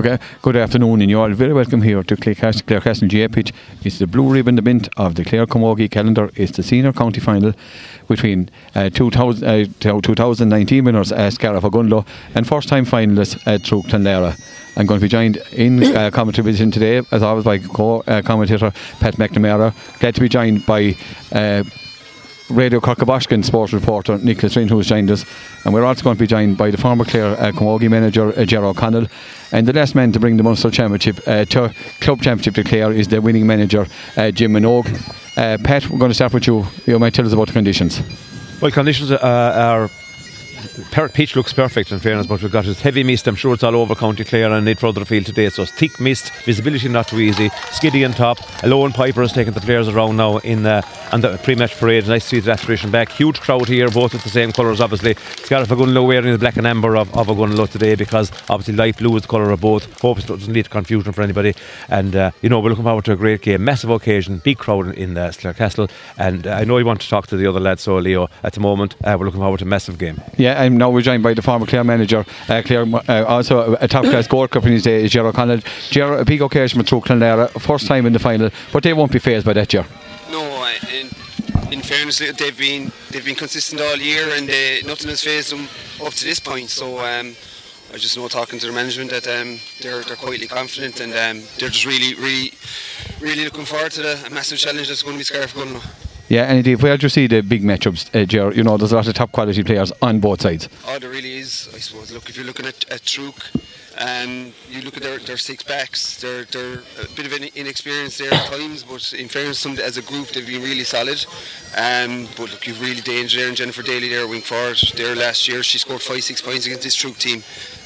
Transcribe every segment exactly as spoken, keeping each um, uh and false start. Okay. Good afternoon, and you're all very welcome here to Clare Castle J P H. It's the blue ribbon event of the Clare Camogie calendar. It's the senior county final between uh, two thousand, uh, twenty nineteen winners uh, Scarif Ogundlo and first time finalists uh, Trúg Tonera. I'm going to be joined in uh, commentary vision today, as always, by co-commentator Pat McNamara. Glad to be joined by uh, Radio Corkaboshkin sports reporter Nicholas Rinn, who's joined us, and we're also going to be joined by the former Clare uh, Camogie manager uh, Ger O'Connell, and the last man to bring the Munster Championship uh, to Club Championship to Clare is the winning manager uh, Jim Minogue. Uh, Pat, we're going to start with you. You might tell us about the conditions. Well, conditions uh, are per- pitch looks perfect, in fairness, but we've got this heavy mist. I'm sure it's all over County Clare and it further afield today, so it's thick mist, visibility not too easy, skiddy on top. Lowen Piper has taken the players around now in the, on the pre-match parade. Nice to see that tradition back. Huge crowd here, both with the same colours, obviously. Scarif Ogundlo wearing the black and amber of, of Ogundlo today, because obviously light blue is the colour of both. Hope it doesn't lead to confusion for anybody, and uh, you know, we're looking forward to a great game, massive occasion, big crowd in uh, Clare Castle, and uh, I know you want to talk to the other lads, so Leo, at the moment uh, we're looking forward to a massive game. Yeah, and now we're joined by the former Clare manager, uh, Clare, uh, also a top-class Gold Cup in his day, is Ger O'Connell. Ger, a big occasion with Trúg Tonera, first time in the final, but they won't be phased by that, Ger. No, in, in fairness, they've been they've been consistent all year, and they, nothing has phased them up to this point. So um, I just know, talking to the management, that um, they're they're quietly confident, and um, they're just really, really, really looking forward to the a massive challenge that's going to be Scarif Ogundlo. Yeah, and indeed, where do you see the big matchups, uh, Ger? You know, there's a lot of top quality players on both sides. Oh, there really is, I suppose. Look, if you're looking at, at Trúg, um, you look at their, their six backs, they're, they're a bit of an inexperience there at times, but in fairness, some, as a group, they've been really solid. Um, but look, you've really danger there, and Jennifer Daly there, wing forward, there last year, she scored five, six points against this Trúg team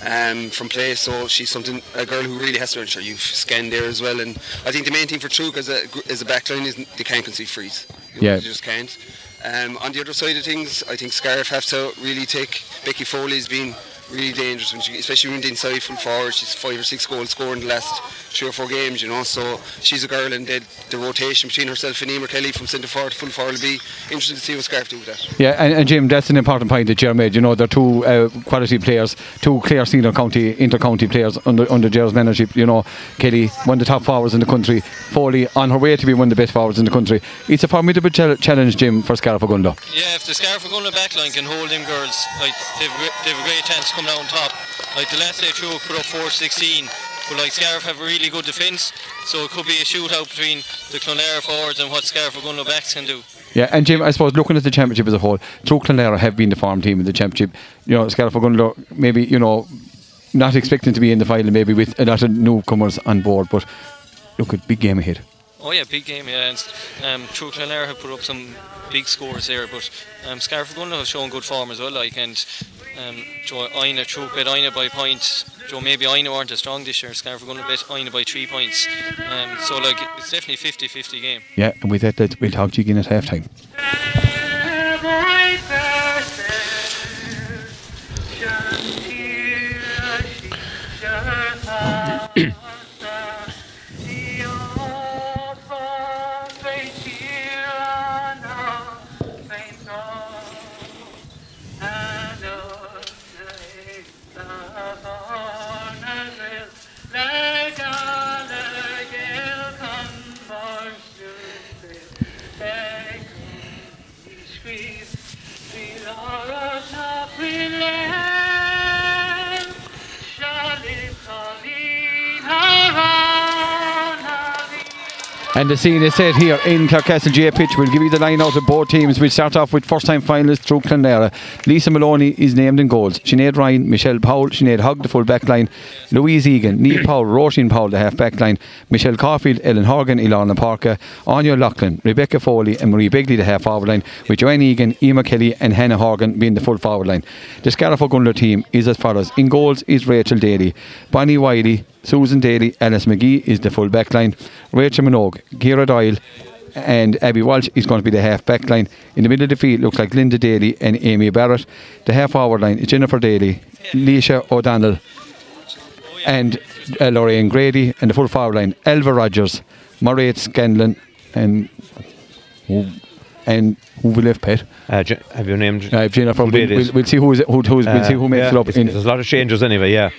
um, from play, so she's something, a girl who really has to ensure. You've scanned there as well, and I think the main thing for Trúg as a, as a back line is they can't concede frees. Yeah. They just can't. Um, on the other side of things, I think Scarif have to really take. Becky Foley's been really dangerous, when she, especially when the inside full forward. She's five or six goals scored in the last three or four games, you know. So she's a girl, and the, the rotation between herself and Emer Kelly from centre forward to full forward will be interesting to see what Scarif do with that. Yeah, and, and Jim, that's an important point that Ger made. You know, they're two uh, quality players, two Clare senior county, inter-county players under under Ger's managership. You know, Kelly, one of the top forwards in the country. Foley, on her way to be one of the best forwards in the country. It's a formidable ch- challenge, Jim, for Scarif Ogundlo. Yeah, if the Scarif Ogundlo backline can hold them girls, like they've they've a great chance come down top. Like the last day Trúg put up four sixteen, but like Scarif have a really good defence, so it could be a shootout between the Clonera forwards and what Scarif Ogundlo backs can do. Yeah, and Jim, I suppose looking at the championship as a whole, Trúg Tonera have been the form team in the championship. You know, Scarif Ogundlo maybe, you know, not expecting to be in the final, maybe with a lot of newcomers on board, but look, at big game ahead. Oh yeah, big game, yeah. And um, Trúg Tonera have put up some big scores there, but um, Scarif Ogundlo have shown good form as well, like, and Um, Joe Aina, Trúg bet Aina by points. Joe, maybe Aina weren't as strong this year. Scarif are going to bet Aina by three points. Um, so, like, it's definitely fifty-fifty game. Yeah, and with that, that we'll talk to you again at half time. And the scene is set here in Clare Castle J P H. We'll give you the line out of both teams. We'll start off with first time finalists Trúg Tonera. Lisa Maloney is named in goals. Sinead Ryan, Michelle Powell, Sinead Hogg, the full back line. Louise Egan, Neil Powell, Roisin Powell, the half back line. Michelle Caulfield, Ellen Horgan, Ilana Parker, Anya Loughlin, Rebecca Foley, and Marie Begley, the half forward line, with Joanne Egan, Emma Kelly, and Hannah Horgan being the full forward line. The Scarif Ogundlo team is as follows. In goals is Rachel Daly. Bonnie Wiley, Susan Daly, Alice McGee is the full back line. Rachel Minogue, Ciara Doyle and Abby Walsh is going to be the half back line. In the middle of the field looks like Linda Daly and Amy Barrett. The half forward line is Jennifer Daly, Leisha O'Donnell and uh, Lorraine Grady, and the full forward line Elva Rogers, Mairead Scanlon and oh, and who we left, Pat? Uh, G- have you named? Uh, Jennifer. We'll, we'll, we'll see who's, who, who's, uh, we'll see who makes yeah, it up. In there's a lot of changes anyway. Yeah.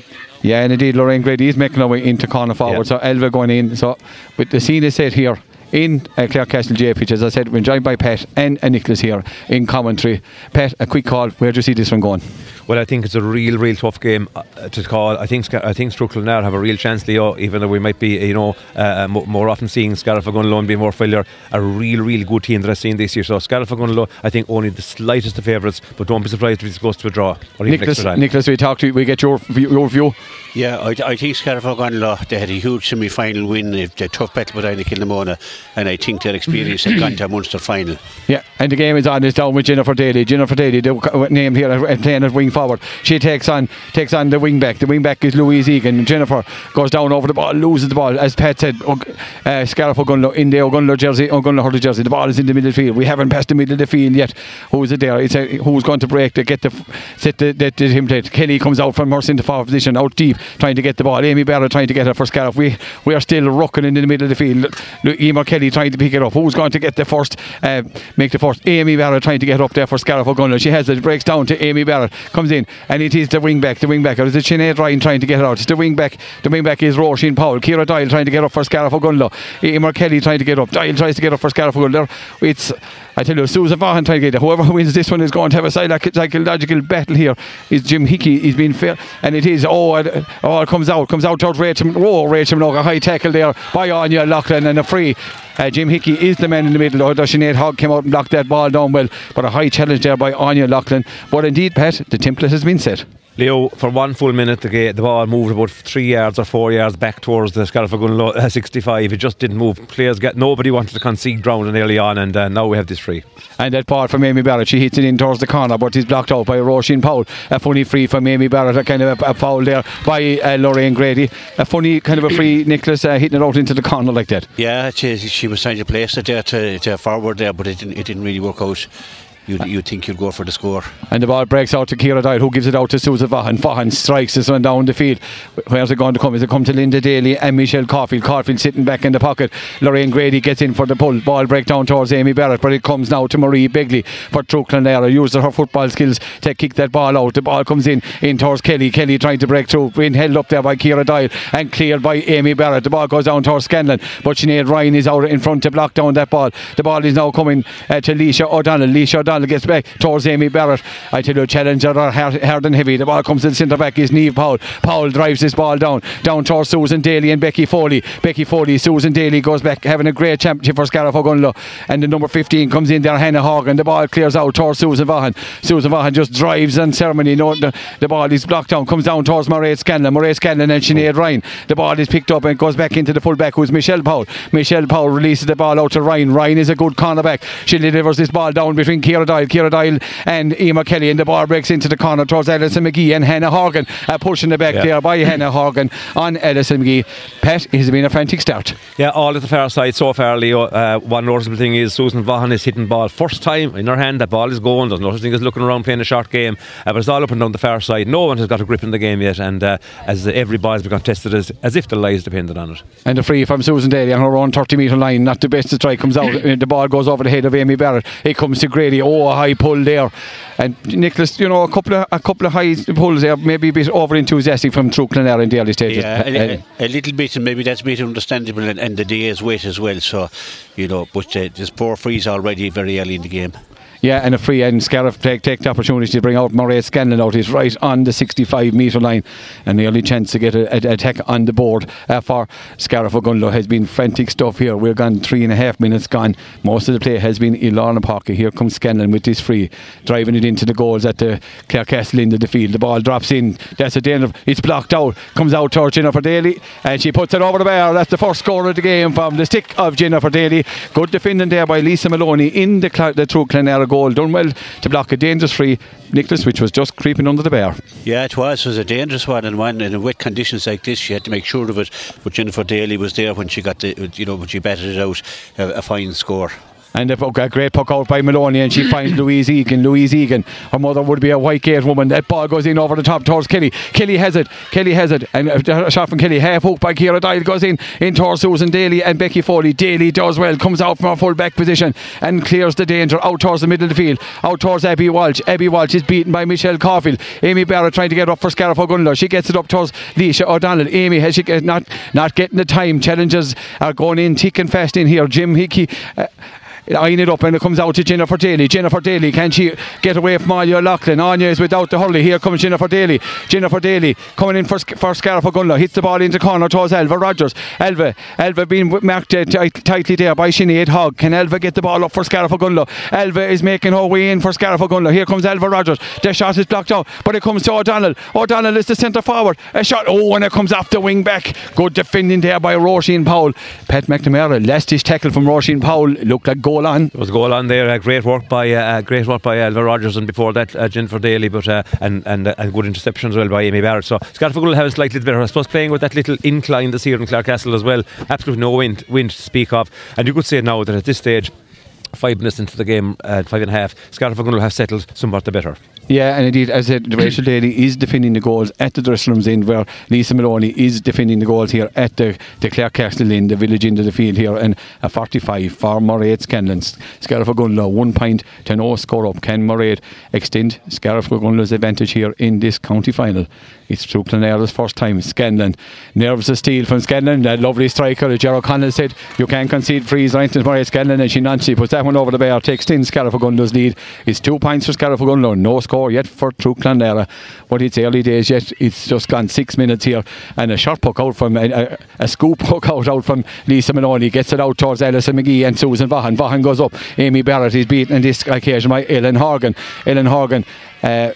Yeah, and indeed, Lorraine Grady is making her way into corner forward. Yeah. So Elva going in. So with the scene is set here in uh, Clarecastle J pitch, as I said, we're joined by Pat and uh, Nicholas here in commentary. Pat, a quick call. Where do you see this one going? Well, I think it's a real, real tough game uh, to call. I think I think Strathclyde have a real chance, Leo, even though we might be, you know, uh, m- more often seeing Scariff Ogonnelloe be more failure. A real, real good team that I've seen this year. So Scariff Ogonnelloe, I think, only the slightest of favourites, but don't be surprised if it goes to a draw. Or Nicholas, even Nicholas, we talk to you. We get your your view. Yeah, I, I think Scariff Ogonnelloe, they had a huge semi-final win, a tough battle with Aine Kilnamona, and I think their experience had gone to a Munster final. Yeah, and the game is on. It's down with Jennifer Daly. Jennifer Daly, the name here, playing at wing forward. She takes on takes on the wing back. The wing back is Louise Egan. Jennifer goes down over the ball, loses the ball. As Pat said, uh, Scariff Ogonnelloe in the Ogonnelloe jersey, Ogonnelloe jersey. The ball is in the middle of the field. We haven't passed the middle of the field yet. Who's it there? It's a, who's going to break? To get the set the, the, the template. Kelly comes out from her centre forward position, out deep, trying to get the ball. Amy Barrett trying to get her for Scariff. We we are still rocking in the middle of the field. Emer Kelly trying to pick it up. Who's going to get the first? Uh, make the first. Amy Barrett trying to get up there for Scariff Ogonnelloe. She has it. Breaks down to Amy Barrett. Comes in, and it is the wing back, the wing back. Or is it Sinead Ryan trying to get it out? It's the wing back. The wing back is Roisin Powell. Ciara Doyle trying to get up for Scariff Ogonnelloe. Emer Kelly trying to get up. Doyle tries to get up for Scariff Ogonnelloe. It's, I tell you, Susan Vaughan trying to get it. Whoever wins this one is going to have a psychological battle here. Is Jim Hickey? He's been fair, and it is. Oh, it, oh, it comes out, comes out out Rachel. Oh, Rachel Minogue, a high tackle there by Anya Loughlin and a free. Uh, Jim Hickey is the man in the middle. Although Sinead Hogg came out and blocked that ball down well, but a high challenge there by Anya Loughlin. But indeed, Pat, the template has been set. Leo, for one full minute the, game, the ball moved about three yards or four yards back towards the Scariff Ogonnelloe sixty-five. It just didn't move. Players got, nobody wanted to concede ground early on, and uh, now we have this free. And that ball from Amy Barrett, she hits it in towards the corner, but it's blocked out by Roisin Powell. A funny free from Amy Barrett, a kind of a, a foul there by uh, Lorraine Grady. A funny kind of a free, Nicholas, uh, hitting it out into the corner like that. Yeah, she, she was trying to place it there to, to forward there, but it didn't, it didn't really work out. You'd, you'd think you'd go for the score. And the ball breaks out to Ciara Doyle, who gives it out to Susan Vaughan. Vaughan strikes this one down the field. Where's it going to come? Is it come to Linda Daly and Michelle Caulfield? Caulfield sitting back in the pocket. Lorraine Grady gets in for the pull. Ball break down towards Amy Barrett, but it comes now to Marie Begley for Truclanera. Uses her football skills to kick that ball out. The ball comes in, in towards Kelly. Kelly trying to break through, being held up there by Ciara Doyle and cleared by Amy Barrett. The ball goes down towards Scanlon, but Sinead Ryan is out in front to block down that ball. The ball is now coming uh, to Leisha O'Donnell. Leisha O'Donnell gets back towards Amy Barrett. I tell you, challenger are hard, hard and heavy. The ball comes to the centre back is Niamh Powell. Powell drives this ball down down towards Susan Daly and Becky Foley. Becky Foley, Susan Daly goes back, having a great championship for Scariff Ogonnelloe, and the number fifteen comes in there, Hannah Horgan. The ball clears out towards Susan Vaughan. Susan Vaughan just drives on ceremony. No, the, the ball is blocked down, comes down towards Mairead Scanlon. Mairead Scanlon and Sinead Ryan. The ball is picked up and goes back into the full back, who's Michelle Powell. Michelle Powell releases the ball out to Ryan. Ryan is a good cornerback. She delivers this ball down between Ciara Doyle, Ciara Doyle and Emer Kelly, and the ball breaks into the corner towards Alison McGee and Hannah Horgan, uh, pushing the back yeah. there by Hannah Horgan on Alison McGee. Pat, it has been a frantic start. Yeah, all at the far side so far, Leo. Uh, one noticeable thing is Susan Vaughan is hitting ball first time in her hand. That ball is going. There's nothing is looking around playing a short game, uh, but it's all up and down the far side. No one has got a grip in the game yet, and uh, as every ball has been contested as, as if the lives depended on it. And a free from Susan Daly on her own thirty metre line. Not the best to try. Comes out. The ball goes over the head of Amy Barrett. It comes to Grady. Oh, a high pull there, and Nicholas, you know, a couple of a couple of high pulls there, maybe a bit over enthusiastic from Truclanera in the early stages. Yeah, a, a, a little bit, and maybe that's a bit understandable, and, and the day's wait as well. So, you know, but uh, there's four frees already very early in the game. Yeah, and a free, and Scariff take, take the opportunity to bring out Mairead Scanlon out. He's right on the sixty-five metre line, and the only chance to get an attack on the board uh, for Scariff Ogonnelloe. Has been frantic stuff here. We're gone three and a half minutes gone. Most of the play has been Ilana Parker. Here comes Scanlon with this free, driving it into the goals at the Clarecastle end of the field. The ball drops in. That's at the end of it's blocked out. Comes out towards Jennifer Daly, and she puts it over the bar. That's the first score of the game from the stick of Jennifer Daly. Good defending there by Lisa Maloney in the, Cl- the Truclanera goal. Goal done well to block a dangerous free, Nicholas, which was just creeping under the bar. Yeah, it was. It was a dangerous one, and one in wet conditions like this, she had to make sure of it. But Jennifer Daly was there when she got the, you know, when she batted it out. A, a fine score. and a, a great puck out by Maloney, and she finds Louise Egan. Louise Egan, her mother would be a Whitegate woman. That ball goes in over the top towards Kelly. Kelly has it. Kelly has it. And uh, shot from Kelly, half hook by Ciara Dyle, goes in, in towards Susan Daly and Becky Foley. Daly does well, comes out from her full back position and clears the danger out towards the middle of the field, out towards Abby Walsh. Abby Walsh is beaten by Michelle Caulfield. Amy Barrett trying to get up for Scarif O'Gunlow. She gets it up towards Leisha O'Donnell. Amy has she not not getting the time. Challenges are going in thick and fast in here. Jim Hickey uh, eyeing it up, and it comes out to Jennifer Daly. Jennifer Daly, can she get away from Anya Loughlin? Anya is without the hurley. Here comes Jennifer Daly. Jennifer Daly coming in for, for Scarif O'Gunlow. Hits the ball into corner towards Elva Rogers. Elva Elva being marked uh, t- tightly there by Sinead Hogg. Can Elva get the ball up for Scarif O'Gunlow? Elva is making her way in for Scarif O'Gunlow. Here comes Elva Rogers. The shot is blocked out, but it comes to O'Donnell. O'Donnell is the centre forward. A shot, oh, and it comes off the wing back. Good defending there by Roisin Powell. Pat McNamara, last-ditch tackle from Roisin Powell. Looked like goal on. It was goal on there. Uh, great work by uh, great work by Elva Rogers, and before that uh, Jennifer Daly, but uh, and and uh, and good interception as well by Amy Barrett. So Scarif O'Gunlow have a slightly better. I suppose playing with that little incline this year in Clarecastle as well. Absolutely no wind, wind to speak of, and you could say now that at this stage, five minutes into the game, uh, five and a half, Scarif O'Gunlow have settled somewhat the better. Yeah, and indeed, as I said, Rachel Daly is defending the goals at the dressing room's end, where Lisa Maloney is defending the goals here at the, the Clarecastle end, the village end of the field here, and a forty-five for Mairead Scanlon. Scarif O'Gunlow one point to no score up. Can Mairead extend Scarif O'Gunlow's advantage here in this county final? It's through Clonera's first time. Scanlon, nerves of steel from Scanlon, that lovely striker as Gerard Connell said, you can't concede frees right into Mairead Scanlon, and she nonchalant puts that one over the bar to extend Scarif O'Gunlow's lead. It's two points for Scarif O'Gunlow, no score yet for True Clonera, but it's early days yet. It's just gone six minutes here, and a short puck out from a, a scoop puck out, out from Lisa Maloney, gets it out towards Alison McGee and Susan Vaughan. Vaughan goes up. Amy Barrett is beaten on this occasion by Ellen Horgan. Ellen Horgan uh,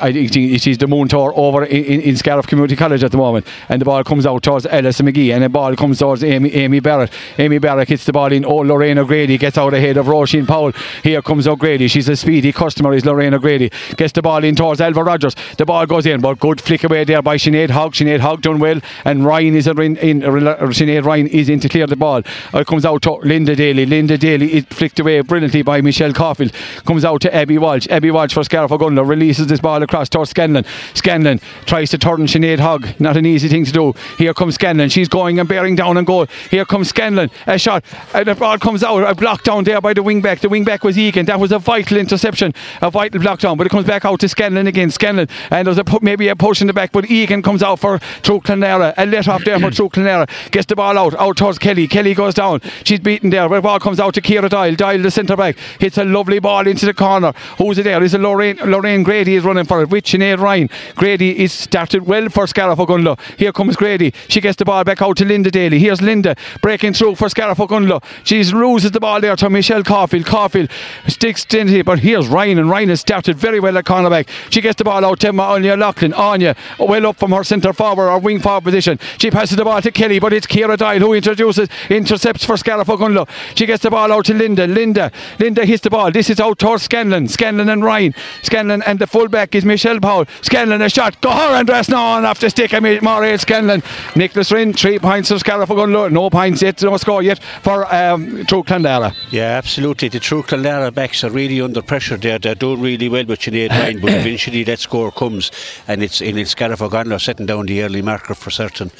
I think she's the moon tour over in, in, in Scariff Community College at the moment, and the ball comes out towards Alison McGee, and the ball comes towards Amy, Amy Barrett. Amy Barrett hits the ball in. Oh, Lorraine O'Grady gets out ahead of Roisin Powell. Here comes O'Grady. She's a speedy customer, is Lorraine O'Grady. Gets the ball in towards Elva Rogers. The ball goes in, but good flick away there by Sinead Hogg. Sinead Hogg done well, and Ryan is in, in Sinead Ryan is in to clear the ball. It comes out to Linda Daly. Linda Daly is flicked away brilliantly by Michelle Caulfield. Comes out to Abby Walsh. Abby Walsh for Scariff O'Gunlow releases this ball across towards Scanlon. Scanlon tries to turn Sinead Hogg. Not an easy thing to do. Here comes Scanlon. She's going and bearing down on goal. Here comes Scanlon. A shot. And the ball comes out. A block down there by the wing back. The wing back was Egan. That was a vital interception. A vital block down. But it comes back out to Scanlon again. Scanlon. And there's a pu- maybe a push in the back. But Egan comes out for True Clonera. A let off there for True Clonera. Gets the ball out. Out towards Kelly. Kelly goes down. She's beaten there. The ball comes out to Ciara Dyle. Dyle the centre back. Hits a lovely ball into the corner. Who's it there? Is it Lorraine? Lorraine Grady is running for it with Sinead Ryan. Grady is started well for Scarif O'Gunlow. Here comes Grady. She gets the ball back out to Linda Daly. Here's Linda breaking through for Scarif O'Gunlow. She loses the ball there to Michelle Caulfield. Caulfield sticks in here, but here's Ryan, and Ryan has started very well at cornerback. She gets the ball out to Anya Loughlin. Anya well up from her centre forward or wing forward position. She passes the ball to Kelly, but it's Ciara Dyle who introduces intercepts for Scarif O'Gunlow. She gets the ball out to Linda. Linda Linda hits the ball. This is out towards Scanlon. Scanlon and Ryan. Scanlon and the fullback is Michelle Powell. Scanlon a shot. Go and dress now on off the stick of Mairead Scanlon. Nicholas Rinn, three points for Scarif O'Gunlow. No points yet, no score yet for um, True Clonera. Yeah, absolutely. The True Clonera backs are really under pressure there. They're doing really well with Sinead Ryan, but eventually that score comes, and it's in Scarif O'Gunlow setting down the early marker for certain.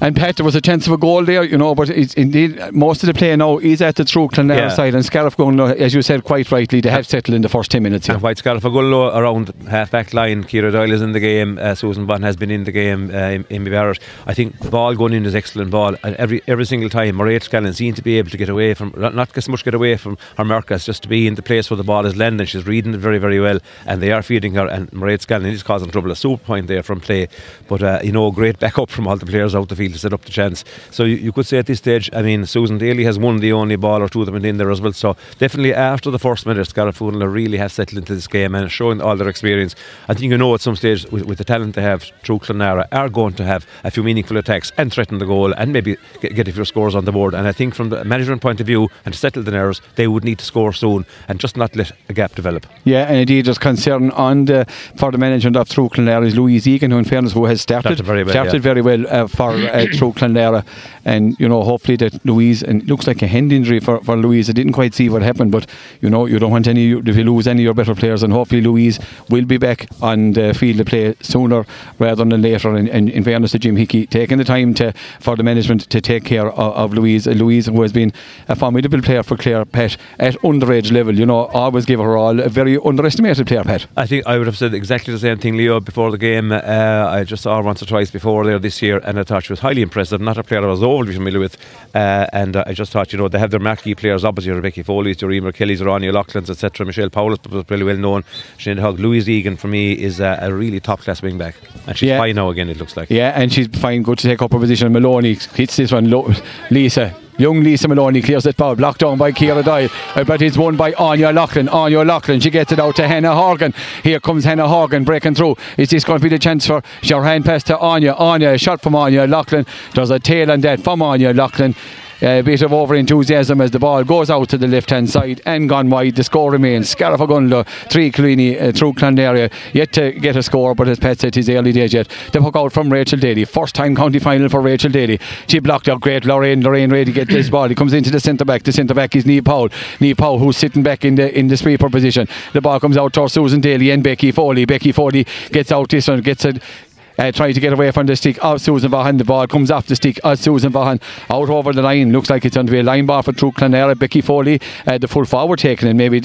And Pat, there was a chance of a goal there, you know, but it's indeed most of the play now is at the True Clonera yeah. side, and Scarif O'Gunlow, as you said quite rightly, they have settled in the first ten minutes here. And white Scarif O'Gunlow around half back line. Ciara Dyle is in the game, uh, Susan Bond has been in the game, uh, Amy Barrett. I think the ball going in is excellent ball, and every every single time Mairead Scanlon seems to be able to get away from, not as much get away from her markers, just to be in the place where the ball is landing. She's reading it very very well, and they are feeding her, and Mairead Scanlon is causing trouble. A super point there from play, but uh, you know, great back up from all the players out the field to set up the chance. So you, you could say at this stage, I mean, Susan Daly has won the only ball or two that went in there as well. So definitely after the first minute, Scarif O'Gunlow really have settled into this game and showing all their experience. I think you know at some stage with, with the talent they have, True Clonera are going to have a few meaningful attacks and threaten the goal and maybe get, get a few scores on the board. And I think from the management point of view and to settle the nerves, they would need to score soon and just not let a gap develop. Yeah, and indeed there's concern on the, for the management of True Clonera is Louise Egan, who in fairness who has started started very well, started yeah. very well uh, for uh, through Clonlara, and you know, hopefully that Louise, and it looks like a hand injury for, for Louise. I didn't quite see what happened, but you know, you don't want any if you lose any of your better players, and hopefully Louise will be back on the field of play sooner rather than later. And, and in fairness to Jim Hickey, taking the time to for the management to take care of, of Louise, uh, Louise who has been a formidable player for Clare, Pat, at underage level, you know, always give her all, a very underestimated player, Pat. I think I would have said exactly the same thing, Leo, before the game. uh, I just saw her once or twice before there this year, and I thought she was highly impressive, not a player I was overly familiar with, uh, and uh, I just thought, you know, they have their marquee players, obviously Rebecca Foley's, Doreem Kelly's, Ronnie O'Loughlin's, etc. Michelle Powell's was pretty well known. Sinead Hogg. Louise Egan for me is a, a really top class wing back, and she's yeah. fine now again, it looks like. Yeah, and she's fine, good to take up her position. Maloney hits this one low. Lisa Young Lisa Maloney clears that ball, blocked down by Ciara Dyle, but it's won by Anya Loughlin. Anya Loughlin, she gets it out to Hannah Horgan. Here comes Hannah Horgan breaking through. Is this going to be the chance for Sharhan? Pass to Anya. Anya, a shot from Anya Loughlin. There's a tail on that from Anya Loughlin. A bit of over-enthusiasm as the ball goes out to the left-hand side and gone wide. The score remains Scariff-Ogonnellough three, Cluny uh, through Clonlara, yet to get a score, but as Pat said, his early days yet. The puck out from Rachel Daly, first time county final for Rachel Daly. She blocked out, great Lorraine Lorraine ready to get this ball. It comes into the centre-back. The centre-back is Niamh Powell Niamh Powell who's sitting back in the in the sweeper position. The ball comes out to Susan Daly and Becky Foley. Becky Foley gets out this one, gets it. Uh, trying to get away from the stick of Susan Vaughan. The ball comes off the stick of Susan Vaughan out over the line. Looks like it's under a line bar for through Clonlara. Becky Foley, uh, the full forward taken, and maybe,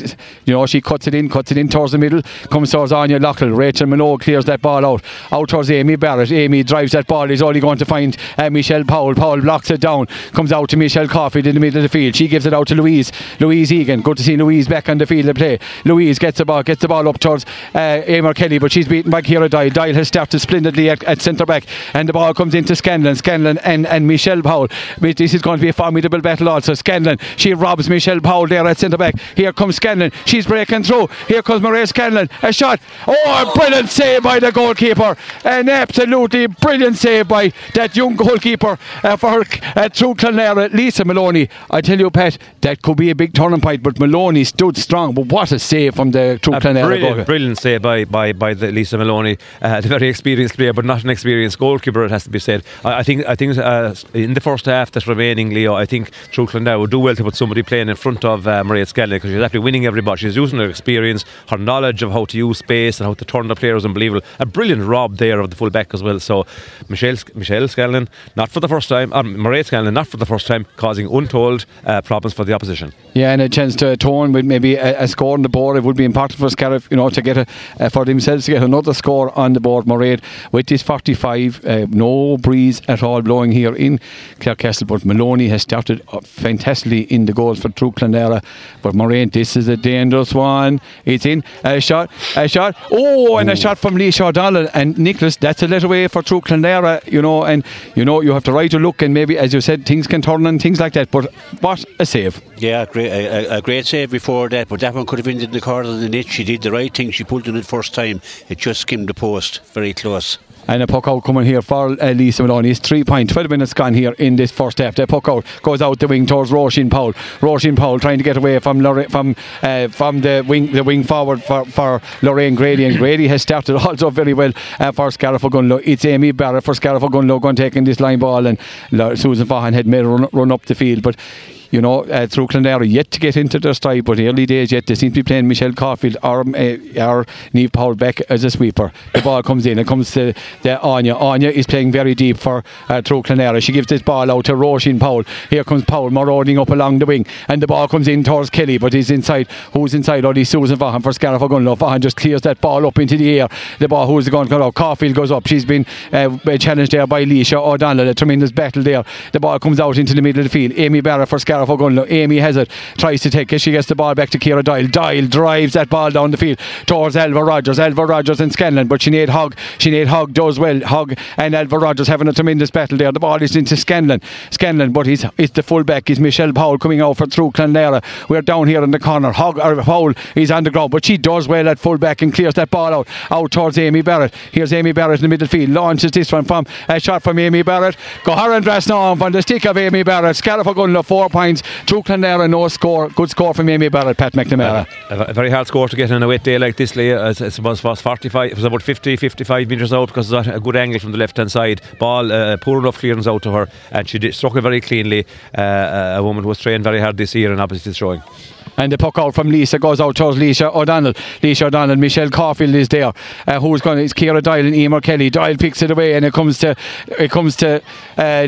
you know, she cuts it in, cuts it in towards the middle, comes towards Anya Loughlin. Rachel Minogue clears that ball out, out towards Amy Barrett. Amy drives that ball, is only going to find uh, Michelle Powell. Powell blocks it down, comes out to Michelle Caulfield in the middle of the field. She gives it out to Louise. Louise Egan, good to see Louise back on the field of play. Louise gets the ball, gets the ball up towards uh, Amar Kelly, but she's beaten by Ciara Dyle. Dyle has started splendidly at, at centre back, and the ball comes into Scanlon Scanlon and, and Michelle Powell. This is going to be a formidable battle also. Scanlon, she robs Michelle Powell there at centre back. Here comes Scanlon, she's breaking through. Here comes Mairead Scanlon, a shot. Oh, a brilliant save by the goalkeeper, an absolutely brilliant save by that young goalkeeper uh, for uh, through Clonlara, Lisa Maloney. I tell you, Pat, that could be a big turning point, but Maloney stood strong. But what a save from the through Clonlara brilliant, brilliant save by, by, by the Lisa Maloney, uh, the very experienced player, but not an experienced goalkeeper, it has to be said. I, I think I think uh, in the first half that's remaining, Leo, I think True Clonlara would do well to put somebody playing in front of uh, Mairead Scanlon, because she's actually winning every ball. She's using her experience, her knowledge of how to use space and how to turn the player is unbelievable. A brilliant rob there of the full back as well. So Michelle Michelle Scanlon, not for the first time, um, Mairead Scanlon, not for the first time, causing untold uh, problems for the opposition. Yeah, and a chance to turn with maybe a, a score on the board. It would be important for Scariff, you know, to get a, uh, for themselves to get another score on the board. Mairead with this forty-five, uh, no breeze at all blowing here in Clarecastle, but Maloney has started fantastically in the goals for True Clonlara. But Moraine, this is a dangerous one. It's in, a shot, a shot, oh, and Ooh. a shot from Lee Shaw-Donald and Nicholas. That's a let away for True Clonlara, you know, and you know, you have to right to look, and maybe, as you said, things can turn and things like that, but what a save. Yeah, great, a, a great save before that, but that one could have ended in the corner of the net. She did the right thing, she pulled in it first time, it just skimmed the post, very close. And a puck out coming here for uh, Lisa Maloney. It's three points, twelve minutes gone here in this first half. The puck out goes out the wing towards Roisin Powell. Roisin Powell trying to get away from Lora- from uh, from the wing the wing forward for, for Lorraine Grady, and Grady has started also very well uh, for Scariff-Ogonnellough. It's Amy Barrett for Scariff-Ogonnellough going taking this line ball, and L- Susan Vaughan had made a run, run up the field, but you know, uh, through Clonlara yet to get into their stride, but early days yet. They seem to be playing Michelle Caulfield or, uh, or Niamh Powell back as a sweeper. The ball comes in, it comes to the Anya. Anya is playing very deep for uh, through Clonlara. She gives this ball out to Roisin Powell. Here comes Powell marauding up along the wing, and the ball comes in towards Kelly, but he's inside. Who's inside? Only Susan Vaughan for Scariff-Ogonnellough. Vaughan just clears that ball up into the air. The ball, who's going to go out? Caulfield goes up. She's been uh, challenged there by Leisha O'Donnell. A tremendous battle there. The ball comes out into the middle of the field. Amy Barrett for Scariff. Amy has it, tries to take it, she gets the ball back to Ciara Dyle. Dyle drives that ball down the field towards Alva Rogers. Alva Rogers and Scanlon, but Sinead Hogg Sinead Hogg does well. Hogg and Alva Rogers having a tremendous battle there. The ball is into Scanlon Scanlon but he's, it's the full back is Michelle Powell coming out for through Clonlara. We're down here in the corner. Hogg or Powell is on the ground, but she does well at full back and clears that ball out out towards Amy Barrett. Here's Amy Barrett in the middle field, launches this one from a shot from Amy Barrett. Goharan Drasnaun from the stick of Amy Barrett. Scariff-Ogonnellough four points, points. Drew Clonera, no score. Good score from Amy Barrett, Pat McNamara. Uh, a very hard score to get on a wet day like this, Leah. I suppose it was forty-five, it was about fifty, fifty-five metres out because it's a good angle from the left-hand side. Ball, uh, poor enough clearance out to her, and she did, struck it very cleanly. Uh, a woman who was trained very hard this year and obviously is showing. And the puck out from Lisa goes out towards Leisha O'Donnell. Leisha O'Donnell, Michelle Caulfield is there. Uh, who's going? It's Ciara Doyle and Emer Kelly. Doyle picks it away, and it comes to it comes to uh,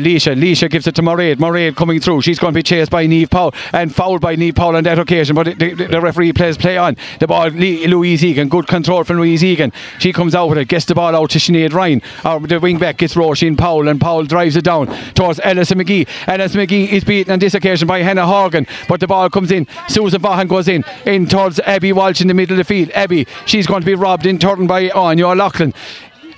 Leisha. Leisha gives it to Moraid. Moraid coming through. She's going to be chased by Niamh Powell and fouled by Niamh Powell on that occasion. But it, the, the referee plays play on. The ball, Le- Louise Egan. Good control from Louise Egan. She comes out with it. Gets the ball out to Sinead Ryan. Our, the wing back gets Roisin Powell, and Powell drives it down towards Alison McGee. Alison McGee is beaten on this occasion by Hannah Horgan, but the ball comes in. Susan Vaughan goes in in towards Abby Walsh in the middle of the field. Abby, she's going to be robbed in turn by Anya O'Loughlin.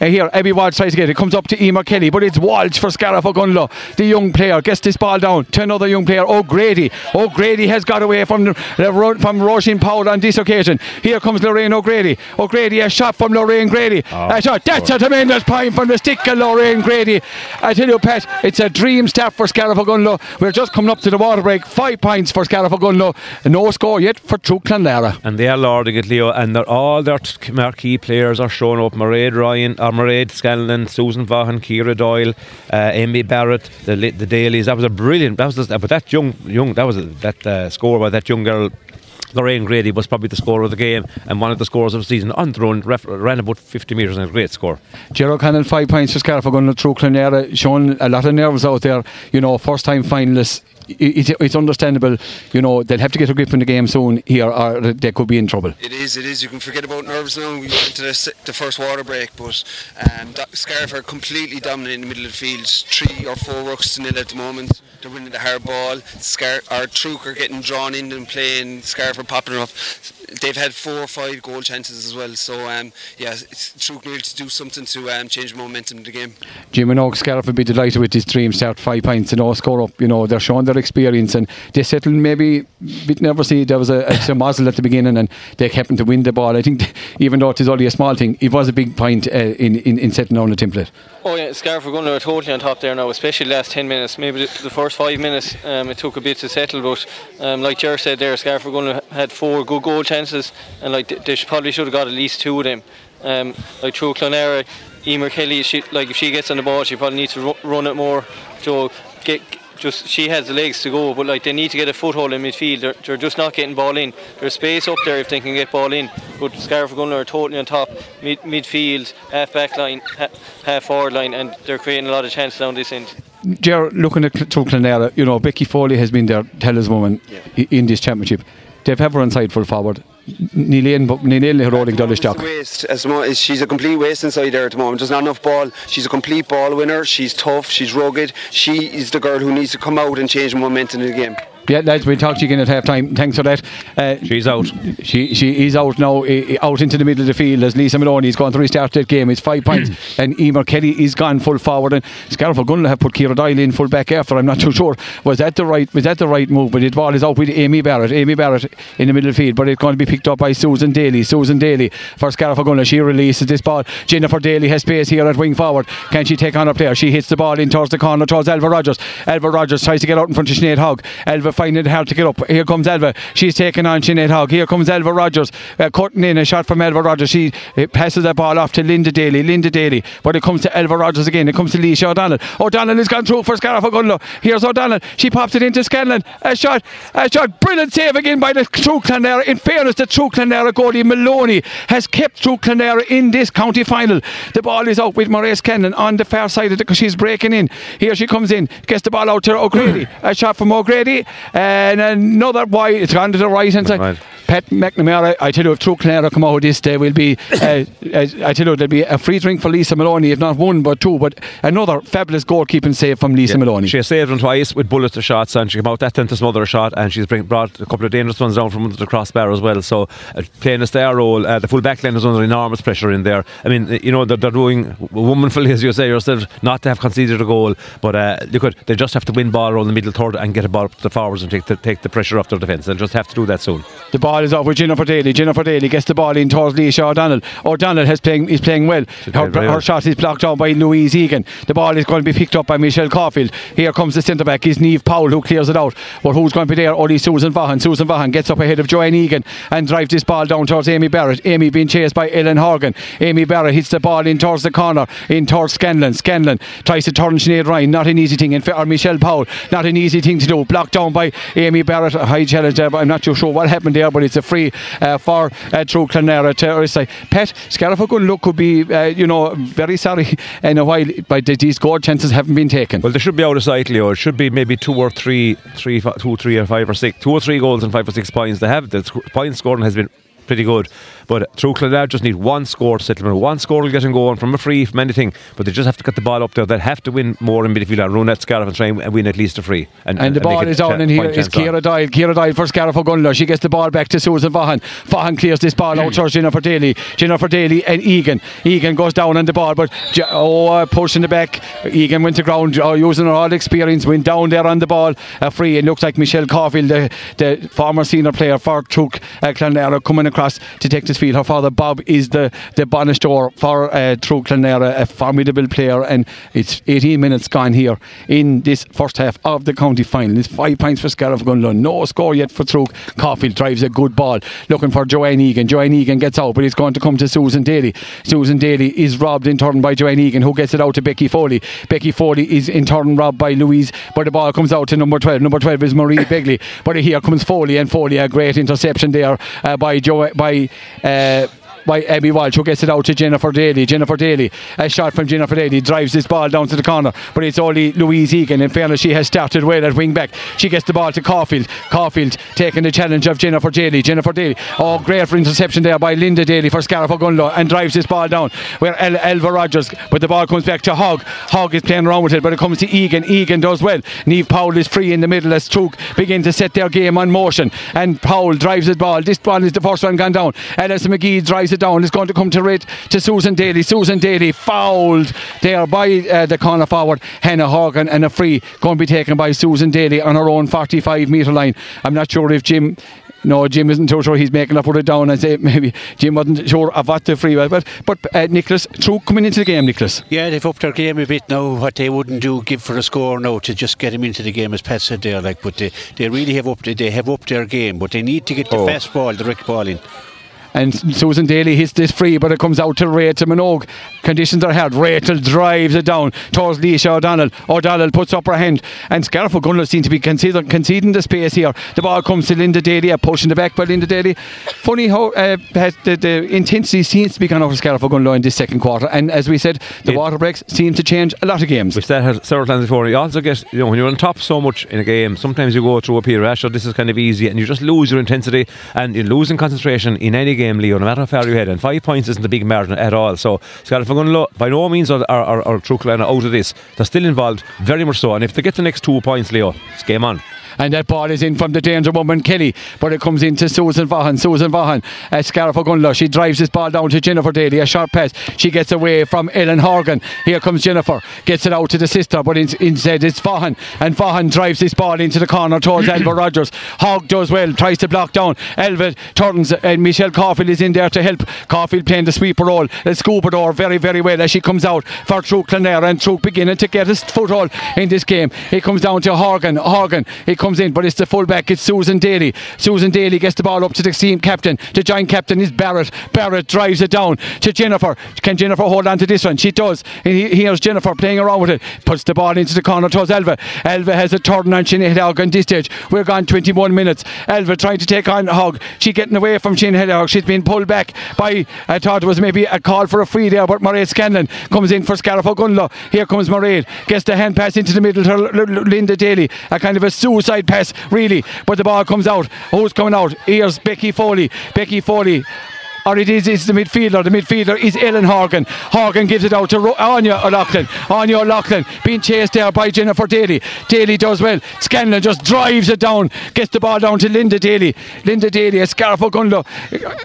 Uh, here, Abby Walsh tries to get it. It comes up to Emer Kelly, but it's Walsh for Scarif Ogunlo. The young player gets this ball down to another young player, O'Grady. O'Grady has got away from the, from Roisin Powell on this occasion. Here comes Lorraine O'Grady. O'Grady, a shot from Lorraine Grady. Oh, a shot. That's a tremendous point from the stick of Lorraine Grady. I tell you, Pat, it's a dream start for Scarif Ogunlo. We're just coming up to the water break. Five points for Scarif Ogunlo. No score yet for True Clonlara. And they are lording it, Leo, and they're, all their t- marquee players are showing up. Mairead Ryan, Moraid, Scanlon, Susan Vaughan, Ciara Doyle, uh, Amy Barrett, the the Dailies. That was a brilliant. That was just, but that young young that was a, that uh, score by that young girl. Lorraine Grady was probably the scorer of the game and one of the scorers of the season. On the run, ref, ran about fifty metres and a great score. Gerard Cannon, five points for Scarif going through Clonera, showing a lot of nerves out there. You know, first time finalists. It, it, it's understandable, you know, they'll have to get a grip on the game soon here or they could be in trouble. It is, it is. You can forget about nerves now. We went to the, the first water break, but um, Scarif are completely dominating the middle of the field. Three or four rucks to nil at the moment. They're winning the hard ball. Scarif, our Truk are getting drawn in and playing. Scarif are popping up. They've had four or five goal chances as well. So, um, yeah, it's Truk need to do something to um, change the momentum of the game. Jim and Oak, Scarif will be delighted with this dream start. Five points and all score up. You know, they're showing their experience and they settled maybe a bit nervously. There was a, a muzzle at the beginning and they happened to win the ball. I think th- even though it is only a small thing, it was a big point uh, in, in, in setting down the template. Oh yeah, Scarif are going to totally on top there now, especially the last ten minutes. Maybe the, the first five minutes um, it took a bit to settle, but um, like Ger said there, Scarif are going to ha- had four good goal chances and like they, they probably should have got at least two of them. Um, like True Clonera, Emer Kelly, she, like if she gets on the ball she probably needs to ru- run it more. So get just she has the legs to go, but like they need to get a foothold in midfield. They're, they're just not getting ball in. There's space up there if they can get ball in, but Scarif Gunner are totally on top mid, midfield, half back line, ha, half forward line, and they're creating a lot of chances down this end. Ger, looking at True Clonera, you know, Becky Foley has been their talisman yeah. in this championship. They've ever inside full forward. She's a complete waste inside there at the moment. There's not enough ball. She's a complete ball winner. She's tough. She's rugged. She is the girl who needs to come out and change the momentum in the game. Yeah, lads, we'll talk to you again at half time. Thanks for that. Uh, She's out. She she is out now, uh, out into the middle of the field as Lisa Maloney is going to restart that game. It's five points and Emer Kelly is gone full forward and Scarif are going to have put Ciara Doyle in full back after. I'm not too sure. Was that the right was that the right move? But it ball is out with Amy Barrett. Amy Barrett in the middle of the field, but it's going to be picked up by Susan Daly. Susan Daly for Scarif are going to. She releases this ball. Jennifer Daly has space here at wing forward. Can she take on up there? She hits the ball in towards the corner towards Alva Rogers. Alva Rogers tries to get out in front of Sinead Hogg. Alva finding it hard to get up. Here comes Alva. She's taking on Sinead Hogg. Here comes Alva Rogers. Uh, cutting in a shot from Alva Rogers. She passes the ball off to Linda Daly. Linda Daly. But it comes to Alva Rogers again. It comes to Leisha O'Donnell. O'Donnell has gone through for Scarif Ogunlo. Here's O'Donnell. She pops it into Scanlon. A shot. A shot. Brilliant save again by the True Clonera. In fairness, the True Clonera goalie Maloney has kept True Clonera in this county final. The ball is out with Maurice Scanlon on the far side of it because she's breaking in. Here she comes in. Gets the ball out to O'Grady. A shot from O'Grady. And another wide, it's gone to the right hand side. Right. Pat McNamara, I tell you, if True Clonera come out this day, will be, uh, I tell you, there'll be a free drink for Lisa Maloney, if not one, but two. But another fabulous goalkeeping save from Lisa yeah. Maloney. She saved them twice with bullets to shots, and she came out that time to smother a shot, and she's bring, brought a couple of dangerous ones down from under the crossbar as well. So, uh, playing a star role, uh, the full back line is under enormous pressure in there. I mean, you know, they're, they're doing womanfully, as you say yourself, not to have conceded a goal, but uh, look at, they just have to win ball around the middle third and get a ball up to the forwards and take the, take the pressure off their defence. They'll just have to do that soon. The ball ball is off with Jennifer Daly. Jennifer Daly gets the ball in towards Leisha O'Donnell. O'Donnell has playing, is playing well. Her, her shot is blocked down by Louise Egan. The ball is going to be picked up by Michelle Caulfield. Here comes the centre back. It's Niamh Powell who clears it out. But who's going to be there? Only Susan Vaughan. Susan Vaughan gets up ahead of Joanne Egan and drives this ball down towards Amy Barrett. Amy being chased by Ellen Horgan. Amy Barrett hits the ball in towards the corner, in towards Scanlon. Scanlon tries to turn Sinead Ryan. Not an easy thing. In fact, or Michelle Powell. Not an easy thing to do. Blocked down by Amy Barrett. A high challenge there, but I'm not too sure what happened there, but it's a free uh, for uh, through Clonera to Pat Scarifogun. Look, could be uh, you know, very sorry in a while, but these goal chances haven't been taken. Well, they should be out of sight, Leo. It should be maybe two or three, three, two, three or five or six, two or three goals and five or six points. They have the sc- point scoring has been pretty good, but through Clonard just need one score settlement. One score will get them going from a free, from anything, but they just have to cut the ball up there. They'll have to win more in midfield and run that Scariff and try and win at least a free, and, and, and the ball is down, and here is Ciara Doyle. Ciara Doyle for Scariff O'Gunlow. She gets the ball back to Susan Vaughan. Vaughan clears this ball out towards Jennifer Daly. Jennifer Daly and Egan. Egan goes down on the ball, but oh, uh, pushing the back. Egan went to ground, uh, using her all experience, went down there on the ball. A free. It looks like Michelle Caulfield, the, the former senior player for Truk uh, Clonera, coming across to take this field. Her father Bob is the the bonus door for uh, True Clonera, a formidable player, and it's eighteen minutes gone here in this first half of the county final. It's five points for Scariff Gunlow, no score yet for True. Caulfield drives a good ball looking for Joanne Egan. Joanne Egan gets out, but it's going to come to Susan Daly. Susan Daly is robbed in turn by Joanne Egan, who gets it out to Becky Foley. Becky Foley is in turn robbed by Louise, but the ball comes out to number twelve. Number twelve is Marie Begley, but here comes Foley, and Foley, a great interception there uh, by Joanne by uh, by Abby Walsh, who gets it out to Jennifer Daly. Jennifer Daly, a shot from Jennifer Daly, drives this ball down to the corner, but it's only Louise Egan. In fairness, she has started well at wing back. She gets the ball to Caulfield. Caulfield taking the challenge of Jennifer Daly. Jennifer Daly, oh, great for interception there by Linda Daly for Scariff O'Gunlow, and drives this ball down where El- Elva Rogers, but the ball comes back to Hogg. Hogg is playing around with it, but it comes to Egan. Egan does well. Niamh Powell is free in the middle as Truk begin to set their game on motion, and Powell drives the ball. This ball is the first one gone down. Alison McGee drives it down. It's going to come to red to Susan Daly. Susan Daly fouled there by uh, the corner forward Hannah Horgan, and a free going to be taken by Susan Daly on her own forty-five metre line. I'm not sure if Jim No, Jim isn't too sure he's making up, put it down and say maybe Jim wasn't sure of what the free was. But, but uh, Nicholas, True coming into the game, Nicholas. Yeah, they've upped their game a bit now. What they wouldn't do, give for a score now to just get him into the game, as Pat said there. Like, but they, they really have upped, they have upped their game, but they need to get the oh. fast ball, the direct ball in. And Susan Daly hits this free, but it comes out to Rachel Minogue. Conditions are hard. Rachel drives it down towards Leisha O'Donnell. O'Donnell puts up her hand, and Scariff O'Gunlow seem to be conceding, conceding the space here. The ball comes to Linda Daly, a push in the back by Linda Daly. Funny how uh, the, the intensity seems to be gone over Scariff O'Gunlow in this second quarter, and as we said, the it water breaks seem to change a lot of games. We've said that several times before. You also get, you know, when you're on top so much in a game, sometimes you go through a period, Asher, this is kind of easy, and you just lose your intensity, and you're losing concentration in any game, Leo, no matter how far you head, and five points isn't a big margin at all. So Scariff O'Gunlow by no means are, are, are, are True Clonera out of this. They're still involved, very much so, and if they get the next two points, Leo, it's game on. And that ball is in from the danger woman Kelly, but it comes into Susan Vaughan. Susan Vaughan at Scariff O'Gunlow. She drives this ball down to Jennifer Daly, a short pass. She gets away from Ellen Horgan. Here comes Jennifer, gets it out to the sister, but in, instead it's Vaughan, and Vaughan drives this ball into the corner towards Elva Rogers. Hogg does well, tries to block down. Elva turns, and Michelle Caulfield is in there to help. Caulfield playing the sweeper role, the scuba door very very well as she comes out for True Clonera, and True beginning to get his foothold in this game. It comes down to Horgan. Horgan, it comes in, but it's the fullback, it's Susan Daly. Susan Daly gets the ball up to the team captain. The joint captain is Barrett. Barrett drives it down to Jennifer. Can Jennifer hold on to this one? She does. And here's Jennifer playing around with it. Puts the ball into the corner towards Elva. Elva has a turn on Sinead Hogg on this stage. We're gone twenty-one minutes. Elva trying to take on Hogg. She's getting away from Sinead Hogg. She's been pulled back by, I thought it was maybe a call for a free there, but Mairead Scanlon comes in for Scariff O'Gunlow. Here comes Mairead. Gets the hand pass into the middle to Linda Daly. A kind of a suicide pass really, but the ball comes out. Who's coming out? Here's Becky Foley. Becky Foley or it is it's the midfielder. The midfielder is Ellen Horgan. Horgan gives it out to Ro- Anya O'Loughlin. Anya O'Loughlin being chased there by Jennifer Daly. Daly does well. Scanlon just drives it down, gets the ball down to Linda Daly. Linda Daly, a Scarf O'Gunlow,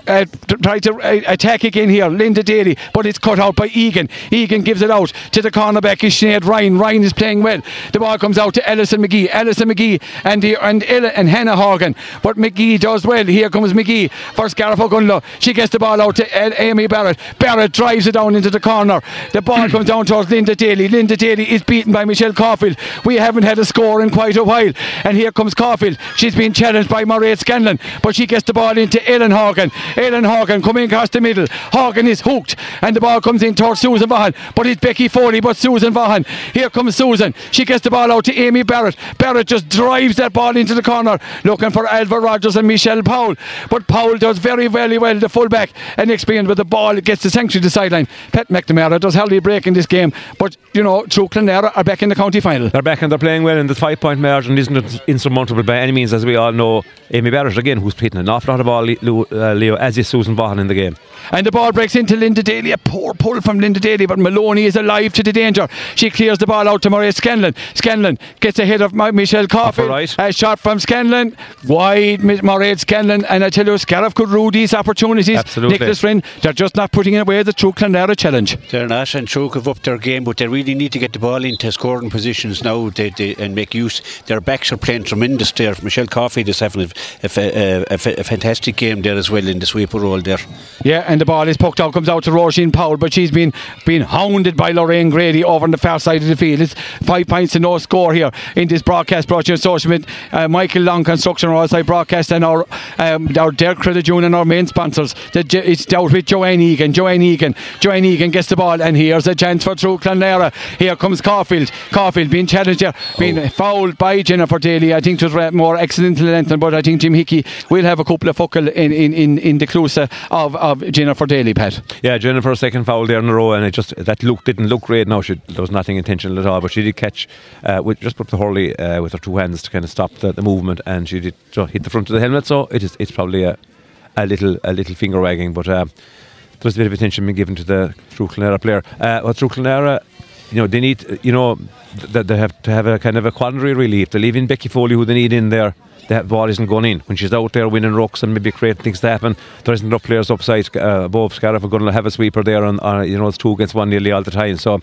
uh, tries to uh, attack again here. Linda Daly, but it's cut out by Egan. Egan gives it out to the cornerback is Sinead Ryan. Ryan is playing well. The ball comes out to Ellison McGee. Ellison McGee and the, and Ella and Hannah Horgan. But McGee does well. Here comes McGee for Scarf O'Gunlow. She gets the ball out to El- Amy Barrett. Barrett drives it down into the corner. The ball comes down towards Linda Daly. Linda Daly is beaten by Michelle Caulfield. We haven't had a score in quite a while. And here comes Caulfield. She's been challenged by Mairead Scanlon, but she gets the ball into Ellen Horgan. Ellen Horgan coming across the middle. Horgan is hooked and the ball comes in towards Susan Vaughan, but it's Becky Foley, but Susan Vaughan. Here comes Susan. She gets the ball out to Amy Barrett. Barrett just drives that ball into the corner, looking for Alva Rogers and Michelle Powell. But Powell does very, very well, the fullback, and experience with the ball. It gets the sanctuary to the sideline. Pat McNamara does hardly break in this game, but you know, True Clonera are back in the county final. They're back and they're playing well, and the five point margin isn't insurmountable by any means, as we all know. Amy Barrett again, who's hitting an awful lot of ball, Leo, as is Susan Vaughan in the game. And the ball breaks into Linda Daly. A poor pull from Linda Daly, but Maloney is alive to the danger. She clears the ball out to Mairead Scanlon. Scanlon gets ahead of Michelle Caulfield. Right. A shot from Scanlon. Wide Mairead Scanlon, and I tell you, Scariff could rue these opportunities. Absolutely. Nicholas Wren, they're just not putting away the True Clonera challenge. They're not, and True have upped their game, but they really need to get the ball into scoring positions now they, they, and make use. Their backs are playing tremendous there. Michelle Caulfield is having a, a, a, a, a fantastic game there as well in the sweeper role there. Yeah, and the ball is poked out, comes out to Roisin Powell, but she's been, been hounded by Lorraine Grady over on the far side of the field. It's five points to no score here in this broadcast brought to you in social with uh, Michael Long Construction, our outside broadcast, and our, um, our Dare Credit Union and our main sponsors. The, it's out with Joanne Egan. Joanne Egan. Joanne Egan gets the ball, and here's a chance for True Clonera. Here comes Caulfield. Caulfield being challenged here, being oh. fouled by Jennifer Daly. I think it was more accidental than, but I think Jim Hickey will have a couple of focal in, in, in, in the Clusa of, of Jennifer Daly, Pat. Yeah, Jennifer's second foul there in a row, and it just that look didn't look great. No, she, there was nothing intentional at all, but she did catch, uh, with, just put the Hurley uh, with her two hands to kind of stop the, the movement, and she did hit the front of the helmet, so it is, it's probably a, a little a little finger wagging, but um, there was a bit of attention being given to the True Clonera player. Uh, well, True Clonera, you know, they need, you know, th- they have to have a kind of a quandary really. If they leave in Becky Foley, who they need in there, that ball isn't going in. When she's out there winning rocks and maybe creating things to happen, there isn't enough players upside uh, above. Scariff are going to have a sweeper there, and uh, you know, it's two against one nearly all the time. So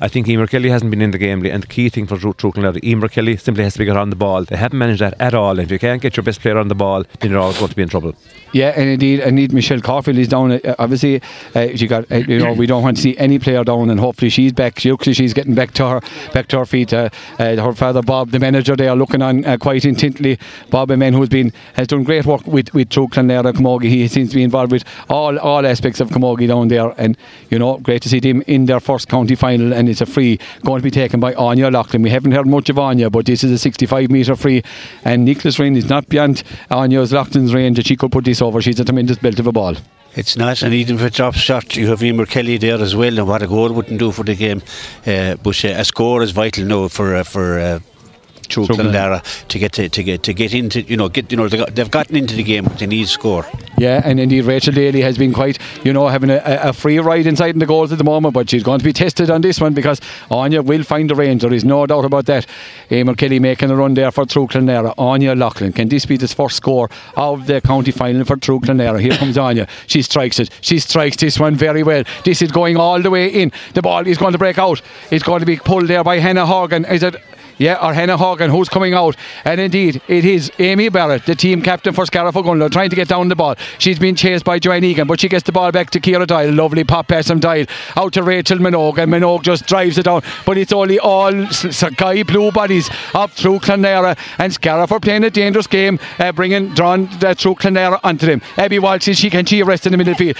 I think Emer Kelly hasn't been in the game, and the key thing for True Clonera, Emer Kelly simply has to be got on the ball. They haven't managed that at all, and if you can't get your best player on the ball, then you're always going to be in trouble. Yeah, and indeed, indeed Michelle Caulfield is down. Uh, obviously, uh, she got uh, you know, we don't want to see any player down, and hopefully she's back. Hopefully she's getting back to her back to her feet. Uh, uh, her father Bob, the manager, they are looking on uh, quite intently. Bob Eman, who's been has done great work with, with True Clonera Camogie. He seems to be involved with all, all aspects of Camogie down there, and you know, great to see them in their first county final, and it's a free going to be taken by Anya O'Loughlin. We haven't heard much of Anya, but this is a sixty-five metre free, and Nicholas Wren is not beyond Anya O'Loughlin's range that she could put this over. She's a tremendous belt of a ball. It's not, and even if it drops shot, you have Emer Kelly there as well, and what a goal wouldn't do for the game. Uh, but uh, a score is vital now for uh, for. Uh, True Clonera to get to, to get to get into, you know, get, you know, they've gotten into the game, but they need score. Yeah, and indeed Rachel Daly has been quite, you know, having a, a free ride inside in the goals at the moment, but she's going to be tested on this one because Anya will find the range. There is no doubt about that. Emer Kelly making a run there for True Clonera. Anya O'Loughlin, can this be the first score of the county final for True Clonera? Here comes Anya. She strikes it. She strikes this one very well. This is going all the way in. The ball is going to break out. It's going to be pulled there by Hannah Horgan. Is it? Yeah, or Hannah Horgan, who's coming out, and indeed it is Amy Barrett, the team captain for Scariff O'Gunlow, trying to get down the ball. She's been chased by Joanne Egan, but she gets the ball back to Ciara Dyle. Lovely pop pass from Dyle out to Rachel Minogue, and Minogue just drives it down, but it's only all sky blue bodies up through Clonera, and Scariff are playing a dangerous game, uh, bringing drawn uh, through Clonera onto them. Abby Walsh, she can she rest in the middle field.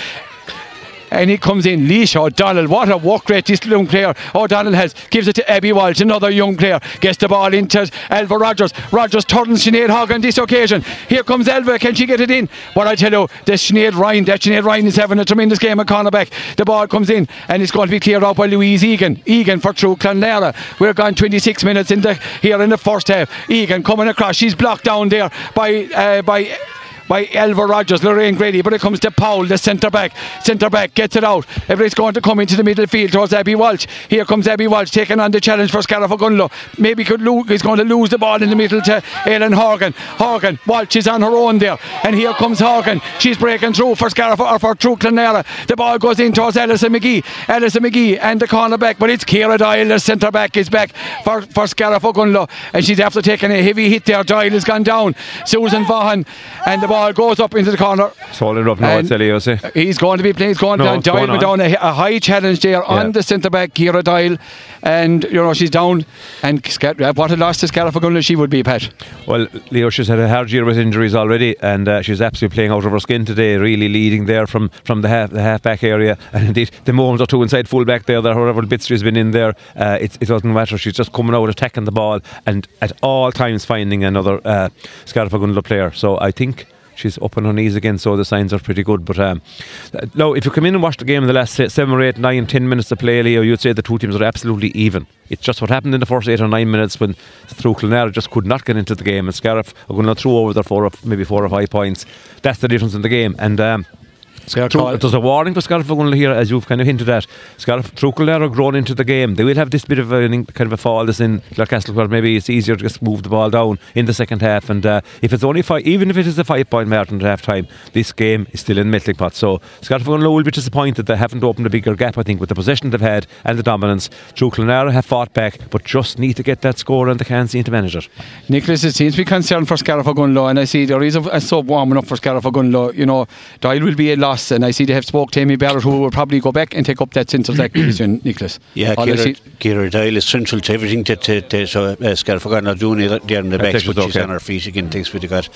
And he comes in, Leisha O'Donnell. What a work rate this young player O'Donnell has. Gives it to Abby Walsh, another young player. Gets the ball into Alva Rogers. Rogers turns Sinead Hogg on this occasion. Here comes Alva. Can she get it in? But I tell you, this Sinead Ryan, that Sinead Ryan is having a tremendous game at cornerback. The ball comes in, and it's going to be cleared out by Louise Egan. Egan for True Clonera. We're gone twenty-six minutes in the, here in the first half. Egan coming across. She's blocked down there by uh, by. by Elver Rogers, Lorraine Grady, but it comes to Powell, the centre back. Centre back gets it out. Everybody's going to come into the middle field towards Abbey Walsh. Here comes Abbey Walsh taking on the challenge for Scarlett Gunlow. Maybe could lose, he's going to lose the ball in the middle to Aileen Horgan. Horgan, Walsh is on her own there, and here comes Horgan. She's breaking through for Scarlett or for True Clonera. The ball goes in towards Alison McGee. Alison McGee and the corner back, but it's Ciara Doyle. The centre back is back for, for Scarlett Gunlow, and she's after taking a heavy hit there. Doyle has gone down. Susan Vaughan, and the ball goes up into the corner. It's holding up now, it's Eliose. He's going to be playing. He's going no, down. Doyle went down a, a high challenge there, yeah, on the centre back, Ciara Doyle, and you know she's down. And what a loss to Scarlett Gunlow she would be, Pat. Well, Leo, she's had a hard year with injuries already, and uh, she's absolutely playing out of her skin today. Really leading there from from the half the half back area, and indeed the moment or two inside full back there, that whatever bits she's been in there, uh, it, it doesn't matter. She's just coming out attacking the ball, and at all times finding another uh, Scarlett Gunlow player. So I think she's up on her knees again, so the signs are pretty good. But um, now, if you come in and watch the game in the last seven or eight, nine, ten minutes of play, Leo, you'd say the two teams are absolutely even. It's just what happened in the first eight or nine minutes when Through Clonera just could not get into the game, and Scarlett are going to throw over their four, maybe four or five points. That's the difference in the game. And um, Through, there's a warning for Scarlett Gunlow here, as you've kind of hinted at. Scarlett Through Clonera grown into the game. They will have this bit of a kind of a fall this in Clarecastle, where maybe it's easier to just move the ball down in the second half. And uh, if it's only five, even if it is a five point margin at half time, this game is still in melting pot. So Scarlett Gunlow will be disappointed they haven't opened a bigger gap, I think, with the possession they've had and the dominance. Through Clonera have fought back, but just need to get that score, and they can't seem to manage it. Nicholas, it seems to be concerned for Scarlett Gunlow, and I see there is a, a sub warming up for Scarlett Gunlow. You know, Doyle will be a lot. And I see they have spoke to Amy Barrett, who will probably go back and take up that centre back position, Nicholas. Yeah, Ciara Doyle is central to everything that uh, uh, Scarlett Gunlow doing there in the back, but she's on her feet again, thanks for the God.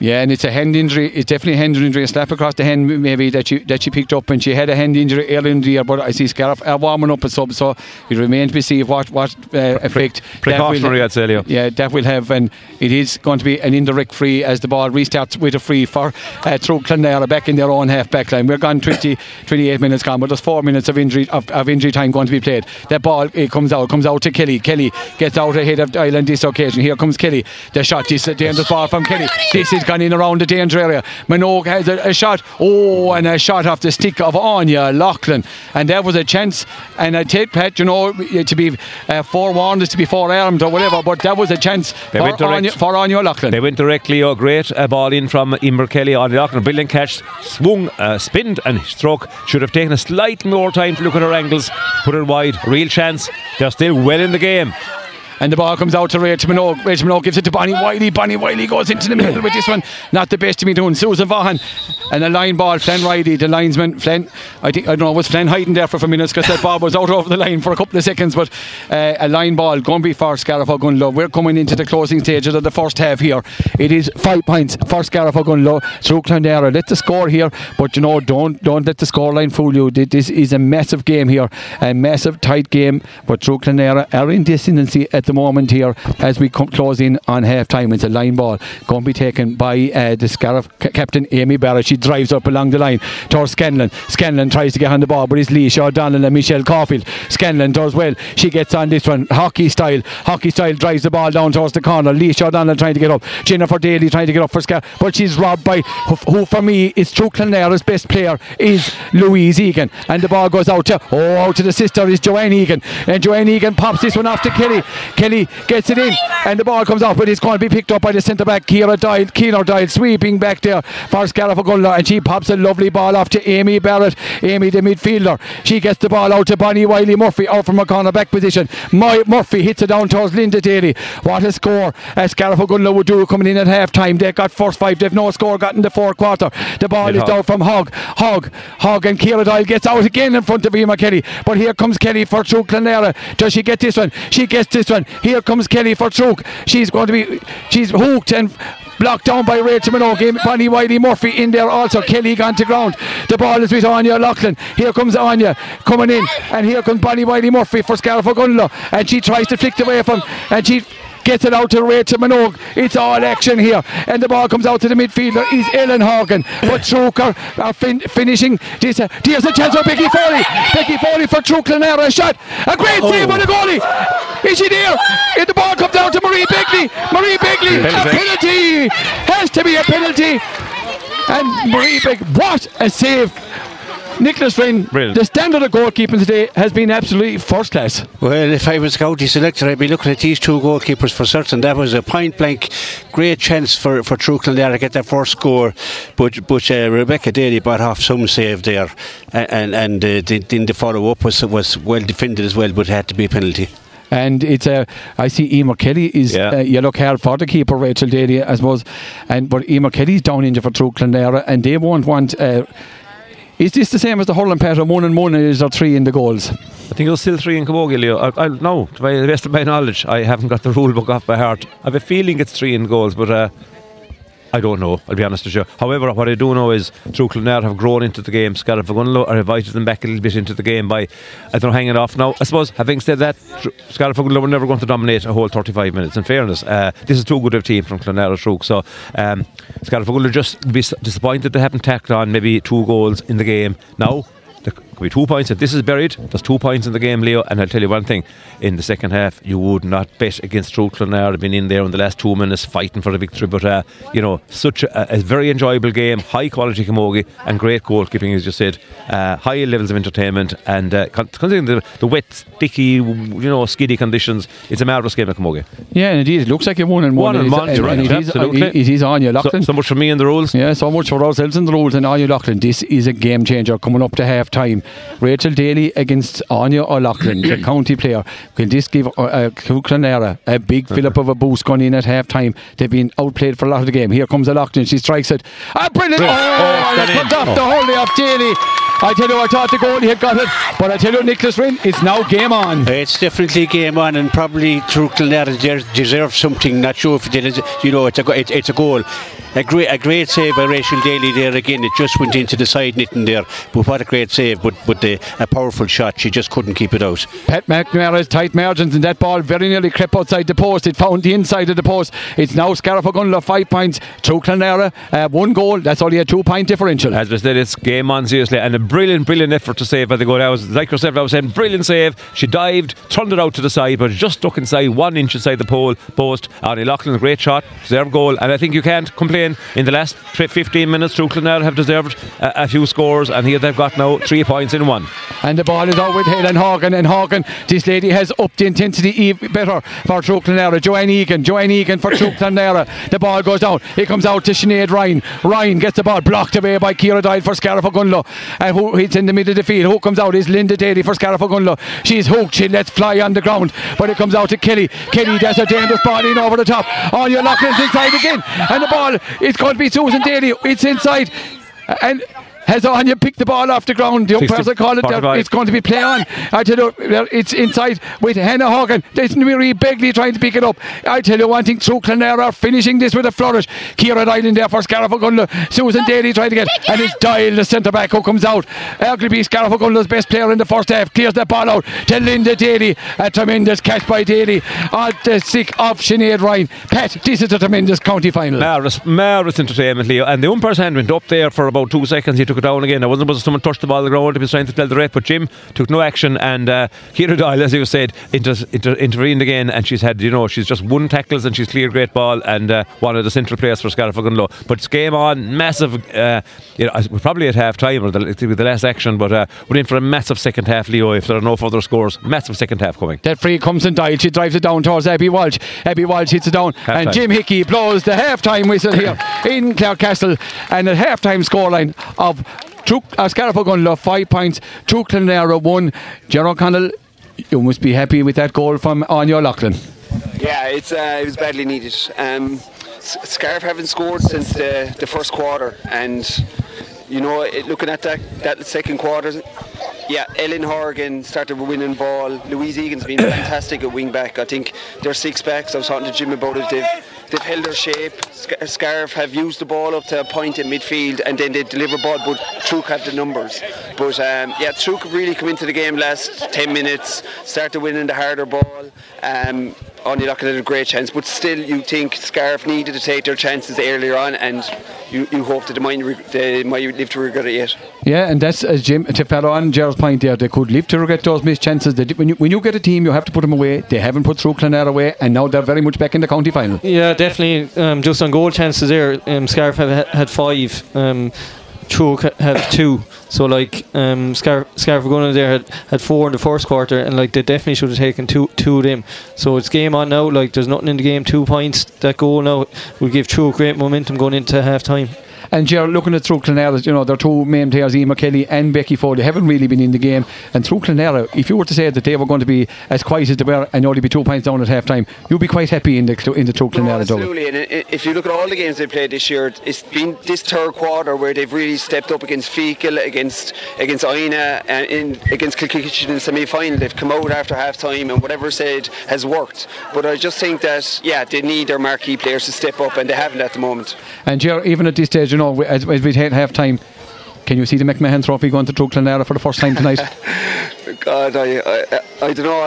Yeah, and it's a hand injury. It's definitely a hand injury, a slap across the hand maybe that she that she picked up, and she had a hand injury earlier in the year. But I see Scarlett are warming up a sub, so it remains to be seen what what uh, effect Pre- precautionary, that will, I'd say, yeah, that will have. And it is going to be an indirect free as the ball restarts with a free for uh, Through Clonera back in their own half back line. We're gone twenty twenty-eight minutes gone, but there's four minutes of injury of, of injury time going to be played. That ball it comes out comes out to Kelly. Kelly gets out ahead of Ireland this occasion. Here comes Kelly. The shot is the end of the ball from Kelly. This is in around the danger area. Minogue has a, a shot. Oh, and a shot off the stick of Anya Loughlin, and there was a chance. And I take Pat, you know, to be uh, forewarned is to be forearmed or whatever, but that was a chance for Anya, for Anya Loughlin. They went directly. Oh, great a ball in from Imber Kelly. Anya Loughlin, brilliant catch, swung, uh, spinned and struck. Should have taken a slight more time to look at her angles, put it wide. Real chance. They're still well in the game. And the ball comes out to Rachel Minogue. Rachel Minogue gives it to Bonnie Wiley. Bonnie Wiley goes into the middle with this one. Not the best to be doing. Susan Vaughan. And a line ball. Flann Riley, the linesman. Flann, I think, I don't know, was Flann hiding there for a few minutes because that ball was out over the line for a couple of seconds. But uh, a line ball going to be for Scarlett Gunlow. We're coming into the closing stages of the first half here. It is five points for Scarlett Gunlow through Clonera. Let the score here. But, you know, don't don't let the scoreline fool you. This is a massive game here. A massive, tight game. But through Clonera are in descendancy at the moment here as we come close in on half time. It's a line ball going to be taken by uh, the Scarlett c- captain Amy Barrett. She drives up along the line towards Scanlon. Scanlon tries to get on the ball, but it's Leisha O'Donnell and Michelle Caulfield. Scanlon does well. She gets on this one hockey style. Hockey style drives the ball down towards the corner. Leisha O'Donnell trying to get up. Jennifer Daly trying to get up for Scarlett, but she's robbed by who, who for me is True Clonera's best player is Louise Egan, and the ball goes out to oh out to the sister is Joanne Egan, and Joanne Egan pops this one off to Kelly. Kelly gets it in, and the ball comes off, but it's going to be picked up by the centre back Ciara Doyle. Ciara Doyle sweeping back there for Scarlett Gunlow, and she pops a lovely ball off to Amy Barrett. Amy, the midfielder, she gets the ball out to Bonnie Wiley Murphy out from a corner back position. My Murphy hits it down towards Linda Daly. What a score as Scarlett Gunlow would do coming in at half time. They got first five. They've no score got in the fourth quarter. The ball it is down from Hogg. Hogg, Hogg, and Ciara Doyle gets out again in front of Emma Kelly. But here comes Kelly for True Clonera. Does she get this one? She gets this one. Here comes Kelly for Truk. She's going to be, she's hooked and blocked down by Rachel Minogue. Bonnie Wiley Murphy in there also. Kelly gone to ground. The ball is with Anya Loughlin. Here comes Anya coming in, and here comes Bonnie Wiley Murphy for Scarlett Gunlow, and she tries to flick away from, and she gets it out to Rachel Minogue. It's all action here, and the ball comes out to the midfielder is Ellen Horgan, but Troker are fin- finishing this. Uh, there's a chance for Becky Foley. Becky Foley for True Clonera, a shot, a great save oh. by the goalie. Is she there? And the ball comes down to Marie Marie Begley, Marie Begley, a penalty, has to be a penalty. And Marie Begley, what a save. Nicholas Flynn, brilliant. The standard of goalkeeping today has been absolutely first class. Well, if I was county selector, I'd be looking at these two goalkeepers for certain. That was a point blank, great chance for, for Trúchlan there to get their first score. But but uh, Rebecca Daly bought off some save there, and and uh, the, the, the follow up was was well defended as well, but it had to be a penalty. And it's a, uh, I see Emer Kelly is yeah. uh, yellow card for the keeper, Rachel Daly, I suppose. And but Emer Kelly's down injured for Trúchlan there, and they won't want. Uh, Is this the same as the hurling pattern? One and one, is there three in the goals? I think it was still three in Camogie, Leo. I, I, no, to the best of my knowledge, I haven't got the rule book off by heart. I have a feeling it's three in goals, but uh, I don't know, I'll be honest with you. However, what I do know is Trúchlan now have grown into the game. Scarlett Fagunlo are invited them back a little bit into the game by, I don't know, hanging off now. I suppose, having said that, Tr- Scarlett Fagunlo were never going to dominate a whole thirty-five minutes, in fairness. Uh, this is too good of a team from Clonard Trúchlan. So, um, Scarlett Fagunlo just be disappointed they haven't tacked on maybe two goals in the game. Now, there could be two points. If this is buried, there's two points in the game, Leo. And I'll tell you one thing, in the second half, you would not bet against Trúchlan. I've been in there in the last two minutes fighting for a victory. But, uh, you know, such a, a very enjoyable game, high quality camogie and great goalkeeping, as you said. Uh, high levels of entertainment. And uh, considering the, the wet, sticky, you know, skiddy conditions, it's a marvellous game of camogie. Yeah, and it is. It looks like a one and one. One and one, and right. It is, absolutely. It is Áine Loughlin. So, so much for me and the rules. Yeah, so much for ourselves and the rules. And Áine Loughlin, this is a game changer coming up to half time. Rachel Daly against Áine Loughlin, the county player. Will this give Clonera a big fillip of a boost going in at half time? They've been outplayed for a lot of the game. Here comes Loughlin, she strikes it. Ah, brilliant! Oh, oh, and it put off oh. the holding of Daly. I tell you, I thought the goalie had got it, but I tell you, Nicholas Rinn, it's now game on. It's definitely game on, and probably Trúchlan deserve something. Not sure if it is, you know, it's a it, it's a goal. A great a great save by Rachel Daly there again. It just went into the side netting there, but what a great save! But but the, a powerful shot. She just couldn't keep it out. Pat McNamara's tight margins, and that ball very nearly crept outside the post. It found the inside of the post. It's now Scarlett Fagunlo five points. Trúchlan uh, one goal. That's only a two point differential. As I said, it's game on seriously, and a Brilliant, brilliant effort to save by the goal. I was like yourself, I was saying, brilliant save. She dived, turned it out to the side, but just stuck inside, one inch inside the pole post. Áine Loughlin, great shot, deserved goal. And I think you can't complain. In the last fifteen minutes, Trúchlan now have deserved a, a few scores, and here they've got now three points in one. And the ball is out with Helen Hogan, and Hogan, this lady has upped the intensity even better for Trúchlan. Joanne Egan, Joanne Egan for Trúchlan. The ball goes down. It comes out to Sinead Ryan. Ryan gets the ball blocked away by Ciara Doyle for Scarlett Fagunlo. And who it's in the middle of the field. Who comes out is Linda Daly for Scarlett Fagunlo. She's hooked. She lets fly on the ground, but it comes out to Kelly. Kelly does a dangerous ball in over the top. Áine Loughlin's inside again, and the ball is going to be Susan Daly. It's inside, and has Áine picked the ball off the ground? The umpires are calling it. It's going to be play on. I tell you, it's inside with Hannah Hogan. There's Marie Begley trying to pick it up. I tell you one thing, Trúchlan are finishing this with a flourish. Ciara Doyle in there for Scarlett Fagunlo. Susan Daly trying to get, and it's Doyle, the centre back, who comes out. Arguably Scarlett Fagunlo's best player in the first half. Clears the ball out to Linda Daly. A tremendous catch by Daly on the stick of Sinead Ryan. Pat, this is a tremendous county final. Marvellous, marvellous entertainment, Leo. And the umpire's hand went up there for about two seconds. He took it down again. I wasn't supposed to someone touched the ball on the ground. He was trying to tell the ref, but Jim took no action, and uh, Ciara Doyle, as you said, inter- inter- intervened again, and she's had, you know, she's just won tackles and she's cleared great ball, and uh, one of the central players for Scarlett Fagunlo. But it's game on, massive, uh, you know, we're probably at half time or the, with the last action, but uh, we're in for a massive second half, Leo, if there are no further scores. Massive second half coming. That free comes in Doyle, she drives it down towards Abby Walsh. Abby Walsh hits it down, half-time. And Jim Hickey blows the half time whistle here in Clarecastle, and a half time scoreline of Uh, Scarlett Fagunlo five points, Trúchlan one. Gerard Connell, you must be happy with that goal from Áine Loughlin. Yeah, it's uh, it was badly needed. Um, Scarlett haven't scored since the, the first quarter, and you know, it, looking at that that second quarter, yeah, Ellen Horgan started with winning ball. Louise Egan's been fantastic at wing back. I think their six backs, I was talking to Jim about it, they've They've held their shape. Scarf have used the ball up to a point in midfield, and then they deliver ball, but Trúchlan have the numbers. But um, yeah, Trúchlan really come into the game last ten minutes, started winning the harder ball. Um, only looking at a great chance, but still you think Scarf needed to take their chances earlier on, and you, you hope that they might, they might live to regret it yet. Yeah, and that's, as Jim, to follow on Gerald's point there, they could live to regret those missed chances. They, when, you, when you get a team, you have to put them away. They haven't put through Clonard away, and now they're very much back in the county final. Yeah, definitely. Um, just on goal chances there, um, Scarf had, had five. Um, Troke had two, so like um, Scarf Scarfagona there had, had four in the first quarter, and like they definitely should have taken two two of them. So it's game on now. Like there's nothing in the game. Two points. That goal now will give Troke great momentum going into half time. And Gerald, looking at Through Clonera, you know, their two main players, Emma Kelly and Becky Ford, they haven't really been in the game. And Through Clonera, if you were to say that they were going to be as quiet as they were and only be two points down at half time, you'd be quite happy in the in the Through Clonera. No, absolutely. And if you look at all the games they played this year, it's been this third quarter where they've really stepped up against Fecal, against against Aina, and in, against Kilkitchen in the semi-final. They've come out after half time, and whatever said has worked. But I just think that, yeah, they need their marquee players to step up, and they haven't at the moment. And Gerald, even at this stage, you know, as, as we had half time, can you see the McMahon Trophy going to Clonera for the first time tonight? God, I, I, I don't know.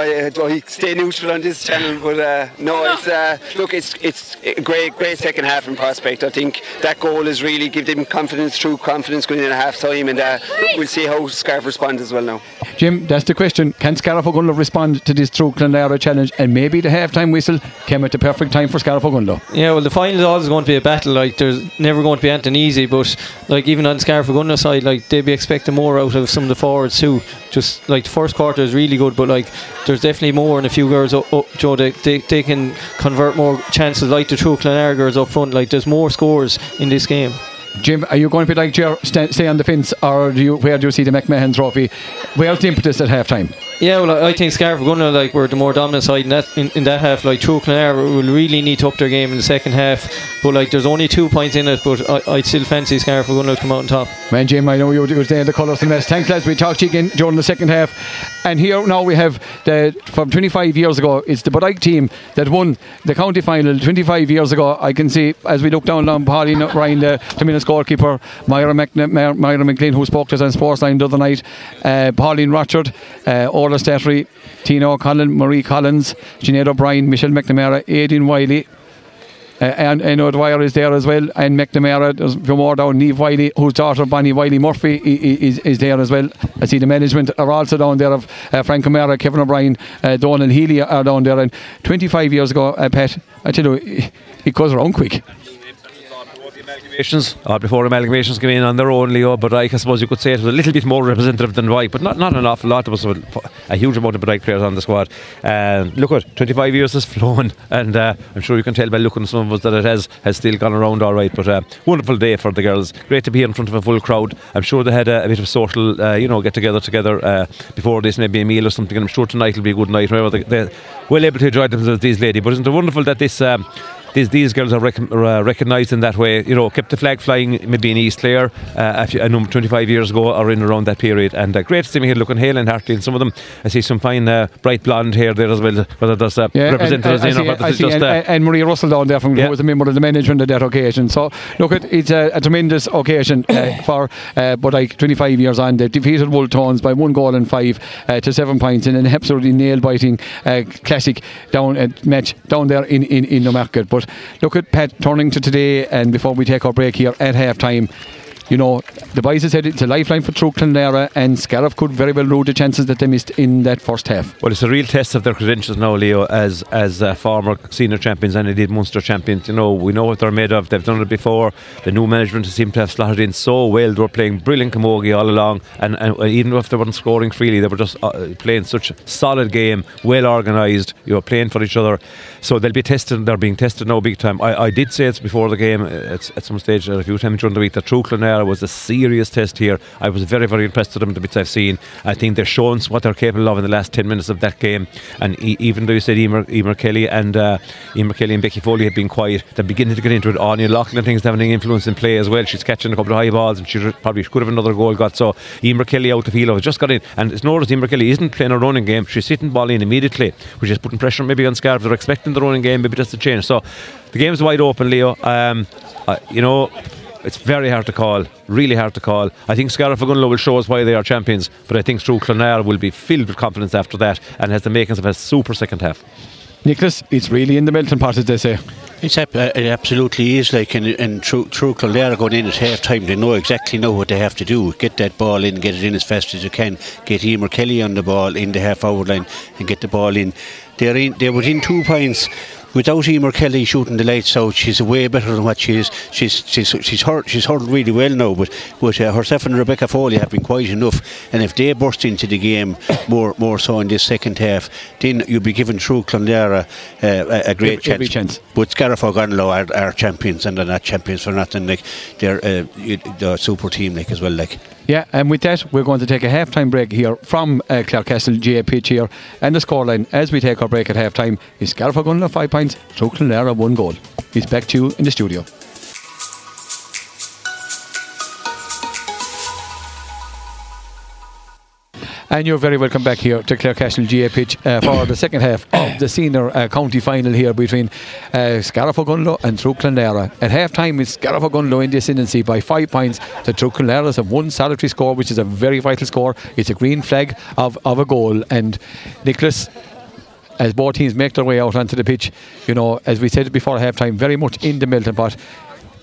I, I stay neutral on this channel, but uh, no, it's uh, look, it's it's a great, great second half in prospect. I think that goal is really give them confidence, true confidence going in at half time, and uh, look, we'll see how Scarf responds as well now. Jim, that's the question. Can Scarfagundlo respond to this Through Clonera challenge? And maybe the half-time whistle came at the perfect time for Scarfagundlo. Yeah, well, the final is always going to be a battle. Like, there's never going to be anything easy, but like even on Scarfagundlo's side, like they'd be expecting more out of some of the forwards too. Just like the first quarter is really good, but like there's definitely more, and a few girls up, up Joe, they, they, they can convert more chances like the Through Clonera girls up front. Like there's more scores in this game. Jim, are you going to be like Ger, st- stay on the fence, or do you, where do you see the McMahon Trophy? Where's the impetus at half time? Yeah, well, I think Scarfagundlo like were the more dominant side in that in, in that half. Like Through Clonera will really need to up their game in the second half, but like there's only two points in it, but I, I'd still fancy Scarfagundlo to come out on top. Man, Jim, I know you were there in the colours and mess. Thanks, lads. We talked to you again during the second half. And here now we have the from twenty-five years ago. It's the Bodike team that won the county final twenty-five years ago. I can see as we look down along Polly Ryan, the Tamina's goalkeeper, Myra McNe- Myra, Myra McLean, who spoke to us on Sportsline the other night, uh, Pauline Rochard, uh, Orla Stattery, Tina O'Connell, Marie Collins, Sinead O'Brien, Michelle McNamara, Aidan Wiley, uh, and, and O'Dwyer is there as well, and McNamara, there's a few more down, Neve Wiley, whose daughter Bonnie Wiley Murphy is, is there as well. I see the management are also down there of uh, Frank O'Mara, Kevin O'Brien, uh, Donald Healy are down there. And twenty-five years ago, uh, Pat, I tell you, it, it goes around quick. Amalgamations, or before amalgamations came in on their own, Leo, but I suppose you could say it was a little bit more representative than Bodike, but not, not an awful lot. There was a, a huge amount of Bodike players on the squad. And um, look at twenty-five years has flown, and uh, I'm sure you can tell by looking at some of us that it has has still gone around all right. But uh, wonderful day for the girls. Great to be in front of a full crowd. I'm sure they had a, a bit of social, uh, you know, get together together uh, before this, maybe a meal or something. And I'm sure tonight will be a good night. Remember, they're well able to enjoy themselves, these ladies. But isn't it wonderful that this? Um, These, these girls are rec- uh, recognised in that way, you know, kept the flag flying maybe in East Clare uh, a number twenty-five years ago or in around that period. And uh, great to see me here looking hale and hearty, and some of them, I see some fine uh, bright blonde hair there as well, whether that's uh, yeah, representatives in or whether it's just... And, uh, and Maria Russell down there from, yeah. who was a member of the management at that occasion. So, look, it, it's a, a tremendous occasion uh, for uh, Bodike twenty-five years on. They defeated Wooltowns by one goal and five uh, to seven points in an absolutely nail-biting uh, classic down uh, match down there in, in, in the market. But look at Pat, turning to today, and before we take our break here at half time, you know, the boys have said it's a lifeline for Through Clonera, and Scarf could very well rue the chances that they missed in that first half. Well, it's a real test of their credentials now, Leo, as as uh, former senior champions, and indeed Munster champions. You know, we know what they're made of. They've done it before. The new management seem to have slotted in so well. They were playing brilliant camogie all along, and, and even if they weren't scoring freely, they were just uh, playing such a solid game, well organised, you know, playing for each other. So they'll be tested. They're being tested now big time. I, I did say it's before the game, it's, at some stage, a few times during the week, that Through Clonera was a serious test here. I was very, very impressed with them, the bits I've seen. I think they've shown what they're capable of in the last ten minutes of that game. And e- even though you said Emer, Emer Kelly and uh, Emer Kelly and Becky Foley have been quiet, they're beginning to get into it. Anya Loughlin things having an influence in play as well. She's catching a couple of high balls, and she re- probably could have another goal got. So Emer Kelly out of heel, just got in. And it's noticed Emer Kelly isn't playing a running game. She's sitting ball in immediately, which is putting pressure maybe on Scarf. They're expecting the running game, maybe that's the change. So the game's wide open, Leo. Um, uh, you know. It's very hard to call, really hard to call. I think Scarfagundlo will show us why they are champions, but I think Through Clonera will be filled with confidence after that, and has the makings of a super second half. Nicholas, it's really in the melting pot, as they say. It's ab- it absolutely is, like, and, and through, through Kildare going in at half-time, they know exactly know what they have to do. Get that ball in, get it in as fast as you can, get Emer Kelly on the ball in the half-hour line and get the ball in. They're, in, they're within two points. Without Emer Kelly shooting the lights out, she's way better than what she is. She's she's she's hurt. She's hurled really well now, but but uh, herself and Rebecca Foley have been quite enough. And if they burst into the game more more so in this second half, then you'll be giving through Clondara uh, a, a great every, chance. Every chance. But Scariff Ogonnellough are, are champions, and they're not champions for nothing. Like they're uh, they're a super team, like, as well, like. Yeah, and with that, we're going to take a half-time break here from uh, Clarecastle G A A pitch here. And the scoreline as we take our break at half-time is Scariff Ogonnellough five points, Sligo Clonlara one goal. It's back to you in the studio. And you're very welcome back here to Clarecastle G A A pitch uh, for the second half of the senior uh, county final here between uh, Scariff Ogonnellough and Sligo Clonlara. At half-time, it's Scariff Ogonnellough in the ascendancy by five points. The Sligo Clonlara have one solitary score, which is a very vital score. It's a green flag of, of a goal. And Nicholas, as both teams make their way out onto the pitch, you know, as we said before half-time, very much in the melting pot.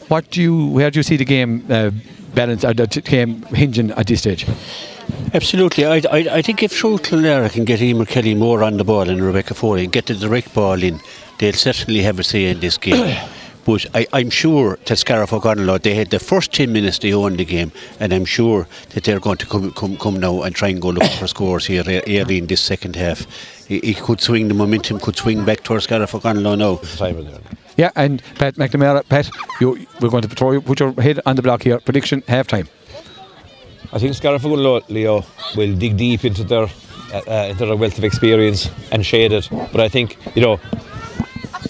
What do you, where do you see the game uh, balance, or the game hinging at this stage? Absolutely. I, I, I think if Sligo Clonlara can get Emer Kelly more on the ball and Rebecca Foley and get the direct ball in, they'll certainly have a say in this game. But I, I'm sure that Scariff Ogonnellough, they had the first ten minutes they owned the game, and I'm sure that they're going to come come, come now and try and go looking for scores here early in this second half. It, it could swing, the momentum could swing back towards Scariff Ogonnellough now. Yeah, and Pat McNamara, Pat, you, we're going to throw you, put your head on the block here. Prediction, half-time. I think Scariff Ogonnellough will dig deep into their uh, into their wealth of experience and shade it. But I think, you know,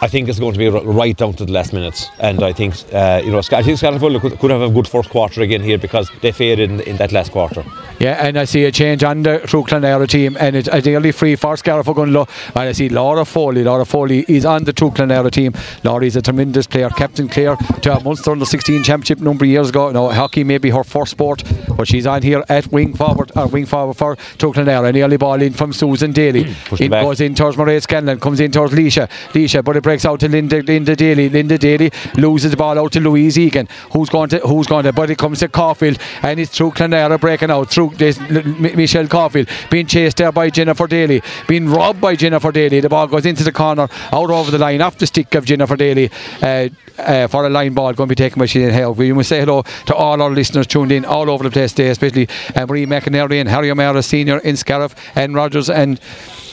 I think it's going to be right down to the last minutes, and I think uh, you know I think Scariff Ogonnellough could, could have a good first quarter again here, because they faded in, in that last quarter. Yeah, and I see a change on the Sligo Clonlara team, and it's ideally free for Scariff Ogonnellough. And I see Laura Foley. Laura Foley is on the Sligo Clonlara team. Laura is a tremendous player, captain Clare to a Munster under sixteen championship a number of years ago. Now hockey may be her first sport, but she's on here at wing forward or wing forward for Sligo Clonlara. And the early ball in from Susan Daly. It back. Goes in towards Mairead Scanlon, comes in towards Leisha. Leisha, but it breaks out to Linda, Linda Daly. Linda Daly loses the ball out to Louise Egan. Who's going to? Who's going to? But it comes to Caulfield, and it's Sligo Clonlara breaking out through this M- Michelle Caulfield, being chased there by Jennifer Daly, being robbed by Jennifer Daly. The ball goes into the corner, out over the line, off the stick of Jennifer Daly uh, uh, for a line ball going to be taken by Shane Hale. We must say hello to all our listeners tuned in all over the place today, especially uh, Marie McInerney and Harry O'Mara Senior in Scariff, and Rogers and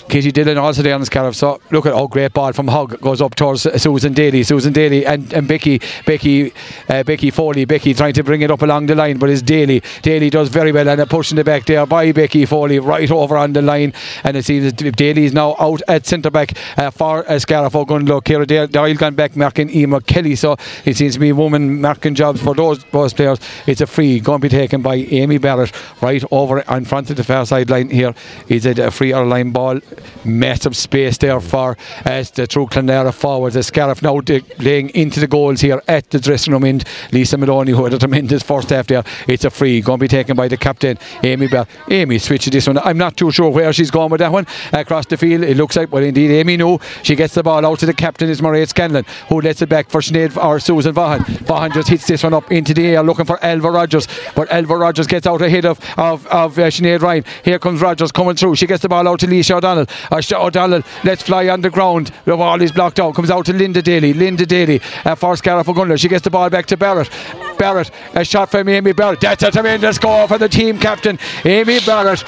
Katie Dillon also there on Scariff. So look at, oh, great ball from Hogg, goes up towards Susan Daly. Susan Daly and, and Becky Becky uh, Becky Foley. Becky trying to bring it up along the line, but it's Daly. Daly does very well, and a push in the back there by Becky Foley, right over on the line. And it seems Daly is now out at centre back uh, for uh, Scariff Ogonnellough. Ciara Doyle gone back marking Emer Kelly. So it seems to be woman marking jobs for those, those players. It's a free going to be taken by Amy Barrett, right over in front of the far sideline here. Is it a free or line ball? Massive space there for as the Sligo Clonlara forwards, as Scariff now de- laying into the goals here at the dressing room end. Lisa Maloney, who had a tremendous first half there. It's a free going to be taken by the captain Amy Bell. Amy switches this one. I'm not too sure where she's going with that one across the field. It looks like, well, indeed Amy knew. She gets the ball out to the captain, is Mairead Scanlon, who lets it back for Sinead or Susan Vaughan. Vaughan just hits this one up into the air looking for Elva Rogers, but Elva Rogers gets out ahead of, of, of uh, Sinead Ryan. Here comes Rogers coming through. She gets the ball out to Leisha O'Donnell. Uh, O'Donnell let's fly on the ground. The ball is blocked out. Comes out to Linda Daly. Linda Daly uh, for Scariff Ogonnellough. She gets the ball back to Barrett. Barrett, a shot from Amy Barrett. That's a tremendous score for the team captain, Amy Barrett.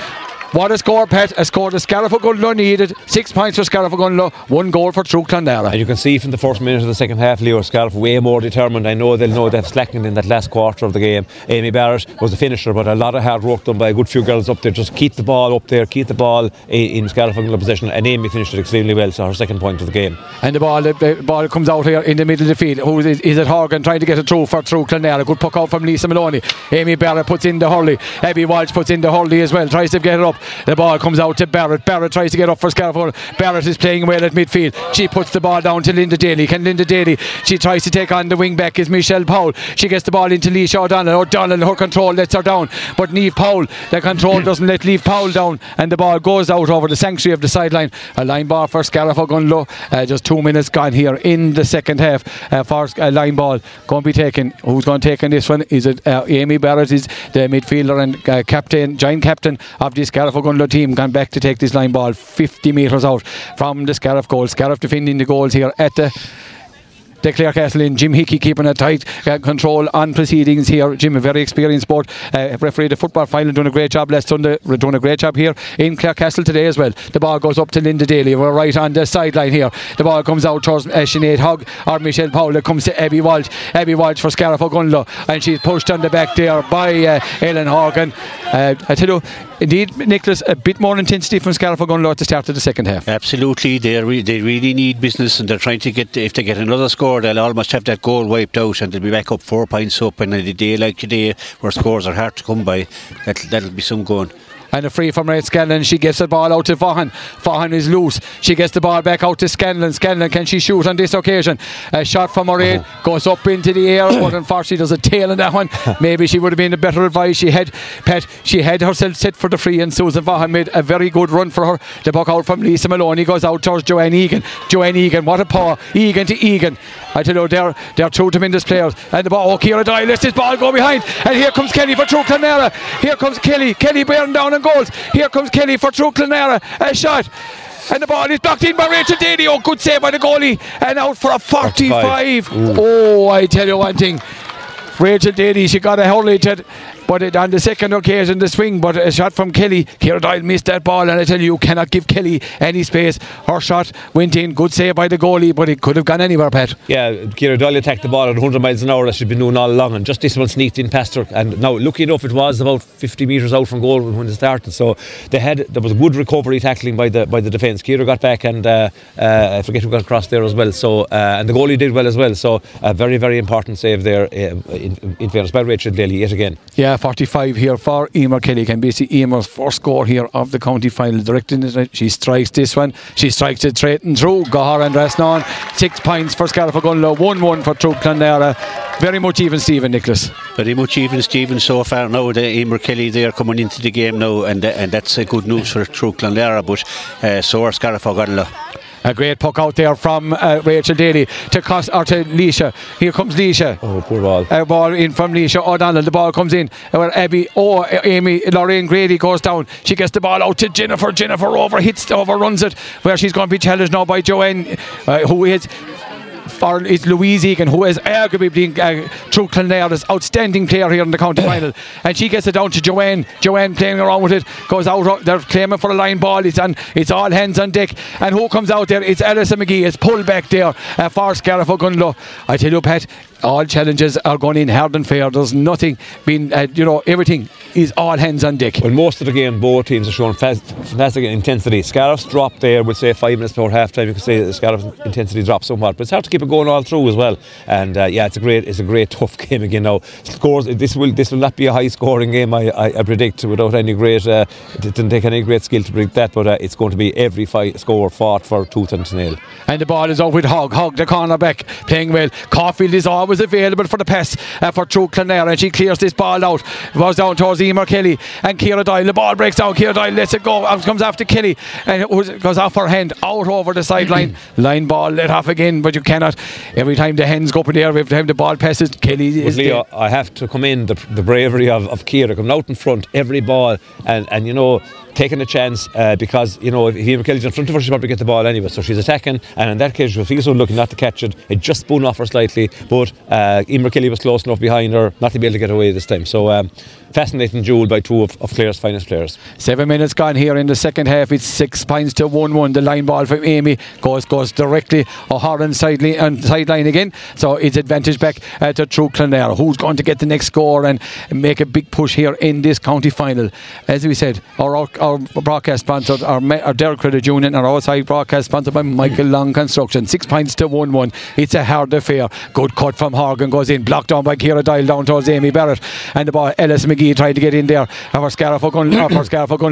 What a score, Pat. A score that Scariff Ogonnellough needed. Six points for Scariff Ogonnellough, one goal for Sligo Clonlara. And you can see from the first minute of the second half, Leo Scariff way more determined. I know they'll know they've slackened in that last quarter of the game. Amy Barrett was the finisher, but a lot of hard work done by a good few girls up there. Just keep the ball up there, keep the ball in, in Scariff Ogonnellough possession, and Amy finished it extremely well, so her second point of the game. And the ball the, the ball comes out here in the middle of the field. Who is, is it? Horgan trying to get it through for Sligo Clonlara. Good puck out from Lisa Maloney. Amy Barrett puts in the hurley. Abby Walsh puts in the hurley as well, tries to get it up. The ball comes out to Barrett. Barrett tries to get up for Scarford. Barrett is playing well at midfield. She puts the ball down to Linda Daly. Can Linda Daly? She tries to take on the wing back is Michelle Powell. She gets the ball into Leisha O'Donnell. O'Donnell, her control lets her down, but Neve Powell, the control doesn't let Neve Powell down, and the ball goes out over the sanctuary of the sideline. A line ball for Scarford going low. Uh, just two minutes gone here in the second half. Uh, for a line ball going to be taken. Who's going to take in this one? Is it uh, Amy Barrett? Is the midfielder and uh, captain, joint captain of the Scariff Ogundlo team, gone back to take this line ball fifty metres out from the Scariff goal. Scariff defending the goals here at the De Clarecastle in. Jim Hickey keeping a tight uh, control on proceedings here. Jim, a very experienced board uh, referee the football final, doing a great job last Sunday, doing a great job here in Clarecastle today as well. The ball goes up to Linda Daly. We're right on the sideline here. The ball comes out towards uh, Sinead Hogg or Michelle Powell. It comes to Abby Walsh. Abby Walsh for Scarif Ogunlo, and she's pushed on the back there by uh, Ellen Horgan. Uh, I tell you, indeed, Nicholas, a bit more intensity from Scarif Ogunlo at the start of the second half. Absolutely, they re- they really need business, and they're trying to get, if they get another score, they'll almost have that goal wiped out, and they'll be back up four points up. And on a day like today, where scores are hard to come by, that'll, that'll be some going. And a free from Red Scanlon. She gets the ball out to Vaughan. Vaughan is loose. She gets the ball back out to Scanlon. Scanlon, can she shoot on this occasion? A shot from Moraine goes up into the air, but unfortunately there's a tail in that one. Maybe she would have been a better advice. She had Pat, she had herself set for the free, and Susan Vaughan made a very good run for her. The puck out from Lisa Maloney goes out towards Joanne Egan. Joanne Egan, what a paw. Egan to Egan. I tell you, they're, they're two tremendous players. And the ball, oh, Ciara Dye lets this ball go behind. And here comes Kelly for True Clonera. Here comes Kelly. Kelly bearing down and goals. Here comes Kelly for True Clonera. A shot. And the ball is blocked in by Rachel Daly. Oh, good save by the goalie. And out for a forty-five. forty-five. Oh, I tell you one thing. Rachel Daly, she got a hurlage at, but it, on the second occasion, the swing, but a shot from Kelly. Ciara Doyle missed that ball, and I tell you, you cannot give Kelly any space. Her shot went in, good save by the goalie, but it could have gone anywhere, Pat. Yeah, Ciara Doyle attacked the ball at one hundred miles an hour, as she'd been doing all along, and just this one sneaked in past her. And now, lucky enough, it was about fifty metres out from goal when it started, so they had, there was good recovery tackling by the by the defence. Ciara got back, and uh, uh, I forget who got across there as well, so uh, and the goalie did well as well, so a very, very important save there, uh, in, in fairness, by Rachel Daly yet again. Yeah, forty-five here for Emer Kelly. Can be see Emer's first score here of the county final. Directing it, she strikes this one. She strikes it straight and through. Gohar and Rasnan. Six points for Scarif Ogunlo. one one for True Clonera. Very much even, Stephen, Nicholas. Very much even, Stephen, so far now. The Emer Kelly, they are coming into the game now, and the, and that's a good news for True Clonera, but uh, so are Scarif Ogunlo. A great puck out there from uh, Rachel Daly to Cost or to Leisha. Here comes Leisha. Oh, poor ball. A ball in from Leisha O'Donnell. The ball comes in. Where Abby or oh, Amy Lorraine Grady goes down. She gets the ball out to Jennifer. Jennifer over hits, overruns it. Where she's going to be challenged now by Joanne, uh, who is. Or it's Louise Egan, who is arguably being uh, True Clonera's outstanding player here in the county final, and she gets it down to Joanne. Joanne playing around with it, goes out. They're claiming for a line ball. It's on. It's all hands on deck, and who comes out there? It's Alison McGee. It's pulled back there uh, for Scarif Ogunlo. I tell you, Pat, all challenges are going in hard and fair. There's nothing being, uh, you know, everything is all hands on deck. Well, most of the game, both teams are showing fast, fantastic intensity. Scarif's dropped there, we'll say five minutes before half time. You could say Scarif's intensity dropped somewhat, but it's hard to keep it going all through as well. And uh, yeah, it's a great, it's a great tough game again now. Scores, this will, this will not be a high scoring game, I, I, I predict, without any great, uh, it didn't take any great skill to predict that, but uh, it's going to be every fight score fought for tooth and nail. And the ball is out with Hogg. Hogg, the corner back, playing well. Caulfield is always available for the pass uh, for True Clonera, and she clears this ball out. It was down towards Emer Kelly and Ciara Doyle. The ball breaks down. Ciara Doyle lets it go. It comes after Kelly, and it goes off her hand out over the sideline. Line ball let off again, but you cannot. Every time the hands go up in the air, every time the ball passes, Kelly is Leo, I have to commend the, the bravery of, of Ciara coming out in front every ball, and, and you know, taking a chance, uh, because you know, if Emer Kelly's in front of her, she'll probably get the ball anyway, so she's attacking, and in that case she feels so lucky not to catch it. It just spun off her slightly, but uh, Emer Kelly was close enough behind her not to be able to get away this time. So um, fascinating duel by two of, of Clare's finest players. Seven minutes gone here in the second half. It's six points to one one. The line ball from Amy goes goes directly O'Haran sideline and sideline again, so it's advantage back uh, to True Clonera, who's going to get the next score and make a big push here in this county final. As we said, our, our Our broadcast sponsored, our, our Derrick Credit Union, our outside broadcast sponsored by Michael Long Construction. Six points to one one. It's a hard affair. Good cut from Horgan, goes in, blocked down by Ciara Doyle down towards Amy Barrett, and the ball Ellis McGee. McGee trying to get in there. Our Scarif O'Connell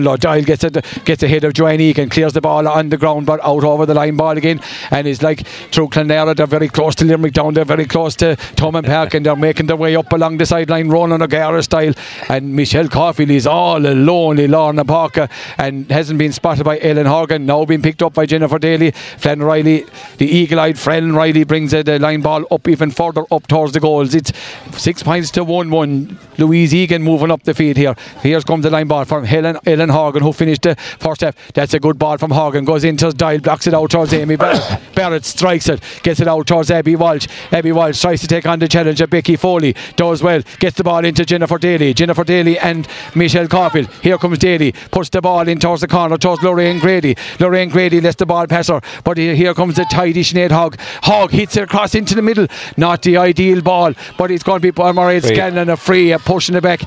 Lodge. Giles gets it, gets ahead of Joanne Egan, clears the ball on the ground, but out over the line ball again. And it's like through Clonera, they're very close to Limerick Down, they're very close to Thomond Park, and they're making their way up along the sideline, Ronan O'Gara style. And Michelle Caulfield is all alone, Lorna Parker, and hasn't been spotted by Ellen Horgan. Now being picked up by Jennifer Daly. Flann Riley, the eagle-eyed Flann Riley, brings the line ball up even further up towards the goals. It's six points to one one. Louise Egan moving up the field here. Here comes the line ball from Helen Ellen Horgan, who finished the first half. That's a good ball from Horgan. Goes into Dial, blocks it out towards Amy Barrett. Barrett strikes it, gets it out towards Abby Walsh. Abby Walsh tries to take on the challenge of Becky Foley. Does well, gets the ball into Jennifer Daly. Jennifer Daly and Michelle Caulfield. Here comes Daly, puts the ball in towards the corner, towards Lorraine Grady. Lorraine Grady lets the ball pass her, but here comes the tidy Sinead Hogg. Hogg hits it across into the middle. Not the ideal ball, but it's going to be Mairead Scanlon, a free, a pushing it back.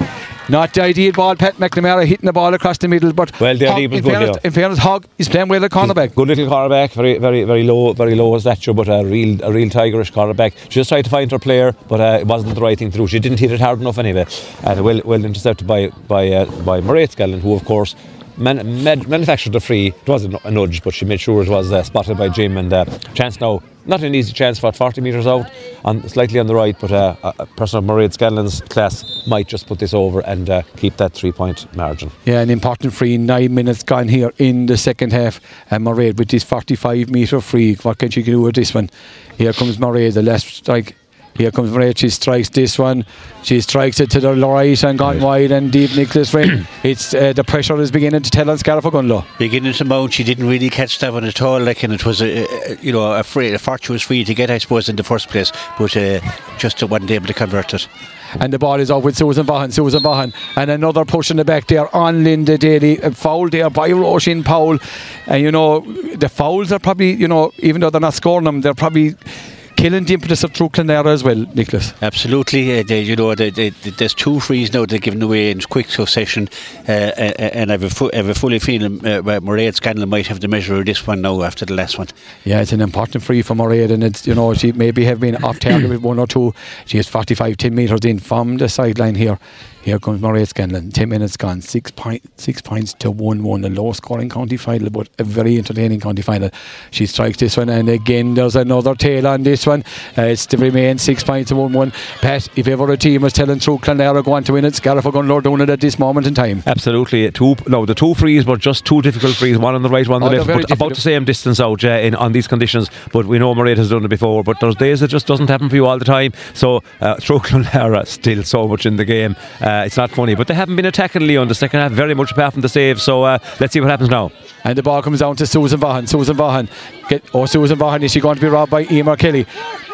Not the ideal ball. Pat McNamara hitting the ball across the middle, but well, Hogg, in, fairness, in fairness, Hogg is playing well at cornerback. Good little cornerback, very, very, very low, very low as that, but a real, a real tigerish cornerback. She just tried to find her player, but uh, it wasn't the right thing to do. She didn't hit it hard enough anyway, and well, well intercepted by by uh, by Mairead Scanlon, who of course man, man, manufactured the free. It was a nudge, but she made sure it was uh, spotted by Jim, and uh, chance now. Not an easy chance for forty metres out, and slightly on the right, but uh, a person of Mairead Scanlon's class might just put this over and uh, keep that three-point margin. Yeah, an important free, nine minutes gone here in the second half, and Mairead with this forty-five metre free, what can she do with this one? Here comes Mairead, the left strike. Here comes Mairead, she strikes this one, she strikes it to the right and gone right. Wide and deep, Nicholas Wren. It's uh, the pressure is beginning to tell on Scarif O'Gunlow. Beginning to mount, she didn't really catch that one at all, like, and it was a, a you know a, free, a fortuitous free to get, I suppose, in the first place, but uh, just wasn't able to convert it. And the ball is off with Susan Vaughan. Susan Vaughan and another push in the back there on Linda Daly. A foul there by Roisin Powell, and you know the fouls are probably, you know even though they're not scoring them, they're probably killing the impetus of through Clonera as well, Nicholas. Absolutely. Uh, they, you know, they, they, they, there's two frees now they're giving away in quick succession, uh, and I have a, fu- I have a fully feeling uh, Mairead Scanlon might have the measure of this one now after the last one. Yeah, it's an important free for Mairead, and it's, you know she maybe have been off target with one or two. She is forty-five, ten metres in from the sideline here. Here comes Mairead Scanlon. Ten minutes gone. Six, point, six points to one one. A low-scoring county final, but a very entertaining county final. She strikes this one, and again there's another tail on this one. Uh, it's to remain six points to one one. Pat, if ever a team was telling through Clonera go on to win it, Scarif O'Gunlow doing it at this moment in time. Absolutely. Two, no, the two frees were just two difficult frees. One on the right, one on oh, the left. But difficult. About the same distance out, yeah, in, on these conditions. But we know Mairead has done it before. But there's days it just doesn't happen for you all the time. So uh, through Clonera still so much in the game. Uh, Uh, it's not funny, but they haven't been attacking Leon the second half very much apart from the save, so uh, let's see what happens now. And the ball comes down to Susan Vaughan. Susan Vaughan get, oh Susan Vaughan, is she going to be robbed by Emer Kelly?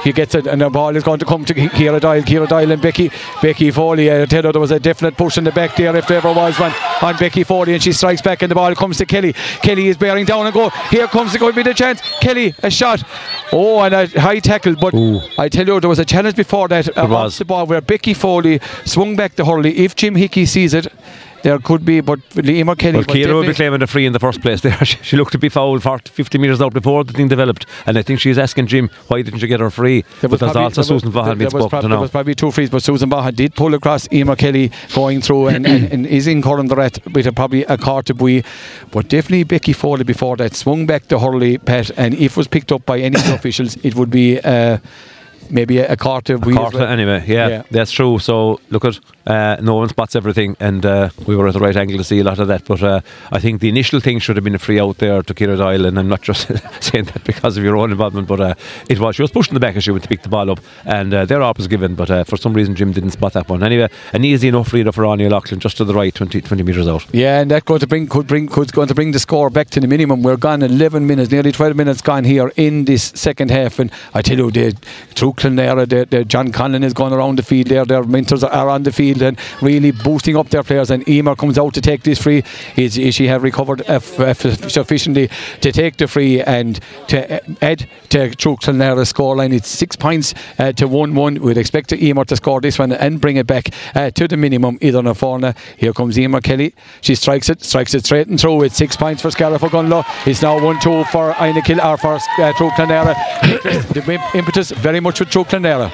He gets it, and the ball is going to come to Ciara Dial. Ciara Dial and Becky Becky Foley. I tell her there was a definite push in the back there if there ever was one on Becky Foley, and she strikes back, and the ball comes to Kelly. Kelly is bearing down and go. Here comes the, going to be the chance. Kelly, a shot. Oh, and a high tackle, but Ooh. I tell you there was a challenge before that. It was the ball where Becky Foley swung back the hurley. If Jim Hickey sees it, there could be, but Liam or Kelly. Well, Ciara will be claiming the free in the first place there. she, she looked to be fouled fifty metres out before the thing developed, and I think she's asking Jim why didn't you get her free. There but there's probably, also there was, Susan Vaughan there, there, was prob- there was probably two frees, but Susan Vaughan did pull across Emer Kelly going through and, and, and is incurring the rat with a, probably a car to buoy, but definitely Becky Foley before that swung back the hurley, Pat, and if it was picked up by any of the officials it would be uh, maybe a, a quarter a quarter well. Anyway, yeah, yeah, that's true. So look at uh, no one spots everything, and uh, we were at the right angle to see a lot of that, but uh, I think the initial thing should have been a free out there to Ciara Dial, and I'm not just saying that because of your own involvement, but uh, it was, she was pushing the back as she went to pick the ball up, and uh, their op was given, but uh, for some reason Jim didn't spot that one. Anyway, an easy enough free for Anya Loughlin just to the right, twenty, twenty metres out. Yeah, and that going to bring could bring could going to bring the score back to the minimum. We're gone eleven minutes, nearly twelve minutes gone here in this second half, and I tell you they threw Clonera, the, the John Conlon is going around the field there, their mentors are on the field and really boosting up their players, and Emer comes out to take this free. Is, is she have recovered f- f- sufficiently to take the free and to add to Clonera's scoreline? It's six points uh, to one one. We'd expect Emer to score this one and bring it back uh, to the minimum either on Forna. Here comes Emer Kelly, she strikes it strikes it straight and through. It's six points for Scarif O'Gunlow. It's now one two for Aina Kill or for uh, Clonera. The impetus very much with Clonera.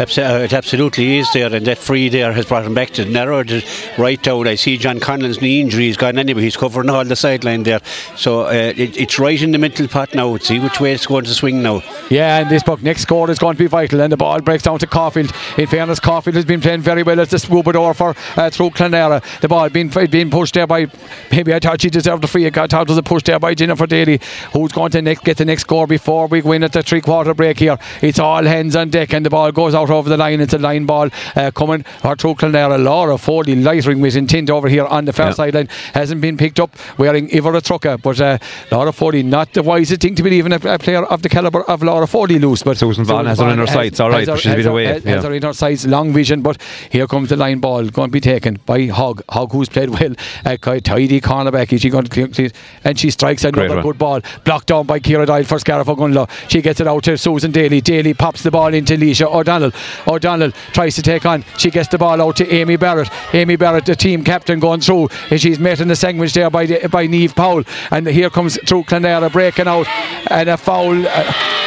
It absolutely is there, and that free there has brought him back to narrowed right down. I see John Conlon's knee injury, he's gone anyway, he's covering all the sideline there. So uh, it, it's right in the middle pot now. See which way it's going to swing now. Yeah, and this Buck next score is going to be vital, and the ball breaks down to Caulfield. In fairness, Caulfield has been playing very well as the Troubadour for uh, through Clonera. The ball being being pushed there by, maybe I thought she deserved the free, I thought it was a push there by Jennifer Daly, who's going to next, get the next score before we win at the three quarter break here. It's all hands on deck, and the ball goes out over the line. It's a line ball uh, coming or through Clonera. Laura Foley lightering with intent over here on the far yeah. sideline, hasn't been picked up wearing Ivor Trucker, but uh, Laura Foley, not the wisest thing to be leaving a, a player of the calibre of Laura Foley loose, but Susan Vaughan has her in her sights, alright, but she's a bit away, has yeah. her in her sights, long vision. But here comes the line ball, going to be taken by Hogg Hogg who's played well, a tidy cornerback. Is she going to, and she strikes another Great good one. Ball blocked down by Ciara Dyle for Scarif Ogunla. She gets it out to Susan Daly. Daly pops the ball into Leisha O'Donnell. O'Donnell tries to take on, she gets the ball out to Amy Barrett. Amy Barrett, the team captain, going through, and she's met in the sandwich there by the, by Niamh Powell. And here comes through Clonera breaking out, and a foul. Uh,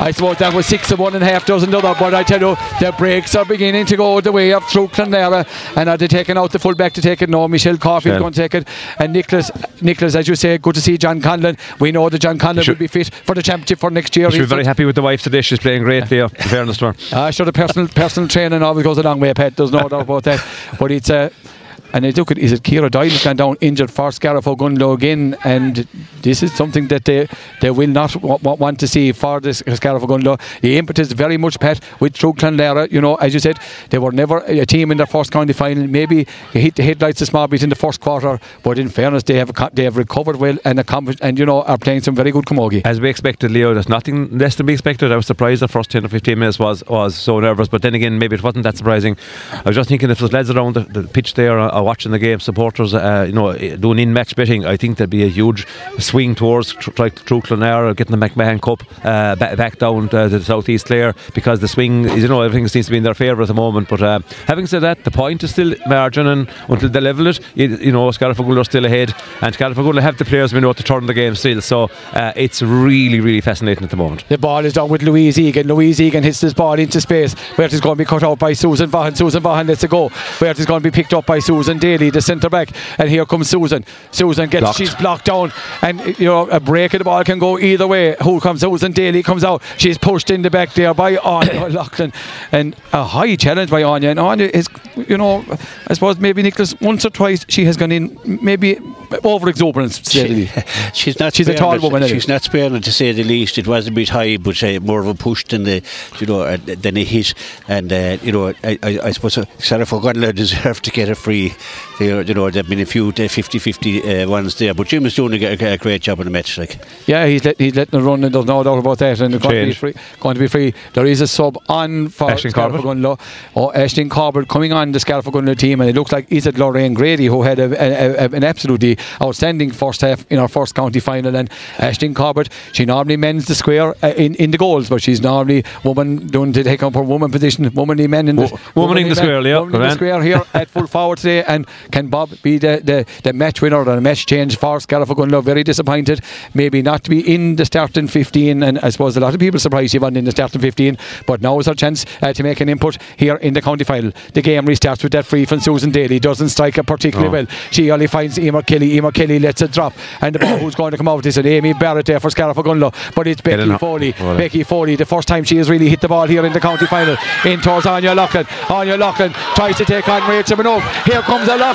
I suppose that was six of one and a half dozen other, but I tell you, the breaks are beginning to go the way of through Clonera. And are they taking out the fullback to take it? No, Michelle Caulfield going to take it. And Nicholas, Nicholas, as you say, good to see John Conlon. We know that John Conlon will be fit for the championship for next year. She's very fit. Happy with the wife today. She's playing great there, in fairness to her. Uh, sure, the personal, personal training always goes a long way, Pat. There's no doubt about that. But it's a... Uh, And they look at, is it Ciara Dyle has gone down injured for Scarif Ogunlo again, and this is something that they they will not w- w- want to see for this Scarif Ogunlo. The impetus very much, Pat, with True Clonera. You know, as you said, they were never a team in their first county final. Maybe hit the headlights a small bit in the first quarter, but in fairness, they have they have recovered well and accomplished, and you know, are playing some very good camogie. As we expected, Leo, there's nothing less than we expected. I was surprised the first ten or fifteen minutes was was so nervous, but then again, maybe it wasn't that surprising. I was just thinking if there's lads around the, the pitch there. Uh, watching the game, supporters uh, you know, doing in-match betting, I think there'd be a huge swing towards tr- like True Clonera getting the McMahon Cup uh, back, back down to the Southeast Clare, because the swing is, you know, everything seems to be in their favour at the moment. But uh, having said that, the point is still margin, and until they level it, it you know, Scarif Ogunlo are still ahead, and Scarif Ogunlo have the players we know to turn the game still. So uh, it's really really fascinating at the moment. The ball is down with Louise Egan. Louise Egan hits this ball into space where it's going to be cut out by Susan Vaughan. Susan Vaughan lets it go where it's going to be picked up by Susan Daly, the centre back, and here comes Susan. Susan gets blocked. She's blocked down, and you know, a break of the ball can go either way. Who comes? Susan Daly comes out. She's pushed in the back there by Anya Loughlin, and a high challenge by Anya. And Anya is, you know, I suppose maybe Nicholas once or twice she has gone in maybe over exuberance. She, she's not. She's a tall woman. She's not sparing it, to say the least. It was a bit high, but uh, more of a push than the, you know, uh, than a hit. And uh, you know, I, I, I suppose uh, Scarif Ogunlo deserved to get a free. There, you know, there have been a few fifty-fifty uh, ones there, but Jim is doing a, a great job in the match. Like, yeah, he's let, he's letting it run, and there's no doubt about that. And it's going to be free. Going to be free. There is a sub on for Scarif Ogunlo. Oh, Ashton Corbett coming on the Scarif Ogunlo team, and it looks like is it Lorraine Grady who had a, a, a, an absolutely outstanding first half in our first county final. And Ashton Corbett, she normally mends the square uh, in, in the goals, but she's normally woman doing to take up her woman position, womanly men in the w- woman in the square, Leo. Woman in the square here at full forward today. And can Bob be the, the, the match winner or the match change for Scarif Ogunlo? Very disappointed maybe not to be in the starting fifteen, and I suppose a lot of people surprised he wasn't in the starting fifteen, but now is our chance uh, to make an input here in the county final. The game restarts with that free from Susan Daly. Doesn't strike her particularly oh. well. She only finds Emer Kelly. Emer Kelly lets it drop, and the ball who's going to come out is an Amy Barrett there for Scarif Ogunlo, but it's Becky it Foley well, Becky Foley, the first time she has really hit the ball here in the county final. In towards Anya Loughlin. Anya Loughlin tries to take on Rachel Minogue. Here comes a Loughlin.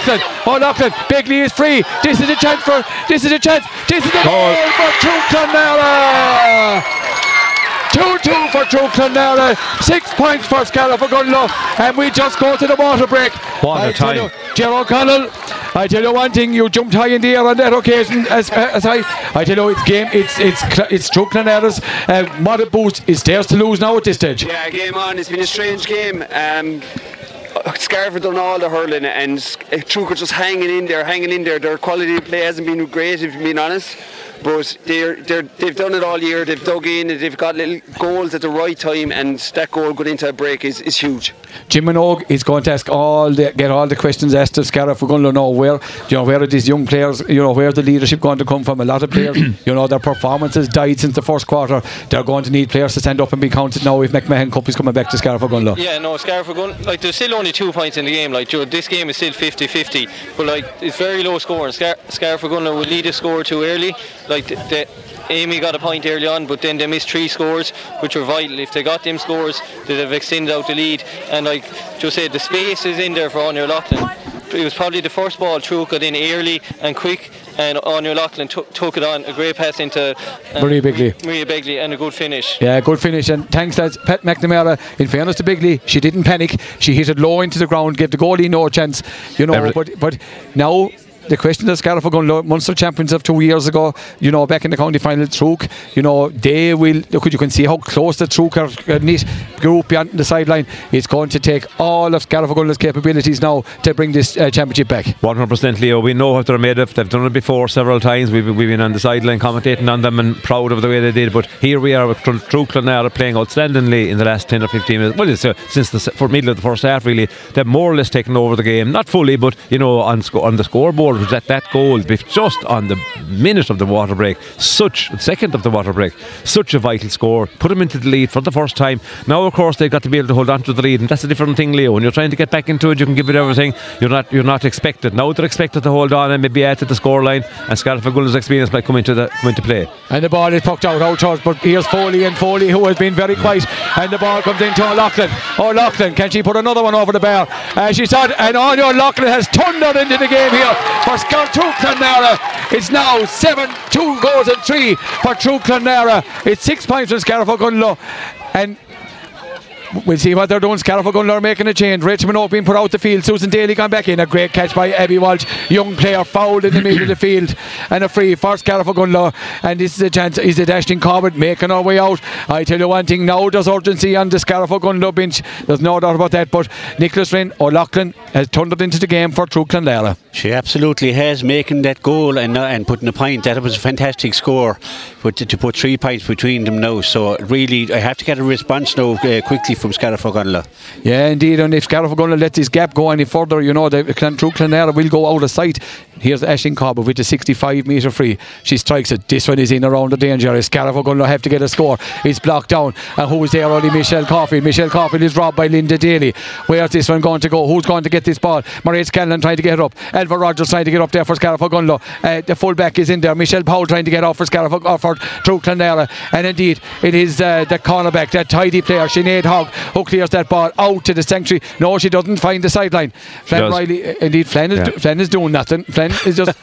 Oh, Loughlin. Begley is free. This is a chance for. This is a chance. This is a goal, goal for True Clonera. two two for True Clonera. Six points for Scarif Ogunlo. And we just go to the water break. What I a time. Gerald Connell, I tell you one thing, you jumped high in the air on that occasion. As, uh, as I, I tell you, it's game, it's it's it's True Clonera's uh, moderate boost. It's theirs to lose now at this stage. Yeah, game on. It's been a strange game. Um, Scarif have done all the hurling, and True just hanging in there, hanging in there. Their quality of play hasn't been great, if I'm being honest. But they're, they're, they've done it all year. They've dug in. They've got little goals at the right time, and that goal going into a break is, is huge. Jim Minogue is going to ask all the, get all the questions asked of Scarif. We're going to know where, you know, where are these young players, you know, where the leadership going to come from. A lot of players, you know, their performances died since the first quarter. They're going to need players to stand up and be counted now if McMahon Cup is coming back to Scarif Gunlow. Yeah, no, Scarif Gunlow, like, there's still only two points in the game. Like, this game is still fifty fifty, but like, it's very low scoring. Scarif Gunlow will lead a score too early. Like, the, the, Amy got a point early on, but then they missed three scores, which were vital. If they got them scores, they'd have extended out the lead. And like Joe said, the space is in there for Áine Loughlin. It was probably the first ball True got in early and quick, and Áine Loughlin t- took it on. A great pass into um, Maria Bigley. Maria Bigley, and a good finish. Yeah, good finish. And thanks, lads. Pat McNamara, in fairness to Bigley, she didn't panic. She hit it low into the ground, gave the goalie no chance. You know, Everly. but but now. The question that Scarif are going to Munster champions of two years ago, you know, back in the county final, Truk, you know, they will look. You can see how close the Truk are in this group on the sideline. It's going to take all of Scarif Gunlow's capabilities now to bring this uh, championship back. one hundred percent, Leo. We know what they're made of. They've done it before several times. We've, we've been on the sideline commentating on them and proud of the way they did. But here we are with Truk Clonard playing outstandingly in the last ten or fifteen minutes. Well, it's, uh, since the for middle of the first half, really, they've more or less taken over the game. Not fully, but, you know, on, sco- on the scoreboard. That that goal just on the minute of the water break, such second of the water break, such a vital score, put them into the lead for the first time. Now of course they've got to be able to hold on to the lead, and that's a different thing, Leo. When you're trying to get back into it, you can give it everything. You're not you're not expected. Now they're expected to hold on and maybe add to the scoreline, and Scarif Gunlow's experience might come into the come into play. And the ball is pucked out outwards, but here's Foley, and Foley who has been very quiet, and the ball comes into O'Loughlin. O'Loughlin, can she put another one over the bar? Uh, she said, and O'Loughlin has thundered into the game here. For True Clonmara, it's now seven, two goals and three for True Clonmara. It's six points from Scarif Gunlow, and we'll see what they're doing. Scarif Gunlow making a change. Rachel Minogue being put out the field. Susan Daly gone back in. A great catch by Abby Walsh. Young player fouled in the middle of the field, and a free for Scarif Gunlow. And this is a chance. Is it Ashton Corbett making our way out? I tell you one thing, now there's urgency on the Scarif Gunlow bench. There's no doubt about that. But Nicholas Wren O'Loughlin has thundered into the game for True Clonmara. She absolutely has, making that goal and uh, and putting a point. That was a fantastic score, but to, to put three points between them now. So really, I have to get a response now uh, quickly from Scarif Gunlow. Yeah, indeed. And if Scarif Gunlow let this gap go any further, you know, the True Clonmara will go out of sight. Here's Aisling Corbett with the sixty-five metre free. She strikes it. This one is in around the danger. Is Scarif Gunlow have to get a score? It's blocked down. And who's there only? Michelle Caulfield. Michelle Caulfield is robbed by Linda Daly. Where's this one going to go? Who's going to get this ball? Maria Scanlon trying to get it up. Elva Rogers trying to get up there for Scarif Gunlow. Uh, the fullback is in there. Michelle Powell trying to get off for Scarif uh, for True Clonmara. And indeed, it is uh, the cornerback, that tidy player, Sinead Hogg, who clears that ball out to the sanctuary. No, she doesn't find the sideline. Flann Riley, uh, indeed, Flann is, yeah. do, Flann is doing nothing. Flann is just.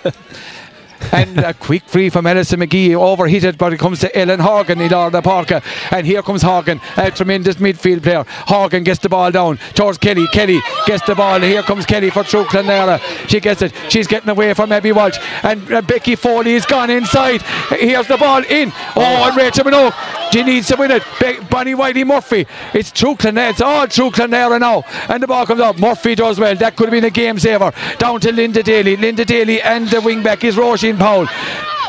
And a quick free from Alison McGee, overhit it, but it comes to Ellen Horgan in Lorna Parker. And here comes Horgan, a tremendous midfield player. Horgan gets the ball down towards Kelly. Kelly gets the ball, and here comes Kelly for True Clonmara. She gets it, she's getting away from Abby Walsh, and uh, Becky Foley has gone inside. Here's the ball in. Oh, and Rachel Minogue, she needs to win it. Be- Bonnie Whitey Murphy. It's True Clonmara, it's all True Clonmara now, and the ball comes up. Murphy does well. That could have been a game saver. Down to Linda Daly. Linda Daly, and the wing back is Roisin Powell.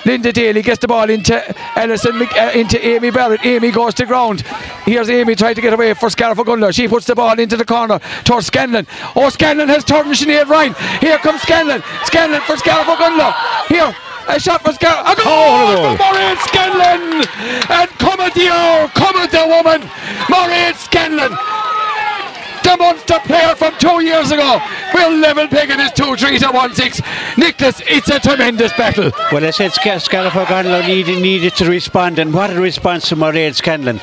Linda Daly gets the ball into Alison, uh, into Amy Barrett. Amy goes to ground. Here's Amy trying to get away for Scarif Gunlow. She puts the ball into the corner towards Scanlon. Oh, Scanlon has turned Sinead Ryan. Here comes Scanlon. Scanlon for Scarif Gunlow. Here. A shot for Scarif. A goal oh, no. for Maureen Scanlon. And come at the hour, come at the woman. Maureen Scanlon, the Munster player from two years ago. Will Neville Piggott is two three to one six. Nicholas, it's a tremendous battle. Well, I said Scarif Gunlow needed, needed to respond, and what a response to Maureen Scanlon.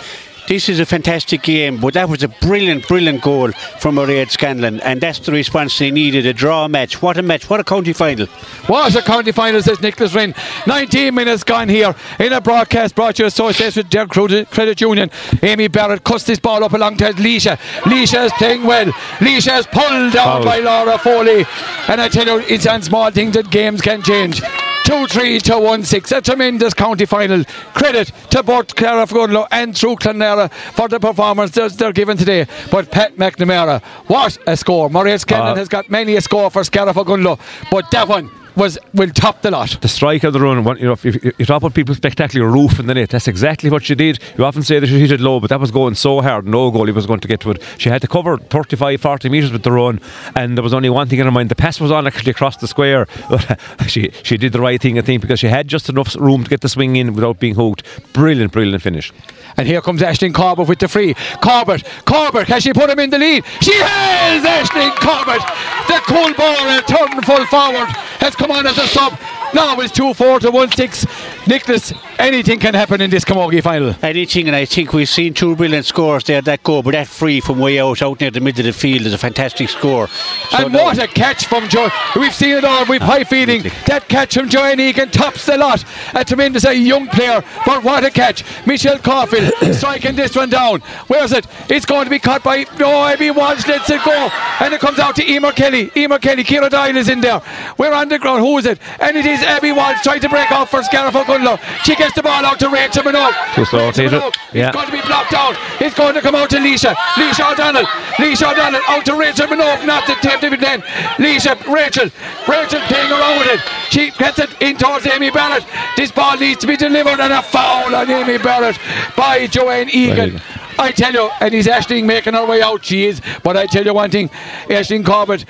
This is a fantastic game, but that was a brilliant, brilliant goal from Maureen Scanlon, and that's the response they needed. A draw match. What a match. What a county final. What a county final, says Nicholas Wren. nineteen minutes gone here in a broadcast brought to you associated with Dare Credit Union. Amy Barrett cuts this ball up alongside Leisha. Leisha is playing well. Leisha is pulled down oh. by Laura Foley, and I tell you, it's on small things that games can change. two three to one six, a tremendous county final. Credit to both Scarif Gunlow and True Clonmara for the performance they're given today. But Pat McNamara, what a score. Maurice Cannon uh, has got many a score for Scarif Gunlow, but that one was will top the lot. The strike of the run, you know, if you talk about people spectacular roofing the net, that's exactly what she did. You often say that she hit it low, but that was going so hard, no goalie was going to get to it. She had to cover thirty-five, forty metres with the run, and there was only one thing in her mind. The pass was on actually across the square, but she, she did the right thing, I think, because she had just enough room to get the swing in without being hooked. Brilliant, brilliant finish. And here comes Aisling Corbett with the free. Corbett, Corbett, has she put him in the lead? She has! Aisling Corbett, the cool ball and turn full forward, has come on as a sub. Now it's two four to one six. Nicholas, anything can happen in this Camogie final. Anything, and I think we've seen two brilliant scores there that go, but that free from way out, out near the middle of the field is a fantastic score. So and what a catch from Joy. We've seen it all, we've ah, high feeding. That catch from Joanne Egan tops the lot. A tremendous a young player, but what a catch. Michelle Caulfield striking this one down. Where's it? It's going to be caught by no, Abby Walsh lets it go. And it comes out to Emer Kelly. Emer Kelly, Ciara Doyle is in there. We're on the ground, who is it? And it is Abby Walsh trying to break off for Scarif O'Gunlow. She gets the ball out to Rachel Minogue. Yeah. It's going to be blocked out. It's going to come out to Leisha. Leisha O'Donnell. Leisha O'Donnell out to Rachel Minogue. Not the attempt of it then. Leisha, Rachel. Rachel playing around with it. She gets it in towards Amy Barrett. This ball needs to be delivered, and a foul on Amy Barrett by Joanne Egan. Right. I tell you, and is Aisling making her way out? She is. But I tell you one thing, Aisling Corbett,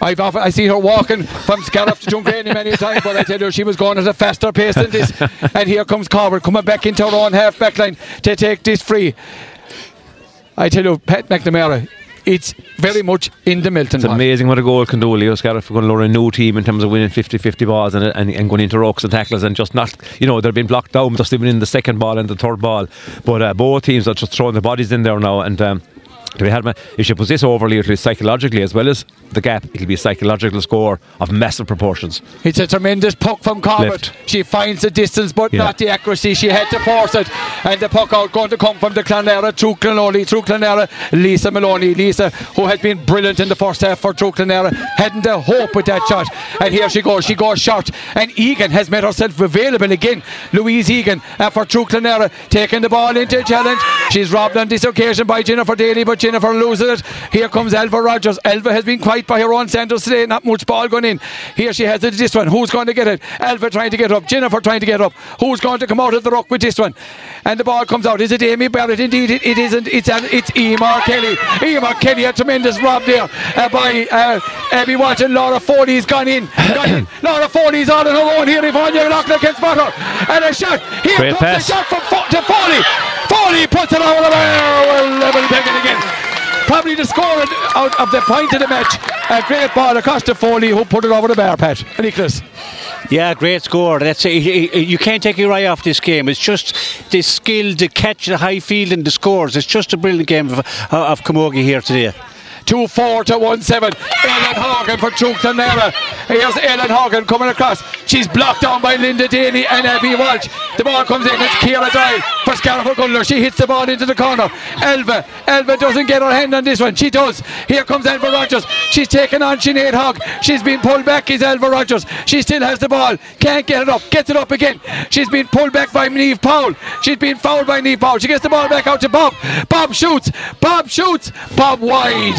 I've often, I see her walking from Scariff to Dungannon many times, but I tell you, she was going at a faster pace than this. And here comes Corbett coming back into her own half back line to take this free. I tell you, Pat McNamara, it's very much in the Milton. It's part. Amazing what a goal can do. Leo Scariff going to lure a new team in terms of winning fifty-fifty balls and, and and going into rocks and tackles and just not, you know, they've been blocked down, just even in the second ball and the third ball. But uh, both teams are just throwing their bodies in there now, and um, to be had, if she puts this over, it'll psychologically as well as the gap, it'll be a psychological score of massive proportions. It's a tremendous puck from Corbett. Left. She finds the distance, but yeah. not the accuracy. She had to force it, and the puck out going to come from the Clonera through Clonoli, through Clonera, Lisa Maloney. Lisa, who had been brilliant in the first half for True Clonera, hadn't a hope with that shot. And here she goes. She goes short, and Egan has made herself available again. Louise Egan uh, for True Clonera, taking the ball into a challenge. She's robbed on this occasion by Jennifer Daly, but Jennifer loses it. Here comes Elva Rogers. Elva has been quiet by her own centres today. Not much ball going in. Here she has it. This one. Who's going to get it? Elva trying to get up. Jennifer trying to get up. Who's going to come out of the ruck with this one? And the ball comes out. Is it Amy Barrett? Indeed, it, it isn't. It's an, it's Emer Kelly. Emer Kelly, a tremendous rob there uh, by uh, Abby Walsh. Laura Foley's gone in. Gone in. Laura Foley's all on her own here. If Anya Loughlin can spot her. And a shot. Here Great comes pass. a shot from Fo- to Foley. Foley puts it over the bar. Well, level back it again. Probably the score out of the point of the match. A great ball across to Foley, who put it over the bar, Pat. Nicholas. Yeah, great score. That's a, you can't take your eye off this game. It's just the skill, the catch, the high field, and the scores. It's just a brilliant game of, of Camogie here today. two four to one seven. Ellen Hogan for True Clonera. Here's Ellen Hogan coming across. She's blocked down by Linda Daly and Abby Walsh. The ball comes in. It's Ciara Doyle for Scarif O'Gunlow. She hits the ball into the corner. Elva. Elva doesn't get her hand on this one. She does. Here comes Elva Rogers. She's taken on Sinead Hogg. She's been pulled back. Is Elva Rogers. She still has the ball. Can't get it up. Gets it up again. She's been pulled back by Niamh Powell. She's been fouled by Niamh Powell. She gets the ball back out to Bob. Bob shoots. Bob shoots. Bob wide.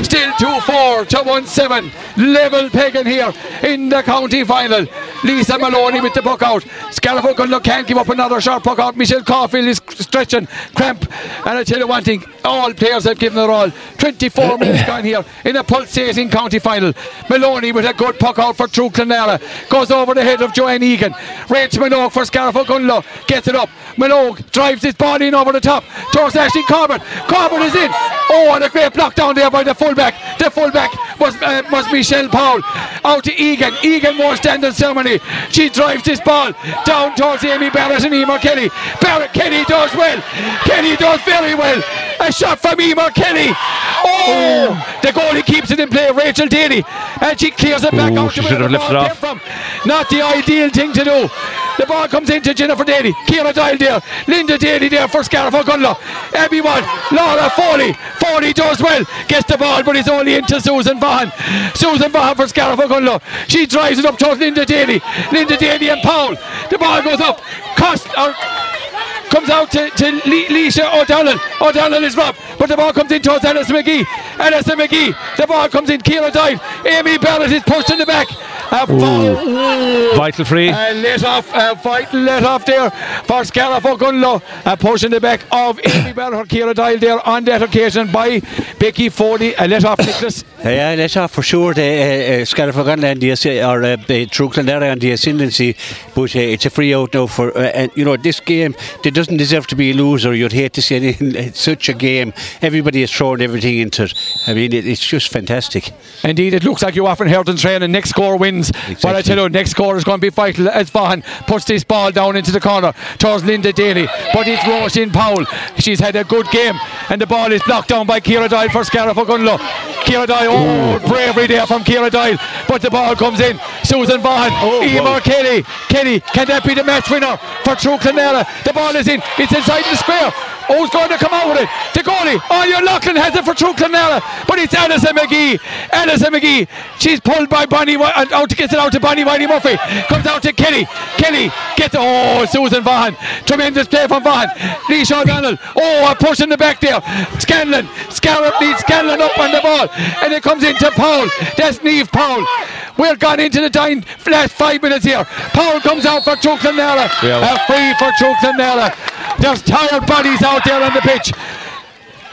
Still two four to one seven. Level pegging here in the county final. Lisa Maloney with the puck out. Scarif O'Gunlow can't give up another sharp puck out. Michelle Caulfield is stretching, cramp. And I tell you one thing, all players have given their all. twenty-four minutes gone here in a pulsating county final. Maloney with a good puck out for True Clonera. Goes over the head of Joanne Egan. Rachel Minogue for Scarif O'Gunlow. Gets it up. Minogue drives his ball in over the top. Towards Aisling Corbett. Corbett is in. Oh, and a great block down there by the fullback. The fullback was, uh, was Michelle Powell. Out to Egan. Egan won't stand in ceremony. She drives this ball down towards Amy Barrett and Emer Kelly. Barrett Kelly does well. Kelly does very well. A shot from Emer Kelly. Oh, oh! The goalie keeps it in play. Rachel Daly, and she clears it back Ooh, out to where the ball came from. Not the ideal thing to do. The ball comes into Jennifer Daly. Ciara Doyle there. Linda Daly there for Scarif O'Gunlow. Everyone. Laura Foley. Foley does well. Gets the ball, but it's only into Susan Vaughan. Susan Vaughan for Scarif O'Gunlow. She drives it up towards Linda Daly. Linda Daly and Powell. The ball goes up. Cost. Or, comes out to, to Le- Leisha O'Donnell. O'Donnell is robbed, but the ball comes in towards Alison McGee. Alison McGee, the ball comes in. Ciara Doyle, Amy Barrett is pushed in the back. a foul. Vital free. Uh, let off, uh, vital let off there for Scarlett O'Gunlow. Uh, pushing the back of Amy Barrett, Ciara Dial there on that occasion by Becky Foley. A uh, let off, Nicholas. Yeah, let off for sure. The, uh, uh, Scarlett O'Gunlow and the or uh, Truclanera and the ascendancy, but uh, it's a free out now for uh, and you know this game. They doesn't deserve to be a loser. You'd hate to see anything. It's such a game. Everybody has thrown everything into it. I mean, it, it's just fantastic. Indeed, it looks like you often heard in training. Next score wins. Exactly. But I tell you, next score is going to be vital as Vaughan puts this ball down into the corner towards Linda Daly. But it's Roisin Powell. She's had a good game, and the ball is blocked down by Ciara Dial for Scarlett O'Gunlow. Ciara Dial, oh, bravery there from Ciara Dial. But the ball comes in. Susan Vaughan, oh, Emer Kelly. Kelly, can that be the match winner for Truclanera? The ball is in. It's inside the square. Who's going to come out with it? The goalie. Oh, your Loughlin has it for Truclanera, but it's Alison McGee. Alison McGee. She's pulled by Bonnie. Out gets it out to Bonnie Wiley Murphy. Comes out to Kelly. Kelly gets. Oh, Susan Vaughan. Tremendous play from Vaughan. Leisha O'Donnell. Oh, a push in the back there. Scanlon. Scarlett needs Scanlon up on the ball, and it comes into Powell. That's Niamh Powell. We're gone into the dime last five minutes here. Powell comes out for Truclanera. Yeah. A free for Truclanera. There's tired bodies out there on the pitch.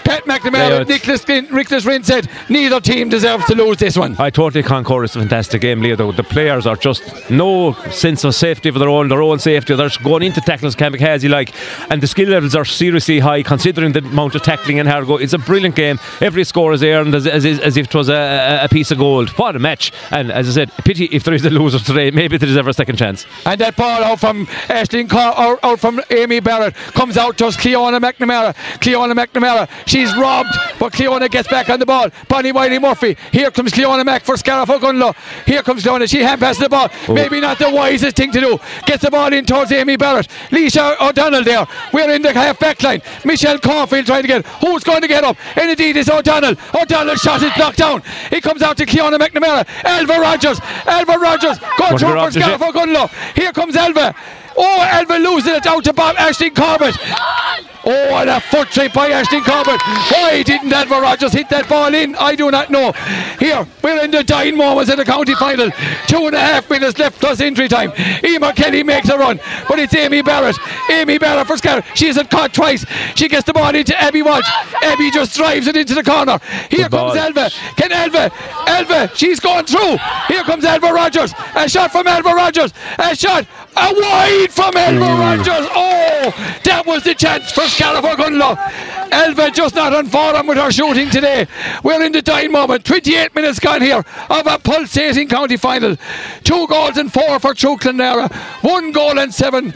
Pat McNamara and Nicholas Rinne said neither team deserves to lose this one. I totally concur. It's a fantastic game, Leo. The, the players are just no sense of safety for their own their own safety. They're going into tackles kamikaze like, and the skill levels are seriously high considering the amount of tackling in Hargo. It's a brilliant game. Every score is earned as, as, as if it was a, a piece of gold. What a match. And as I said, pity if there is a loser today. Maybe there is ever a second chance. And that ball out from Aisling Carr, out, out from Amy Barrett, comes out to Cleona McNamara. Cleona McNamara, she She's robbed, but Cleona gets back on the ball. Bonnie Wiley Murphy. Here comes Cleona Mack for Scarlett O'Gunlow. Here comes Cleona. She hand passes the ball. Oh. Maybe not the wisest thing to do. Gets the ball in towards Amy Barrett. Leisha O'Donnell there. We're in the half back line. Michelle Caulfield trying to get. Who's going to get up? And indeed it's O'Donnell. O'Donnell's shot is knocked down. It comes out to Cleona McNamara. Elva Rogers. Elva Rogers. Go through for Scarlett O'Gunlow. Here comes Elva. Oh, Elva loses it out to Bob Aisling Corbett. Oh, and a foot trip by Aisling Corbett. Why didn't Elva Rogers hit that ball in? I do not know. Here, we're in the dying moments in the county final. Two and a half minutes left plus injury time. Emer Kelly makes a run, but it's Amy Barrett. Amy Barrett for Scarlett. She isn't caught twice. She gets the ball into Abby Walsh. Abby just drives it into the corner. Here Good comes ball. Elva. Can Elva? Elva, she's gone through. Here comes Elva Rogers. A shot from Elva Rogers. A shot. A wide from Elva mm. Rogers. Oh, that was the chance for Scarlett O'Gunlow. Elva just not on form with her shooting today. We're in the dying moment. twenty-eight minutes gone here of a pulsating county final. Two goals and four for Truclanera. One goal and seven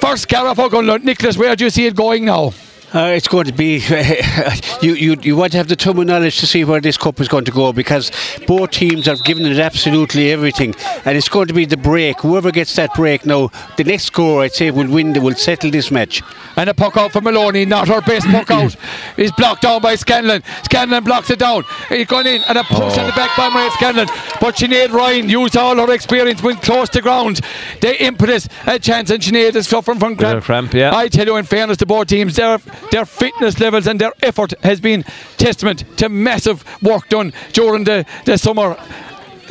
for Scarlett O'Gunlow. Nicholas, where do you see it going now? Uh, it's going to be uh, you, you you want to have the thumb of knowledge to see where this cup is going to go, because both teams have given it absolutely everything, and it's going to be the break. Whoever gets that break now, the next score I'd say will win, will settle this match. And a puck out for Maloney, not her best puck out, is blocked down by Scanlon. Scanlon blocks it down. It's gone in, and a push on oh. the back by Mairead Scanlon, but Sinead Ryan used all her experience, went close to ground, the impetus, a chance, and Sinead is suffering from cramp. cramp yeah. I tell you, in fairness to both teams, they're their fitness levels and their effort has been testament to massive work done during the, the summer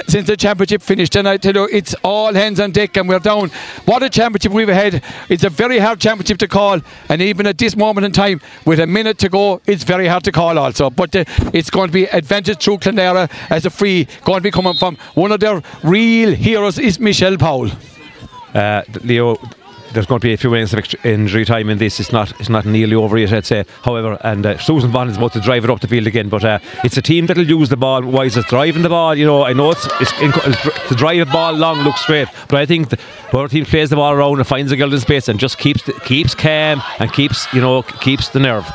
since the championship finished. And I tell you, it's all hands on deck, and we're down. What a championship we've had. It's a very hard championship to call, and even at this moment in time with a minute to go, it's very hard to call also. But uh, it's going to be advantage through Clonera as a free going to be coming from one of their real heroes is Michelle Powell. uh, Leo, there's going to be a few minutes of injury time in this. It's not it's not nearly over yet, I'd say. However, and uh, Susan Vaughan is about to drive it up the field again. But uh, it's a team that'll use the ball. Why is it driving the ball? You know, I know it's, it's, it's to drive the ball long, looks great. But I think the, our team plays the ball around and finds a girl in space and just keeps keeps calm and keeps you know keeps the nerve.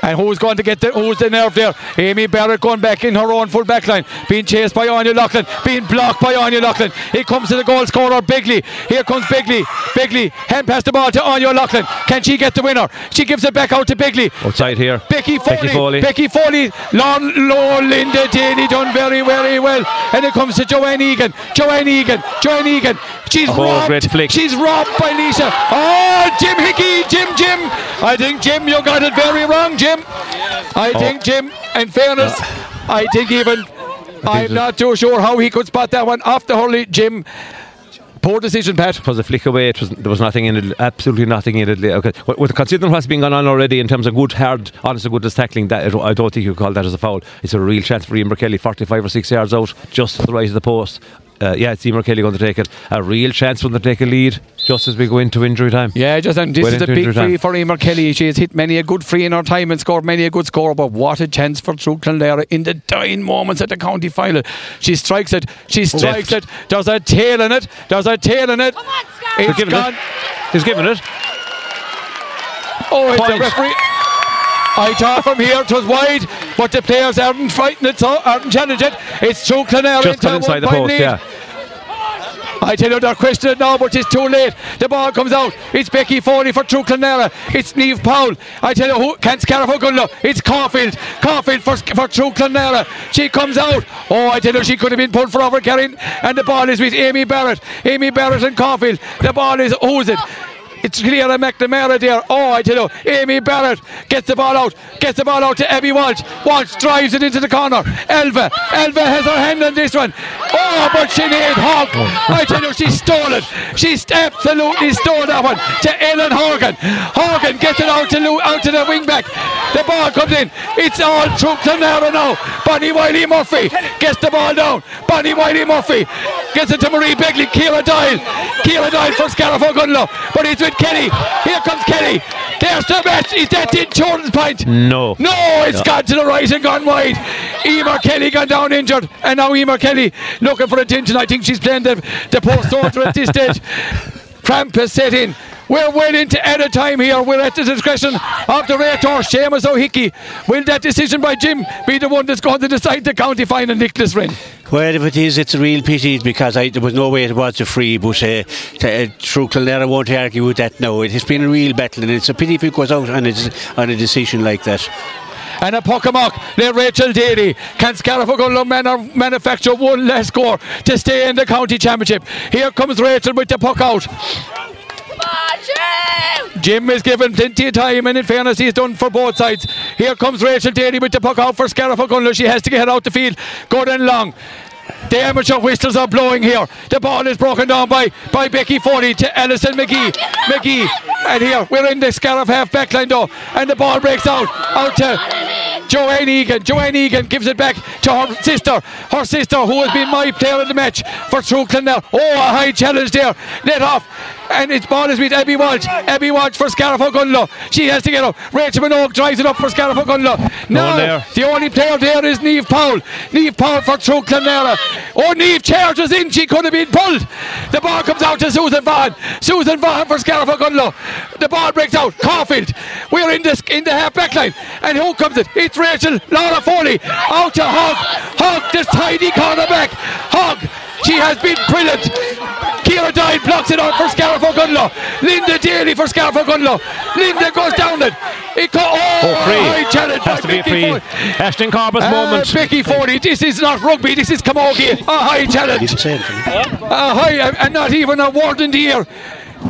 And who's going to get the, who's the nerve there? Amy Barrett going back in her own full back line, being chased by Anya Loughlin, being blocked by Anya Loughlin. It comes to the goal scorer Bigley. Here comes Bigley. Bigley hand pass the ball to Anya Loughlin. Can she get the winner? She gives it back out to Bigley. Outside here, Becky Foley. Becky Foley. Becky Foley. Long, low, Linda Daly done very, very well. And it comes to Joanne Egan. Joanne Egan. Joanne Egan. She's oh, robbed. Flick. She's robbed by Leisha. Oh, Jim Hickey. Jim, Jim. I think Jim, you got it very wrong, Jim. I oh. think Jim, in fairness, yeah. I think even I'm not so sure how he could spot that one off the hurley, Jim. Poor decision, Pat. It was a flick away. It was, there was nothing in it. Absolutely nothing in it. Okay. With, considering what's been going on already in terms of good, hard, honest to goodness tackling, that I don't think you call that as a foul. It's a real chance for Eamon Kelly, forty-five or six yards out, just to the right of the post. Uh, yeah, it's Eamon Kelly going to take it. A real chance for them to take a lead just as we go into injury time. Yeah, just and this well is a big free time for Eamon Kelly. She has hit many a good free in her time and scored many a good score, but what a chance for True Clonlara in the dying moments at the county final. She strikes it, she strikes Left. it, does a tail in it, does a tail in it. Come on, Scott. It's giving gone. It. He's giving it. Oh, it's Point. a referee. I thought from here it was wide, but the players aren't frightened it, so aren't challenged it. It's True Clonlara just come inside the post, lead. yeah. I tell you, they're questioning it now, but it's too late. The ball comes out. It's Becky Foley for True Clonlara. It's Niamh Powell. I tell you, who can't Scariff good enough. It's Caulfield. Caulfield for, for True Clonlara. She comes out. Oh, I tell you, she could have been pulled for overcarrying. And the ball is with Amy Barrett. Amy Barrett and Caulfield. The ball is, who's it? It's Clara McNamara there. Oh, I tell you, Amy Barrett gets the ball out. Gets the ball out to Abby Walsh. Walsh drives it into the corner. Elva. Elva has her hand on this one. Oh, but she needs Hogg. I tell you, she stole it. She absolutely stole that one to Ellen Horgan. Horgan gets it out to Lou, out to the wing back. The ball comes in. It's all through Clonlara now. Bonnie Wiley Murphy gets the ball down. Bonnie Wiley Murphy gets it to Marie Begley. Ciara Doyle. Ciara Doyle for Scariff O'Gunlow. But it's Kelly, here comes Kelly. There's the match. Is that the insurance point? No. No, it's no. gone to the right and gone wide. Eamon Kelly gone down injured, and now Eamon Kelly looking for attention. I think she's playing the, the post order at this stage. Cramp has set in. We're well into added time here. We're at the discretion of the Rator, Seamus O'Hickey. Will that decision by Jim be the one that's going to decide the county final, Nicholas Wren? Well, if it is, it's a real pity because I, there was no way it was a free, but uh, t- uh, True Clonlara won't argue with that now. It has been a real battle, and it's a pity if it goes out on a, on a decision like that. And a Pocamock, there Rachel Daly. Can Scariff O'Gunlow man- manufacture one less score to stay in the county championship? Here comes Rachel with the puck out. Jim! Jim is given plenty of time, and in fairness, he's done for both sides. Here comes Rachel Daly with the puck out for Scariff O'Gunlow. She has to get out the field. Good and long. The amateur whistles are blowing here. The ball is broken down by, by Becky Foley to Alison McGee. McGee. And here, we're in the Scariff half back line though. And the ball breaks out. Out to Joanne Egan. Joanne Egan gives it back to her sister. Her sister, who has been my player of the match for True Clonlara. Oh, a high challenge there. Let off. And it's ball is with Abby Walsh. Abby Walsh for Scariff O'Gunlow. She has to get up. Rachel Minogue drives it up for Scariff O'Gunlow. Now, the only player there is Niamh Powell. Niamh Powell for True Clonlara. Oh, Niamh charges in. She could have been pulled. The ball comes out to Susan Vaughan. Susan Vaughan for Scariff O'Gunlow. The ball breaks out. Caulfield. We're in the, in the half back line. And who comes it? It's Rachel Laura Foley. Out to Hogg. Hogg, this tidy corner back. Hogg. She has been brilliant. Ciara Doyle blocks it out for Scariff O'Gunlow. Linda Daly for Scariff O'Gunlow. Linda goes down it. It co- oh, oh, free. High challenge has by to Becky be a free. Ford. Ashton Carber's uh, moment. Becky Foley. This is not rugby. This is camogie. A high challenge. A high uh, and not even a word in the ear.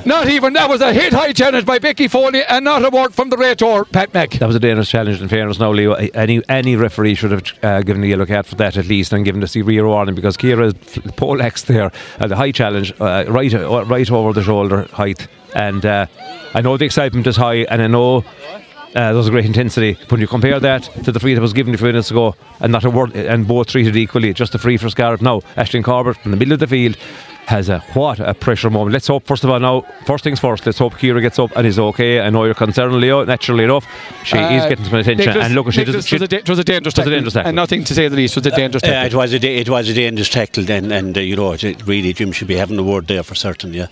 Not even, that was a hit high challenge by Becky Foley and not a word from the Rator, Pat Mack. That was a dangerous challenge in fairness now, Leo. Any any referee should have uh, given the yellow card for that at least and given the severe warning because Ciara's poleaxed there at the high challenge, uh, right uh, right over the shoulder height. And uh, I know the excitement is high and I know uh, there was a great intensity. But when you compare that to the free that was given a few minutes ago and not a word, and both treated equally, just a free for Scariff now. Ashton Corbett in the middle of the field. Has a what a pressure moment. Let's hope, first of all, now, first things first, let's hope Ciara gets up and is okay. I know you're concerned, Leo, naturally enough. She uh, is getting some attention. Nicholas, and look, she does, she was a da- it was a dangerous tackle. And nothing to say the least, was a dangerous tackle. Uh, it, was a da- it was a dangerous tackle, then, and uh, you know, it really, Jim should be having a word there for certain, yeah.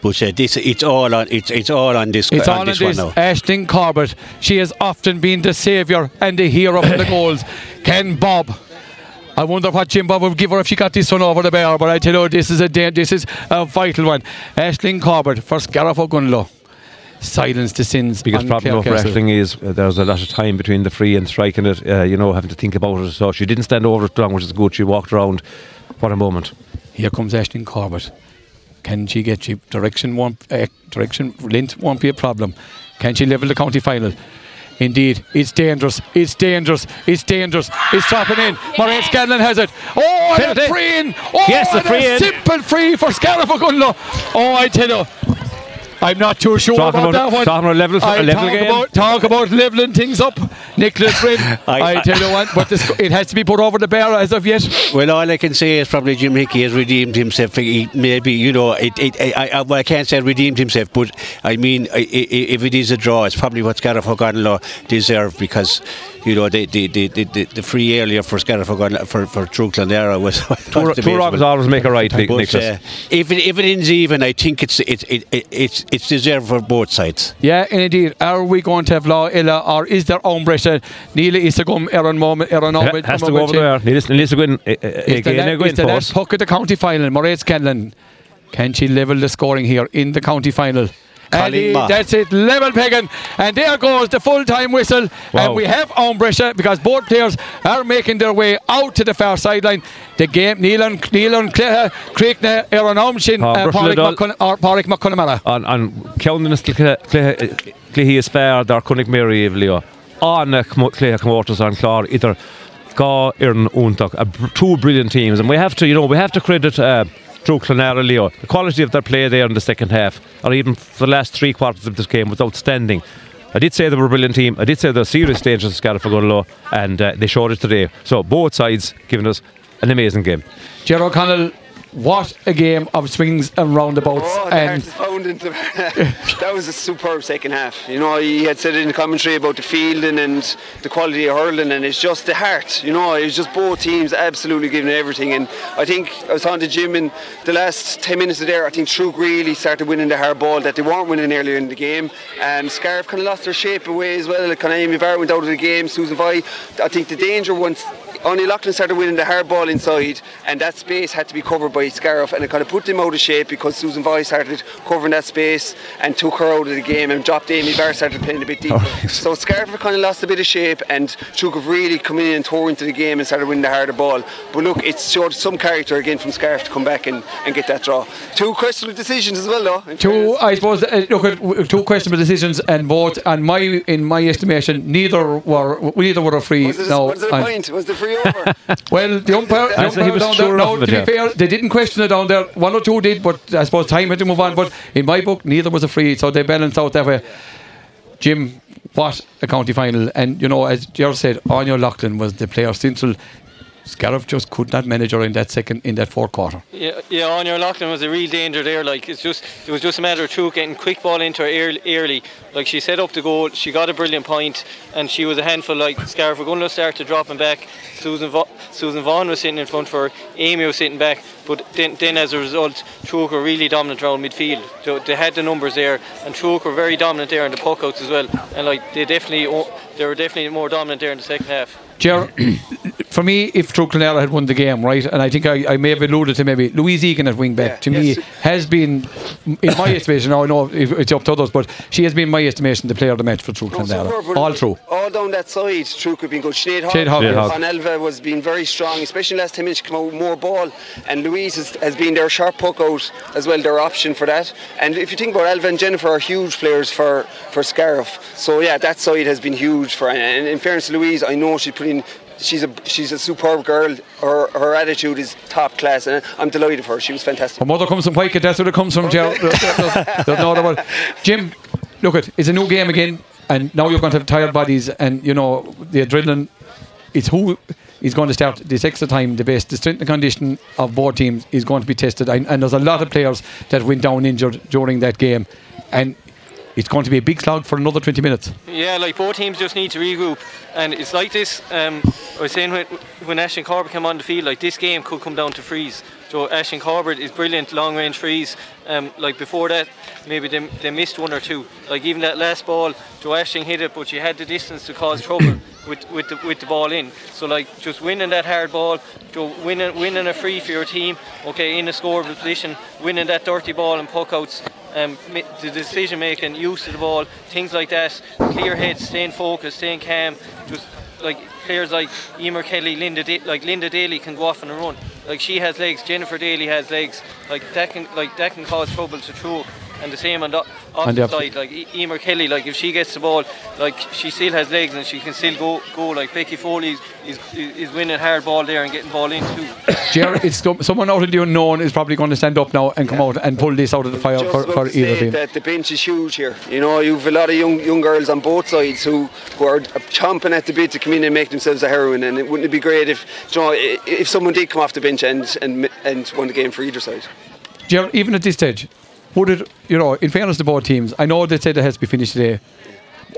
But uh, this, it's all on. It's it's all on this. It's on all this on this. One now. Ashton Corbett, she has often been the saviour and the hero of the goals. Ken Bob. I wonder what Jim Bob would give her if she got this one over the bar. But I tell you, this is a da- this is a vital one. Aisling Corbett for Scariff O'Gunlow. Silence the sins. Because problem for Aisling is uh, there's a lot of time between the free and striking it. Uh, you know, having to think about it. So she didn't stand over it long, which is good. She walked around. What a moment! Here comes Aisling Corbett. Can she get she direction? Won't uh, direction lint won't be a problem. Can she level the county final? Indeed, it's dangerous, it's dangerous, it's dangerous. It's dropping in. Maurice Scanlon has it. Oh, and a free in. Oh, yes, and a free a in. Simple free for Scarlett Fagunlo. Oh, I tell you, I'm not too sure talk about, about that one. Talking about level, for, level talk game. About, talk about leveling things up, Nicholas Rinn. I, I tell you what, but this, it has to be put over the bar as of yet. Well, all I can say is probably Jim Hickey has redeemed himself. He, maybe, you know, it, it, I, I, well, I can't say redeemed himself, but I mean, I, I, if it is a draw, it's probably what Scarlett Fagunlo deserved, because, you know, the the, the, the, the free earlier for Scarlett Fagunlo for, for True Clonera was. was Two Rocks always make a right, but, Nicholas. Uh, if, it, if it ends even, I think it's it, it, it, it's It's deserved for both sides. Yeah, indeed. Are we going to have Law Ella, or is there Ombretta? Neil is to come Aaron Moment. Aaron Moment has to go over there. Neil is to win. It's the last puck of the county final. Maurice Scanlon. Can she level the scoring here in the county final? Ali, that's it, level pegging, and there goes the full-time whistle. Wow. And we have Ombretta, because both players are making their way out to the far sideline. The game, Nílann Cléithe, Éireann Omsin, Pádraig Mac Connemara. And Ceannas Cléithe is fair, they're Cúnaigh Mary of Leo. On Cléithe Comórtas and Clár, either Gá, Éireann Úntacht, two brilliant teams, and we have to, you know, we have to credit. Uh, True Clonera Leo. The quality of their play there in the second half, or even for the last three quarters of this game, was outstanding. I did say they were a brilliant team. I did say they're serious dangers to Scarlett Fagunlo, and uh, they showed it today. So both sides giving us an amazing game. Gerard O'Connell, what a game of swings and roundabouts. Oh, and that was a superb second half. You know, he had said in the commentary about the fielding and the quality of hurling, and it's just the heart. You know, it was just both teams absolutely giving everything. And I think I was on the gym in the last ten minutes of there. I think True really started winning the hard ball that they weren't winning earlier in the game. Um, Scarf kind of lost their shape away as well. Kind of Amy Barrett went out of the game. Susan Vai. I think the danger once. Only Loughlin started winning the hard ball inside, and that space had to be covered by Scariff, and it kind of put them out of shape because Susan Vai started covering that space and took her out of the game and dropped Amy Barr, started playing a bit deeper. Right. So Scariff kind of lost a bit of shape, and Truk have really come in and tore into the game and started winning the harder ball. But look, it showed some character again from Scariff to come back and, and get that draw. Two questionable decisions as well, though. Two, I suppose, uh, look, two questionable decisions, and both, and my in my estimation, neither were neither were a free. Was it, no, was it a point? Was the free? Over. Well, the umpire, the umpire was down sure there, no, to be yeah. fair, they didn't question it down there. One or two did, but I suppose time had to move on. But in my book, neither was a free, so they balanced out that way. Jim, what a county final. And, you know, as Gerald said, Áine Loughlin was the player central. Scariff just could not manage her in that second, in that fourth quarter. Yeah, yeah. Áine Loughlin was a real danger there. Like, it's just, it was just a matter of Truk getting quick ball into her early. Like, she set up the goal, she got a brilliant point, and she was a handful. Like, Scarlett Fagunlo started dropping back. Susan Va- Susan Vaughan was sitting in front for her. Amy was sitting back. But then, then as a result, Truk were really dominant around midfield. They, they had the numbers there, and Truk were very dominant there in the puckouts as well. And like, they definitely, they were definitely more dominant there in the second half. Ger- For me, if True Clonera had won the game, right, and I think I, I may have alluded to maybe Louise Egan at wing back, yeah, to yes. me has been, in my estimation, I know it's up to others, but she has been, in my estimation, the player of the match for True Clonera. Oh, so all through. All down that side, True could be good. Sinead Hogg on Elva was being very strong, especially in the last ten minutes, she came out with more ball, and Louise has, has been their sharp puck out as well, their option for that. And if you think about Elva and Jennifer are huge players for, for Scariff. So yeah, that side has been huge for, and in fairness to Louise, I know she put in. She's a she's a superb girl. Her her attitude is top class, and I'm delighted for her. She was fantastic. Her mother comes from Waikid. That's where it comes from, Gerald. No, Jim, look it. It's a new game again, and now you're going to have tired bodies, and you know the adrenaline. It's who is going to start this extra time the best. The strength and condition of both teams is going to be tested, and, and there's a lot of players that went down injured during that game, and. It's going to be a big slog for another twenty minutes. Yeah, like both teams just need to regroup, and it's like this. Um, I was saying when, when Aisling Corbett came on the field, like this game could come down to frees. So Aisling Corbett is brilliant long-range frees. Um, like before that, maybe they, they missed one or two. Like even that last ball, Joe Aisling hit it, but she had the distance to cause trouble with with the, with the ball in. So like just winning that hard ball, Joe, winning winning a free for your team. Okay, in a scoreable position, winning that dirty ball and puckouts. Um, the decision making, use of the ball, things like that, clear head, staying focused, staying calm. Just like players like Emer Kelly, Linda, da- like Linda Daly can go off on a run. Like she has legs, Jennifer Daly has legs. Like that can, like that can cause trouble to True. And the same on the opposite side, like Emer Kelly, like if she gets the ball, like she still has legs and she can still go. Go like Becky Foley is, is, is winning hard ball there and getting ball in too. Ger- it's someone out of the unknown is probably going to stand up now and come yeah. out and pull this out of the fire Just for, for to either say team. That the bench is huge here. You know, you've a lot of young young girls on both sides who, who are chomping at the bit to come in and make themselves a heroine. And it wouldn't it be great if you know if someone did come off the bench and and and won the game for either side. Ger- even at this stage. Would it, you know, in fairness to both teams, I know they said it has to be finished today.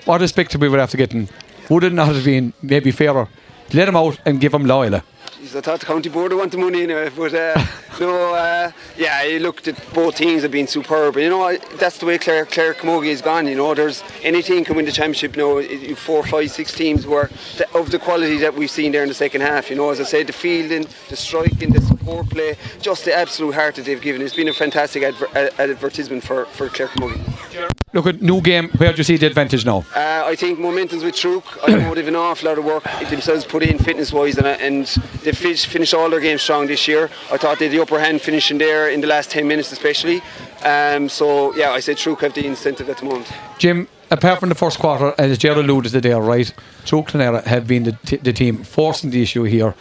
What a spectacle we would have to get in. Would it not have been maybe fairer to let them out and give them Loyola? I thought the county board would want the money anyway, but uh, no, uh, yeah, you looked at both teams have been superb. But, you know, that's the way Clare, Clare Camogie has gone. You know, there's any team can win the championship now. Four, five, six teams who are of the quality that we've seen there in the second half. You know, as I said, the fielding, the striking, the support play, just the absolute heart that they've given. It's been a fantastic adver- ad- advertisement for, for Clare Camogie. Look at new game. Where do you see the advantage now? Uh, I think momentum's with Truk. I know they've an awful lot of work themselves put in fitness-wise, and, and they finished finish all their games strong this year. I thought they had the upper hand finishing there in the last ten minutes, especially. Um, so yeah, I said Truk have the incentive at the moment. Jim, apart from the first quarter, as Gerald alluded to there, right? Truk Clonera have been the, t- the team forcing the issue here.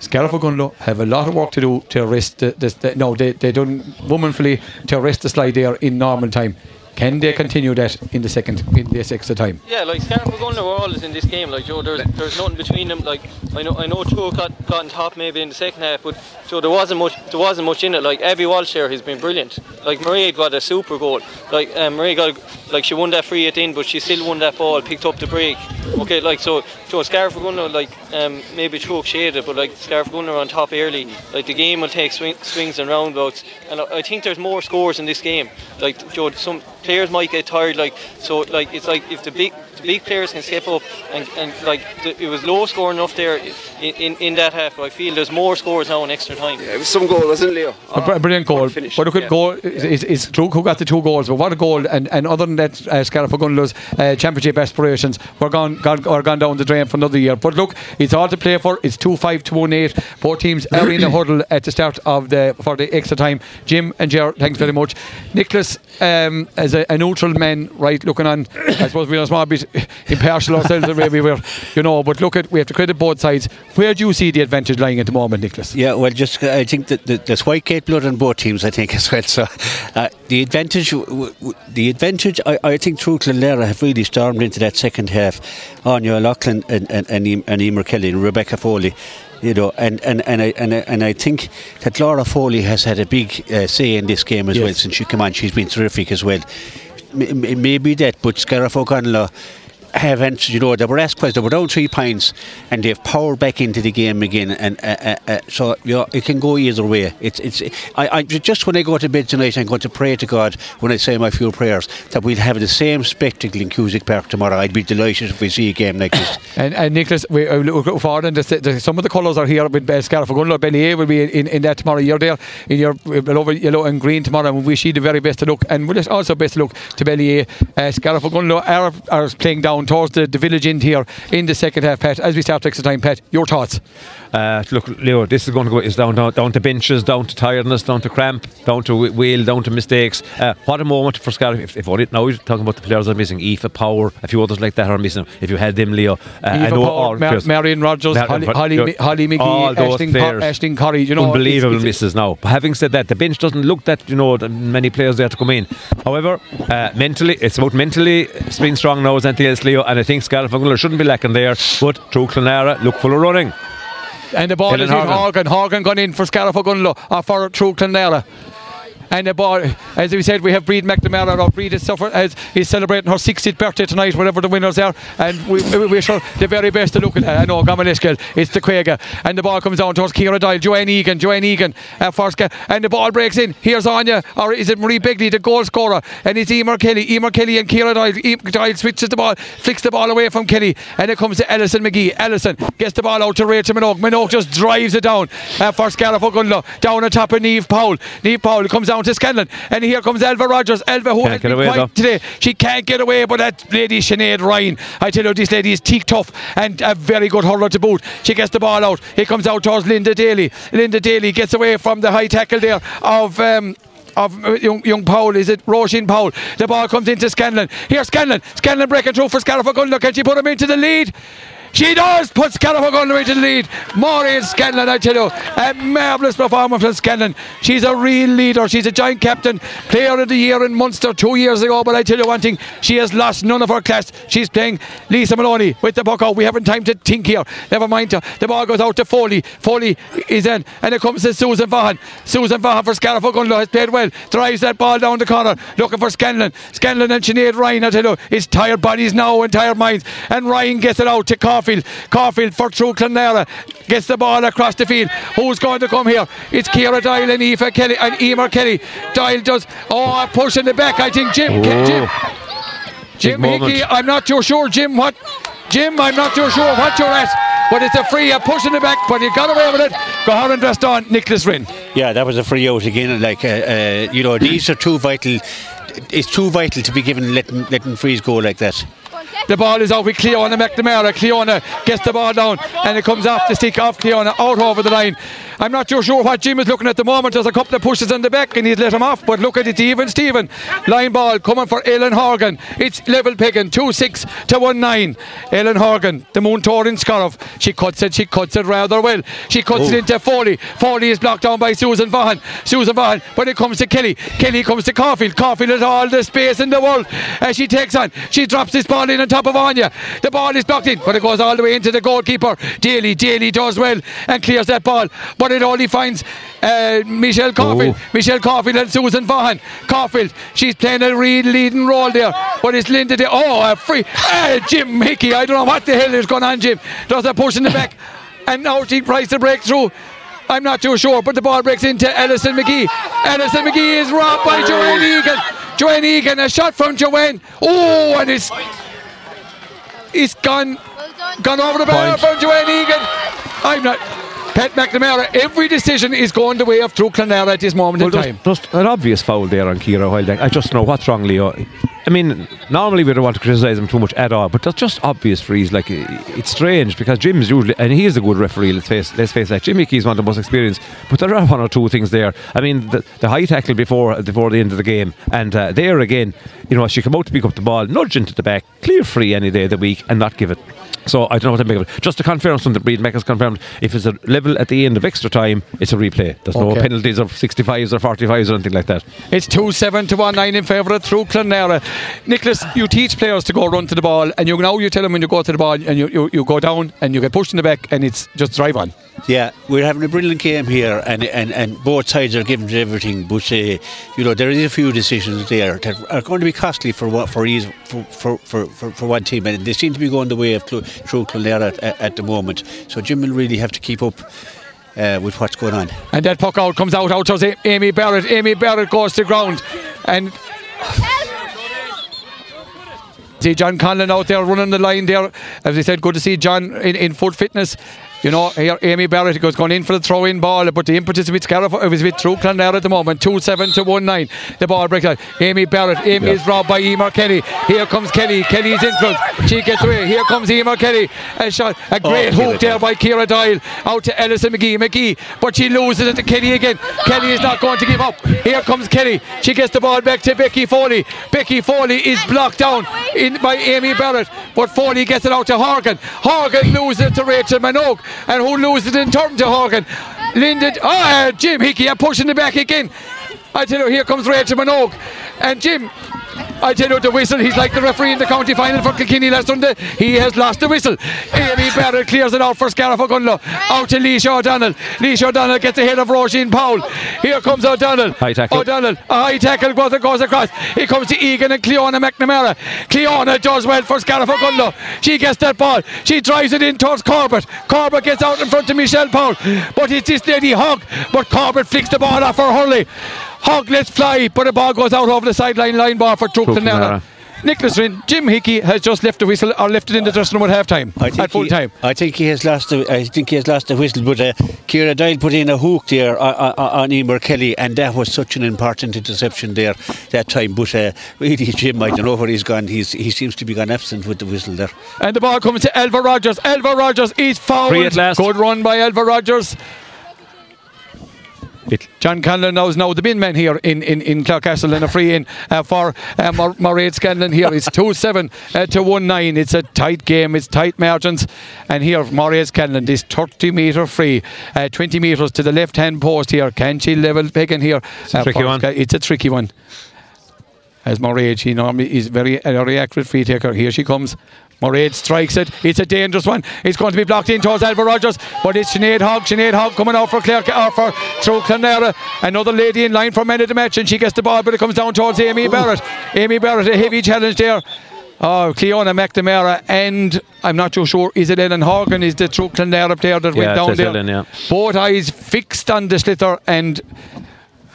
Scarif Ogunlo have a lot of work to do to arrest the, the, the no, they they done womanfully to arrest the slide there in normal time. Can they continue that in the second, in this extra time? Yeah, like Scarif Ogunlo were always in this game. Like Joe, there's there's nothing between them. Like I know I know True got, got on top maybe in the second half, but Joe there wasn't much there wasn't much in it. Like Abby Walsh here has been brilliant. Like Marie got a super goal. Like um, Marie got like she won that free at the end, but she still won that ball, picked up the break. Okay, like so Joe Scarif Ogunlo like um, maybe True shaded, but like Scarif Ogunlo are on top early. Like the game will take swing, swings and roundabouts, and I, I think there's more scores in this game. Like Joe some. Players might get tired, like so. Like it's like if the big, the big players can step up, and, and like the, it was low scoring enough there in, in, in that half. But I feel there's more scores now in extra time. Yeah, it was some goal, wasn't it, Leo? Oh, a brilliant goal. But a good yeah. goal is is Truk who got the two goals. But what a goal! And, and other than that, uh, Scarif Ogunlo's uh, championship aspirations were gone, gone are gone down the drain for another year. But look, it's all to play for. It's two five two one eight. Four teams are in the huddle at the start of the for the extra time. Jim and Gerard, thanks very much. Nicholas, um, as a, a neutral man, right, looking on, I suppose we're a small bit impartial ourselves the way we were, you know, but look at, we have to credit both sides. Where do you see the advantage lying at the moment, Nicholas? Yeah, well, just I think that there's Whitegate blood on both teams, I think, as well. So uh, the advantage, w- w- the advantage, I, I think True Clonera have really stormed into that second half. Anya O'Loughlin and, and, and, and Emer Kelly and Rebecca Foley. You know, and and and I, and I and I think that Laura Foley has had a big uh, say in this game as yes. well since she came on. She's been terrific as well. M- m- maybe that, but Scarif Ogunlo have answered. You know, they were asked questions. They were down three points, and they've powered back into the game again. And uh, uh, uh, so, you know, it can go either way. It's it's. I, I just when I go to bed tonight, I'm going to pray to God when I say my few prayers that we'll have the same spectacle in Cusick Park tomorrow. I'd be delighted if we see a game like this. And, and Nicholas, we uh, look forward. And the, the, some of the colours are here with uh, Scarif Ogunlo. Bellier will be in, in, in that tomorrow. You're there in your over yellow and green tomorrow, and we wish you the very best of luck. And we'll also best of luck to Bellier. Uh, Scarif Ogunlo are, are playing down towards the, the village end here in the second half. Pat, as we start extra time, Pat, your thoughts? Uh, look, Leo, this is going to go is down, down down to benches, down to tiredness, down to cramp, down to wheel, down to mistakes. Uh, what a moment for Scarif. If, if only, now you're talking about the players are missing, Aoife Power, a few others like that are missing. If you had them, Leo, uh, I know Power, all Mar- Marion Rogers, Mar- Holly, Holly, Holly, Holly McGee, Ashton Corrie, you know, unbelievable it's, it's misses now. But having said that, the bench doesn't look that you know many players there to come in. However, uh, mentally, it's about mentally being strong now as anything else, Leo. And I think Scarif Ogunlo shouldn't be lacking there, but True Clonera look full of running. And the ball Helen is in Horgan. Horgan gone in for Scarif Ogunlo or for True Clonera. And the ball, as we said, we have Breed McNamara. Our Breed is, suffer, as, is celebrating her sixtieth birthday tonight, whatever the winners are. And we wish her the very best to look at that. I know, Gamalishkel, it's the Quagga. And the ball comes down towards Ciara Doyle. Joanne Egan, Joanne Egan. Uh, first, and the ball breaks in. Here's Anya, or is it Marie Begley, the goal scorer? And it's Emer Kelly. Emer Kelly and Ciara Doyle. E- Doyle switches the ball, flicks the ball away from Kelly. And it comes to Alison McGee. Alison gets the ball out to Rachel Minogue. Minogue just drives it down uh, for Scarif Ogunlo. Down on top of Niamh Powell. Niamh Powell comes out to Scanlon, and here comes Elva Rogers. Elva, who has been quiet today, she can't get away, but that lady Sinead Ryan, I tell you, this lady is teak tough and a very good hurler to boot. She gets the ball out. It comes out towards Linda Daly. Linda Daly gets away from the high tackle there of um, of young, young Powell. Is it Roisin Powell? The ball comes into Scanlon. Here's Scanlon. Scanlon breaking through for Scariff Ogundler. Can she put him into the lead? She does put Scariff Ogundler into the lead. Maureen Scanlon, I tell you, a marvellous performance from Scanlon. She's a real leader. She's a joint captain, player of the year in Munster two years ago. But I tell you one thing, she has lost none of her class. She's playing Lisa Maloney with the puck out. We haven't time to think here. Never mind her. The ball goes out to Foley. Foley is in, and it comes to Susan Vaughan. Susan Vaughan for Scariff Ogundler has played well. Drives that ball down the corner, looking for Scanlon. Scanlon and Sinead Ryan, I tell you, it's tired bodies now and tired minds. And Ryan gets it out to Carver. Caulfield for through Clonera, gets the ball across the field. Who's going to come here? It's Ciara Dial and Aoife Kelly and Emer Kelly. Dial does oh pushing the back. I think Jim Jim, Jim Hickey. I'm not too sure, Jim. What? Jim, I'm not too sure what you're at. But it's a free, a push in the back, but he got away with it. Goharan dressed on Nicholas Rinn. Yeah, that was a free out again. Like uh, uh, you know, these are too vital. It's too vital to be given letting letting frees go like that. The ball is out with Cleona McNamara. Cleona gets the ball down and it comes off the stick of Cleona, out over the line. I'm not too sure what Jim is looking at the moment. There's a couple of pushes on the back and he's let him off, but look at it, even Stephen. Line ball coming for Ellen Horgan. It's level picking, two six to one nine. Ellen Horgan, the Moontor in Scariff. She cuts it, she cuts it rather well. She cuts Ooh. it into Foley. Foley is blocked down by Susan Vaughan. Susan Vaughan, but it comes to Kelly. Kelly comes to Caulfield. Caulfield has all the space in the world as she takes on. She drops this ball in on top of Anya. The ball is blocked in, but it goes all the way into the goalkeeper. Daly, Daly does well and clears that ball, but it only finds uh, Michelle Caulfield. Oh. Michelle Caulfield and Susan Vaughan. Caulfield, she's playing a real leading role there, but it's Linda De- oh, a free. Uh, Jim Hickey, I don't know what the hell is going on, Jim. Does a push in the back, and now she tries to break through. I'm not too sure, but the ball breaks into Alison McGee. Alison McGee is robbed by Joanne Egan. Joanne Egan, a shot from Joanne. Oh, and it's... He's gone, gone over the bar from Joanne Egan. I'm not. Pat McNamara, every decision is going the way of through Clonera at this moment well, in time. There's, there's an obvious foul there on Ciara Hoyle. I just know what's wrong, Leo. I mean, normally we don't want to criticise him too much at all, but there's just obvious frees. Like, it's strange because Jim's usually, and he is a good referee, let's face, let's face that. Jimmy Key's one of the most experienced, but there are one or two things there. I mean, the, the high tackle before before the end of the game, and uh, there again, you know, she came out to pick up the ball, nudge into the back, clear free any day of the week, and not give it. So I don't know what to make of it. Just to confirm something, Breed Mac has confirmed, if it's a level at the end of extra time, it's a replay. There's okay. no penalties of sixty-fives or forty-fives or anything like that. It's two seven to one nine in favour of through Clonera. Nicholas, you teach players to go run to the ball, and you now you tell them when you go to the ball and you, you, you go down and you get pushed in the back and it's just drive on. Yeah, we're having a brilliant game here, and, and, and both sides are giving to everything, but uh, you know, there is a few decisions there that are going to be costly for what, for, ease, for, for, for, for, for one team, and they seem to be going the way of Cl- through Clonera at, at, at the moment. So Jim will really have to keep up uh, with what's going on. And that puck out comes out out to Amy Barrett. Amy Barrett goes to ground, and see John Conlon out there running the line there. As I said, good to see John in, in full fitness. You know, here Amy Barrett goes going in for the throw-in ball, but the impetus of it is with through Clonera at the moment. two seven to one nine. The ball breaks out. Amy Barrett. Amy yeah. is robbed by Emer Kelly. Here comes Kelly. Kelly's influence. She gets away. Here comes Emer Kelly. A shot. A great oh, hoop there by Ciara Dial. Out to Alison McGee. McGee, but she loses it to Kelly again. Kelly is not going to give up. Here comes Kelly. She gets the ball back to Becky Foley. Becky Foley is blocked down in by Amy Barrett, but Foley gets it out to Horgan. Horgan loses it to Rachel Minogue. And who loses it in turn to Horgan? Linda. Ah, oh, uh, Jim Hickey are pushing the back again. I tell you, here comes Rachel Minogue. And Jim, I tell you, the whistle, he's like the referee in the county final for Kilkenny last Sunday. He has lost the whistle. Amy Barrett clears it out for Scariff Ogundler. Out to Leisha O'Donnell. Leisha O'Donnell gets ahead of Roisin Powell. Here comes O'Donnell. High tackle. O'Donnell, a high tackle goes, goes across. Here comes to Egan and Cleona McNamara. Cleona does well for Scariff Ogundler. She gets that ball. She drives it in towards Corbett. Corbett gets out in front of Michelle Powell. But it's this lady Hogg. But Corbett flicks the ball off for Hurley. Hogg lets fly, but the ball goes out over the sideline line bar for Truk Clonera. Nicholas Rinn, Jim Hickey has just left the whistle, or left it in the dressing room at half time, at full he, time. I think he has lost the, I think he has lost the whistle, but uh, Ciara Dial put in a hook there on, on, on Emer Kelly, and that was such an important interception there that time. But uh, really, Jim, I don't know where he's gone. He's, he seems to be gone absent with the whistle there. And the ball comes to Elva Rogers. Elva Rogers is fouled. Free at last. Good run by Elva Rogers. Bittl. John Conlon now is now the bin man here in, in, in Clarecastle, and a free in uh, for uh, Mairead Scanlon here. It's two seven uh, to one nine. It's a tight game. It's tight margins. And here Mairead Scanlon is thirty metre free. Uh, twenty metres to the left-hand post here. Can she level Peckin here? It's a uh, tricky one. It's a tricky one. As Mairead, she normally is very, uh, very accurate free taker. Here she comes. Mairead strikes it. It's a dangerous one. It's going to be blocked in towards Alva Rogers, but it's Sinead Hogg. Sinead Hogg coming out for Clare, or for through Clonera. Another lady in line for men of the match, and she gets the ball, but it comes down towards Amy Barrett. Amy Barrett, a heavy challenge there. Oh, Cleona McNamara, and I'm not too sure, is it Ellen Horgan? Is the true Clonera player that yeah, went down there? Ellen, yeah. Both eyes fixed on the slither, and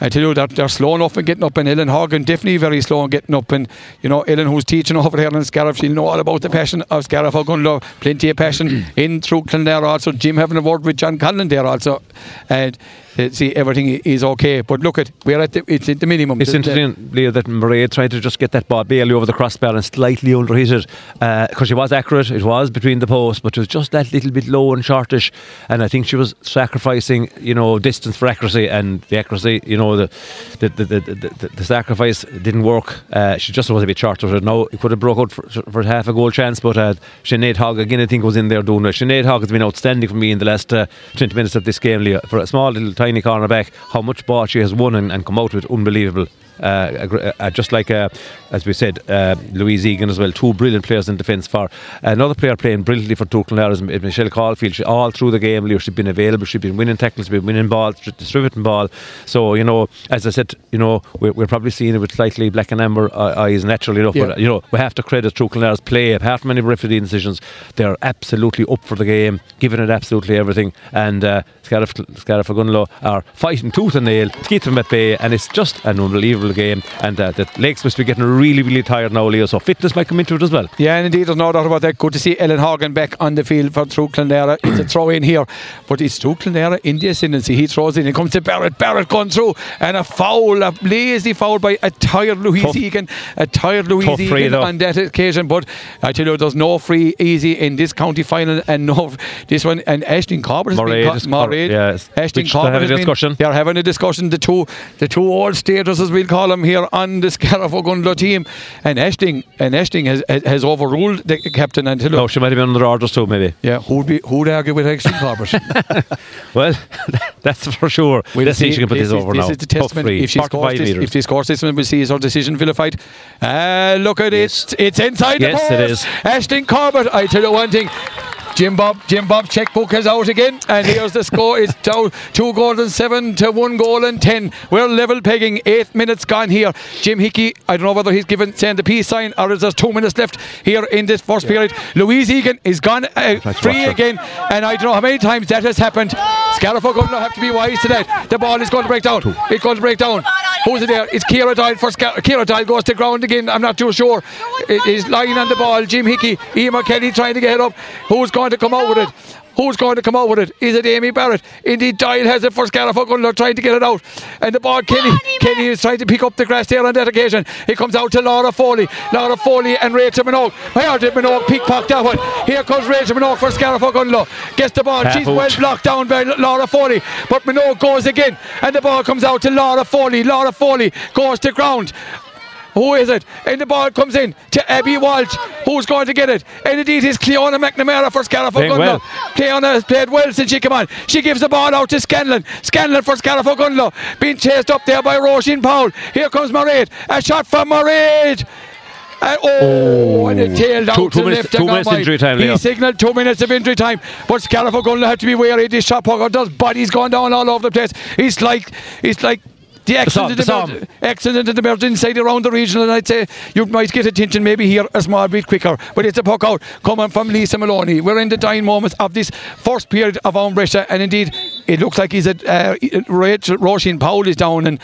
I tell you, they're, they're slow enough in getting up, and Ellen Horgan definitely very slow in getting up. And, you know, Ellen, who's teaching over here in Scariff, she'll know all about the passion of Scariff. How going to love plenty of passion in through Clonera also. Jim having a word with John Conlon there also. And uh, see, everything is okay. But look, at we're at the, it's at the minimum. It's interesting, Leo, that Mairead tried to just get that ball barely over the crossbar and slightly underhit it. Because uh, she was accurate. It was between the posts, but it was just that little bit low and shortish. And I think she was sacrificing, you know, distance for accuracy. And the accuracy, you know, The the, the, the, the, the sacrifice didn't work. Uh, she just was a bit short of it. Now it could have broke out for, for half a goal chance, but uh, Sinead Hogg again, I think, was in there doing it. Sinead Hogg has been outstanding for me in the last uh, twenty minutes of this game, Leo. For a small little tiny corner back, how much ball she has won and, and come out with, unbelievable. Uh, uh, just like uh, as we said, uh, Louise Egan as well, two brilliant players in defence. For another player playing brilliantly for Clarecastle is Michelle Caulfield. She, all through the game, Leo, she's been available, she's been winning tackles, she's been winning balls, distributing ball. So, you know, as I said, you know, we're, we're probably seeing it with slightly black and amber eyes naturally enough, yeah. But you know, we have to credit Clarecastle's play. Apart from any referee decisions, they're absolutely up for the game, giving it absolutely everythly, and uh, Scariff Scariff Gunlow are fighting tooth and nail to keep them at bay, and it's just an unbelievable game. And uh, the legs must be getting really really tired now, Leo, so fitness might come into it as well. Yeah, and indeed, there's no doubt about that. Good to see Ellen Horgan back on the field for True Clonera. It's a throw in here, but it's True Clonera in the ascendancy. He throws in, it comes to Barrett. Barrett going through, and a foul, a lazy foul by a tired Louise tough, Egan a tired Louise Egan on that occasion. But I tell you, there's no free easy in this county final, and no this one. And Aisling Corbett has Mairead been caught, Mairead, yes. Aisling Corbett has been, discussion. they're having a discussion, the two the two old staters as we'll call them here on the Scariff Ogundla team. And Aisling and Aisling has, has has overruled the captain. And no, she might have been under orders too, maybe. Yeah, who'd be who'd argue with Aisling Corbett? Well, that's for sure. We'll Let's see if she can put this, this over this now. This is the testament. If she scores this, if she scores this, we'll see is her decision vilified. Uh, look at yes. it. It's inside yes, the post. Yes, it is. Aisling Corbett. I tell you one thing. Jim Bob, Jim Bob's checkbook is out again, and here's the score. It's two goals and seven to one goal and ten. We're level pegging. Eight minutes gone here. Jim Hickey, I don't know whether he's given saying the peace sign or is there two minutes left here in this first yeah. period. Louise Egan is gone uh, free again, and I don't know how many times that has happened. Scariff are going to have to be wise to that. The ball is going to break down. Two. It's going to break down. Who's it there? It's Ciara Dyle for Scar- Ciara Dyle goes to ground again. I'm not too sure. It is lying on the ball. Jim Hickey, Emer Kelly trying to get up. Who's going to come out with it? Who's going to come out with it? Is it Amy Barrett? Indeed, Dyle has it for Scariff Ogundla, trying to get it out. And the ball, Kenny Kenny is trying to pick up the grass there on that occasion. It comes out to Laura Foley. Laura Foley and Rachel Minogue. Where did Minogue pickpocket that one? Here comes Rachel Minogue for Scariff Ogundla. Gets the ball. Half She's out. Well blocked down by Laura Foley. But Minogue goes again. And the ball comes out to Laura Foley. Laura Foley goes to ground. Who is it? And the ball comes in to Abby Walsh. Who's going to get it? And indeed, it's Cleona McNamara for Scariff Ogundla. Well. Cleona has played well since she came on. She gives the ball out to Scanlon. Scanlon for Scariff Ogundla. Being chased up there by Roisin Powell. Here comes Mairead. A shot from Mairead. Uh, oh, oh, and it tailed out two, two to minutes, left. Two minutes wide. Injury time, Leo. He signalled two minutes of injury time. But Scariff Ogundla had to be wary. This shot pucker does. Body's gone down all over the place. It's like, it's like. The accident and the merge inside around the region, and I'd say you might get attention maybe here a small bit quicker, but it's a puck out coming from Lisa Maloney. We're in the dying moments of this first period of Own Brescia, and indeed it looks like he's at uh, Roisin Powell is down, and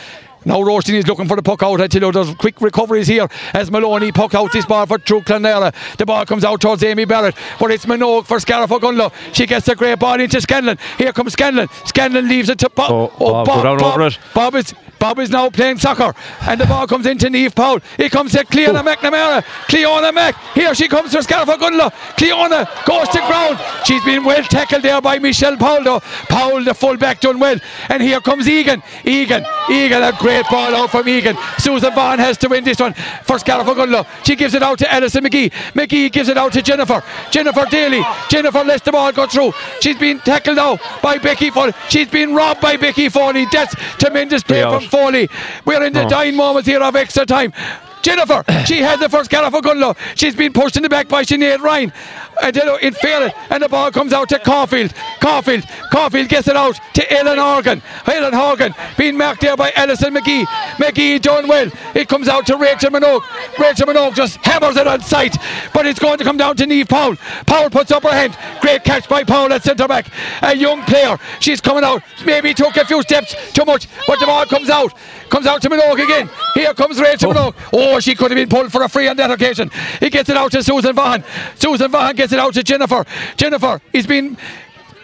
now Roisin is looking for the puck out. I tell you, there's quick recoveries here as Maloney puck out this ball for True Clonera. The ball comes out towards Amy Barrett, but it's Minogue for Scariff Ogundla. She gets the great ball into Scanlon. Here comes Scanlon. Scanlon leaves it to Bob. Oh, oh, Bob, Bob, Bob, Bob is Bob is now playing soccer, and the ball comes into Niamh Powell. It comes to Cleona McNamara. Cleona Mac, here she comes for Scarfa Gunla. Cleona goes to ground. She's been well tackled there by Michelle Powell though. Powell, the full back, done well. And here comes Egan. Egan, Egan, a great ball out from Egan. Susan Vaughan has to win this one for Scarfa Gunla. She gives it out to Alison McGee. McGee gives it out to Jennifer. Jennifer Daly. Jennifer lets the ball go through. She's been tackled now by Becky Foley. She's been robbed by Becky Foley. That's tremendous play from Foley. We're in the oh. dying moments here of extra time. Jennifer, she had the first Scarfa Gunlow. She's been pushed in the back by Sinead Ryan. And in fairness, and the ball comes out to Caulfield. Caulfield, Caulfield gets it out to Ellen Horgan. Ellen Horgan being marked there by Alison McGee. McGee done well. It comes out to Rachel Minogue. Rachel Minogue just hammers it on sight, but it's going to come down to Niamh Powell. Powell puts up her hand. Great catch by Powell at centre back. A young player. She's coming out. Maybe took a few steps too much, but the ball comes out. Comes out to Minogue again. Here comes Rachel oh. Minogue. Oh, she could have been pulled for a free on that occasion. He gets it out to Susan Vaughan. Susan Vaughan gets it out to Jennifer. Jennifer is being...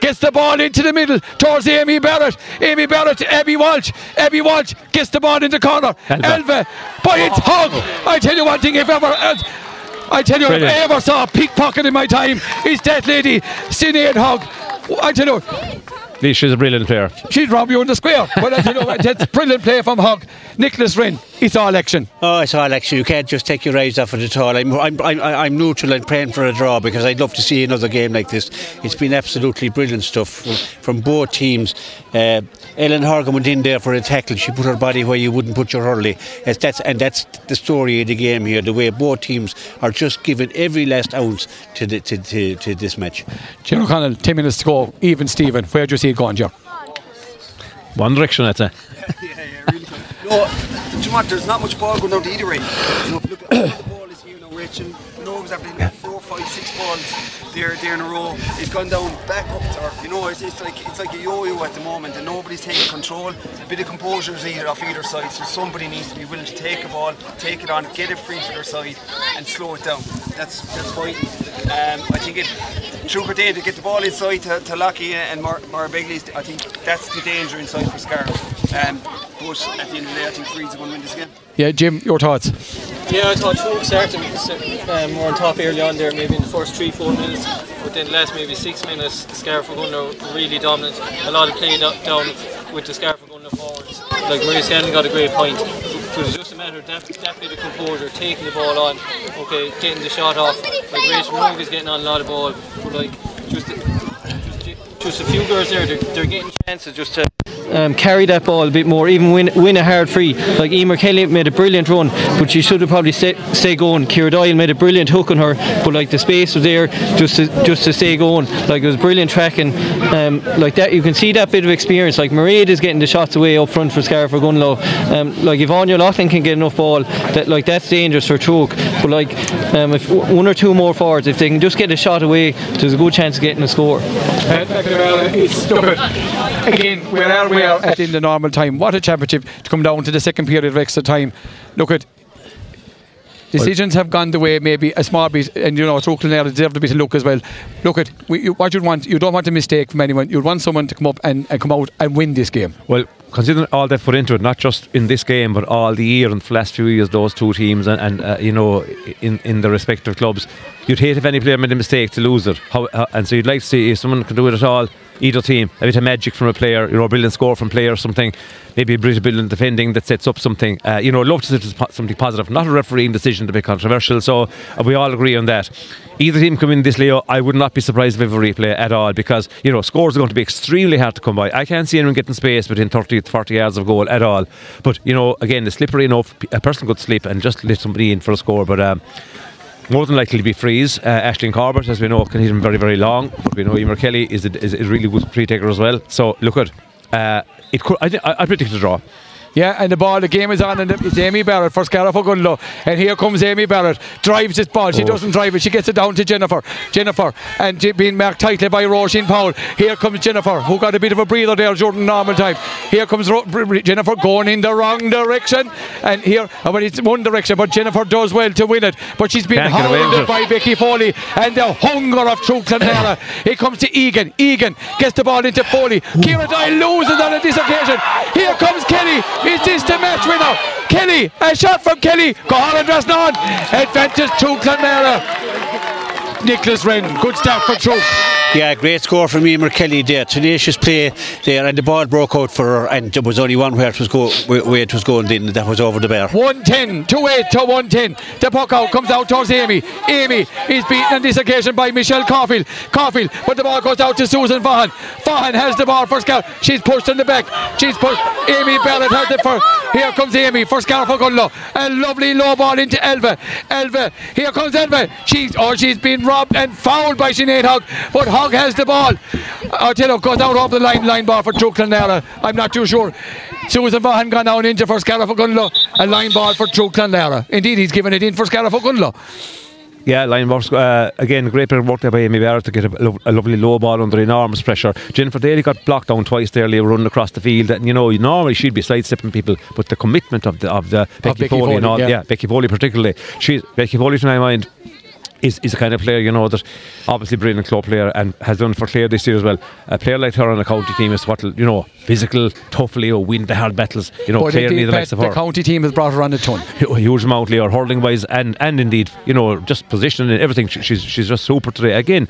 gets the ball into the middle towards Amy Barrett. Amy Barrett to Abby Walsh. Abby Walsh gets the ball in the corner. Elva. But it's Hogg. I tell you one thing, if ever... Uh, I tell you, Brilliant. if I ever saw a pickpocket in my time, it's that lady, Sinead Hogg. I tell you... She's a brilliant player. She'd rob you in the square. Well, as you know, that's brilliant play from Hogg. Nicholas Rinn, it's all action. Oh, it's all action. You can't just take your eyes off it at all. I'm, I'm, I'm, I'm neutral and praying for a draw because I'd love to see another game like this. It's been absolutely brilliant stuff from, from both teams. Uh, Ellen Horgan went in there for a tackle. She put her body where you wouldn't put your hurley. As that's, and that's the story of the game here. The way both teams are just giving every last ounce to the, to, to, to this match. Jim O'Connell, ten minutes to go. Even Stephen, where do you see go on, Joe? One direction, I'd say. yeah, yeah, yeah, really good. No, do you know what? There's not much ball going out either way. You know, look, all the ball is here now, Rachel. Minogue's having yeah. four, five, six balls there, there in a row. It's gone down, back up to her. You know, it's, it's like it's like a yo-yo at the moment, and nobody's taking control. A bit of composure is either off either side, so somebody needs to be willing to take a ball, take it on, get it free for their side, and slow it down. That's that's fine. Um, I think it. Trooper Day to get the ball inside to, to Lockie and Mara Mar- Begley. I think that's the danger inside for Scarf. Um, but at the end of the day, I think Freeds are going to win this game. Yeah, Jim, your thoughts? Yeah, I thought Trooper started um, more on top early on there, maybe in the first three, four minutes. But then the last maybe six minutes, Scarf were going to really dominant. A lot of play down with the Scarf going to forwards. Like Maria Scanlon got a great point. So it was just a matter of that, that bit of composure, taking the ball on, okay, getting the shot off. Like Rachel Minogue is getting on a lot of ball, but like just just, just a few girls there, they're, they're getting chances just to um, carry that ball a bit more, even win win a hard free. Like Emer Kelly made a brilliant run, but she should have probably stay, stay going. Ciara Doyle made a brilliant hook on her, but like the space was there just to just to stay going. Like it was brilliant tracking, um, like that. You can see that bit of experience. Like Mairead is getting the shots away up front for Scarfa Gunlow. Um, like if Anya Loughlin can get enough ball, that like that's dangerous for Troke. But like um, if one or two more forwards, if they can just get a shot away, there's a good chance of getting a score. Uh, again, where are we? At in the normal time. What a championship to come down to the second period of extra time. Look at decisions have gone the way maybe a small bit, and you know Clare deserved a bit of luck as well. Look at we, you, what you'd want. You don't want a mistake from anyone. You'd want someone to come up and, and come out and win this game. Well, considering all they've put into it, not just in this game but all the year and for the last few years, those two teams and, and uh, you know in, in their respective clubs, you'd hate if any player made a mistake to lose it. How, uh, and so you'd like to see if someone can do it at all. Either team, a bit of magic from a player, you know, a brilliant score from a player or something, maybe a brilliant defending that sets up something. Uh, you know, I'd love to see something positive, not a refereeing decision to be controversial. So uh, we all agree on that. Either team come in this, Leo, I would not be surprised if we have a replay at all because, you know, scores are going to be extremely hard to come by. I can't see anyone getting space within thirty to forty yards of goal at all. But, you know, again, it's slippery enough. A person could slip and just let somebody in for a score. But, um, more than likely to be Frees. Uh, Aisling Corbett, as we know, can hit him very, very long. But we know Emer Kelly is a, is a really good free taker as well. So look at uh, it. Could, I, I, I predict a draw. Yeah, and the ball, the game is on, and it's Amy Barrett for Scarfa Gunlow. And here comes Amy Barrett, drives this ball. She oh. doesn't drive it, she gets it down to Jennifer. Jennifer, and being marked tightly by Roisin Powell. Here comes Jennifer, who got a bit of a breather there during normal time. Here comes Ro- Jennifer going in the wrong direction. And here, well, it's one direction, but Jennifer does well to win it. But she's been hounded by Becky Foley, and the hunger of True Clonmara. Here comes to Egan. Egan gets the ball into Foley. Ciara Doyle loses on this occasion. Here comes Kelly. He's just a match winner. Kelly, a shot from Kelly. Gohalan does not. Advantage to Clanmara. Nicholas Wren, good start for Troop. Yeah, great score from Emer Kelly there. Tenacious play there, and the ball broke out for her, and there was only one where it was, go- where it was going in, and that was over the bar. one ten, two eight to one ten. The puck out comes out towards Amy. Amy is beaten on this occasion by Michelle Caulfield. Caulfield, but the ball goes out to Susan Vaughan. Vaughan has the ball for Scarf. She's pushed in the back. She's pushed. Amy Ballard has it for. Here comes Amy for Scarf O'Gunlow. A lovely low ball into Elva. Elva. Here comes Elva. She's, oh, she's been robbed and fouled by Sinead Hogg. But Hogg has the ball. Artillo goes out off the line, line ball for True Clonlara. I'm not too sure. Susan Vaughan gone down into for Scarif O'Gunlow. A line ball for True Clonlara. Indeed, he's given it in for Scarif O'Gunlow. Yeah, line ball. Uh, again, great bit of work there by Amy Barrett to get a, lo- a lovely low ball under enormous pressure. Jennifer Daly got blocked down twice there, running across the field. And you know, normally she'd be sidestepping people, but the commitment of the of the Becky, of Becky Foley, Foley and all, yeah. yeah, Becky Foley particularly. She's Becky Foley, to my mind, is is the kind of player, you know, that obviously brilliant club player and has done for Clare this year as well. A player like her on a county team is what, you know, physical, toughly, or win the hard battles, you know, clearly the likes of her. The county team has brought her on a ton. Huge amount, Leo, hurling wise and, and indeed, you know, just positioning and everything. She's she's just super today. Again,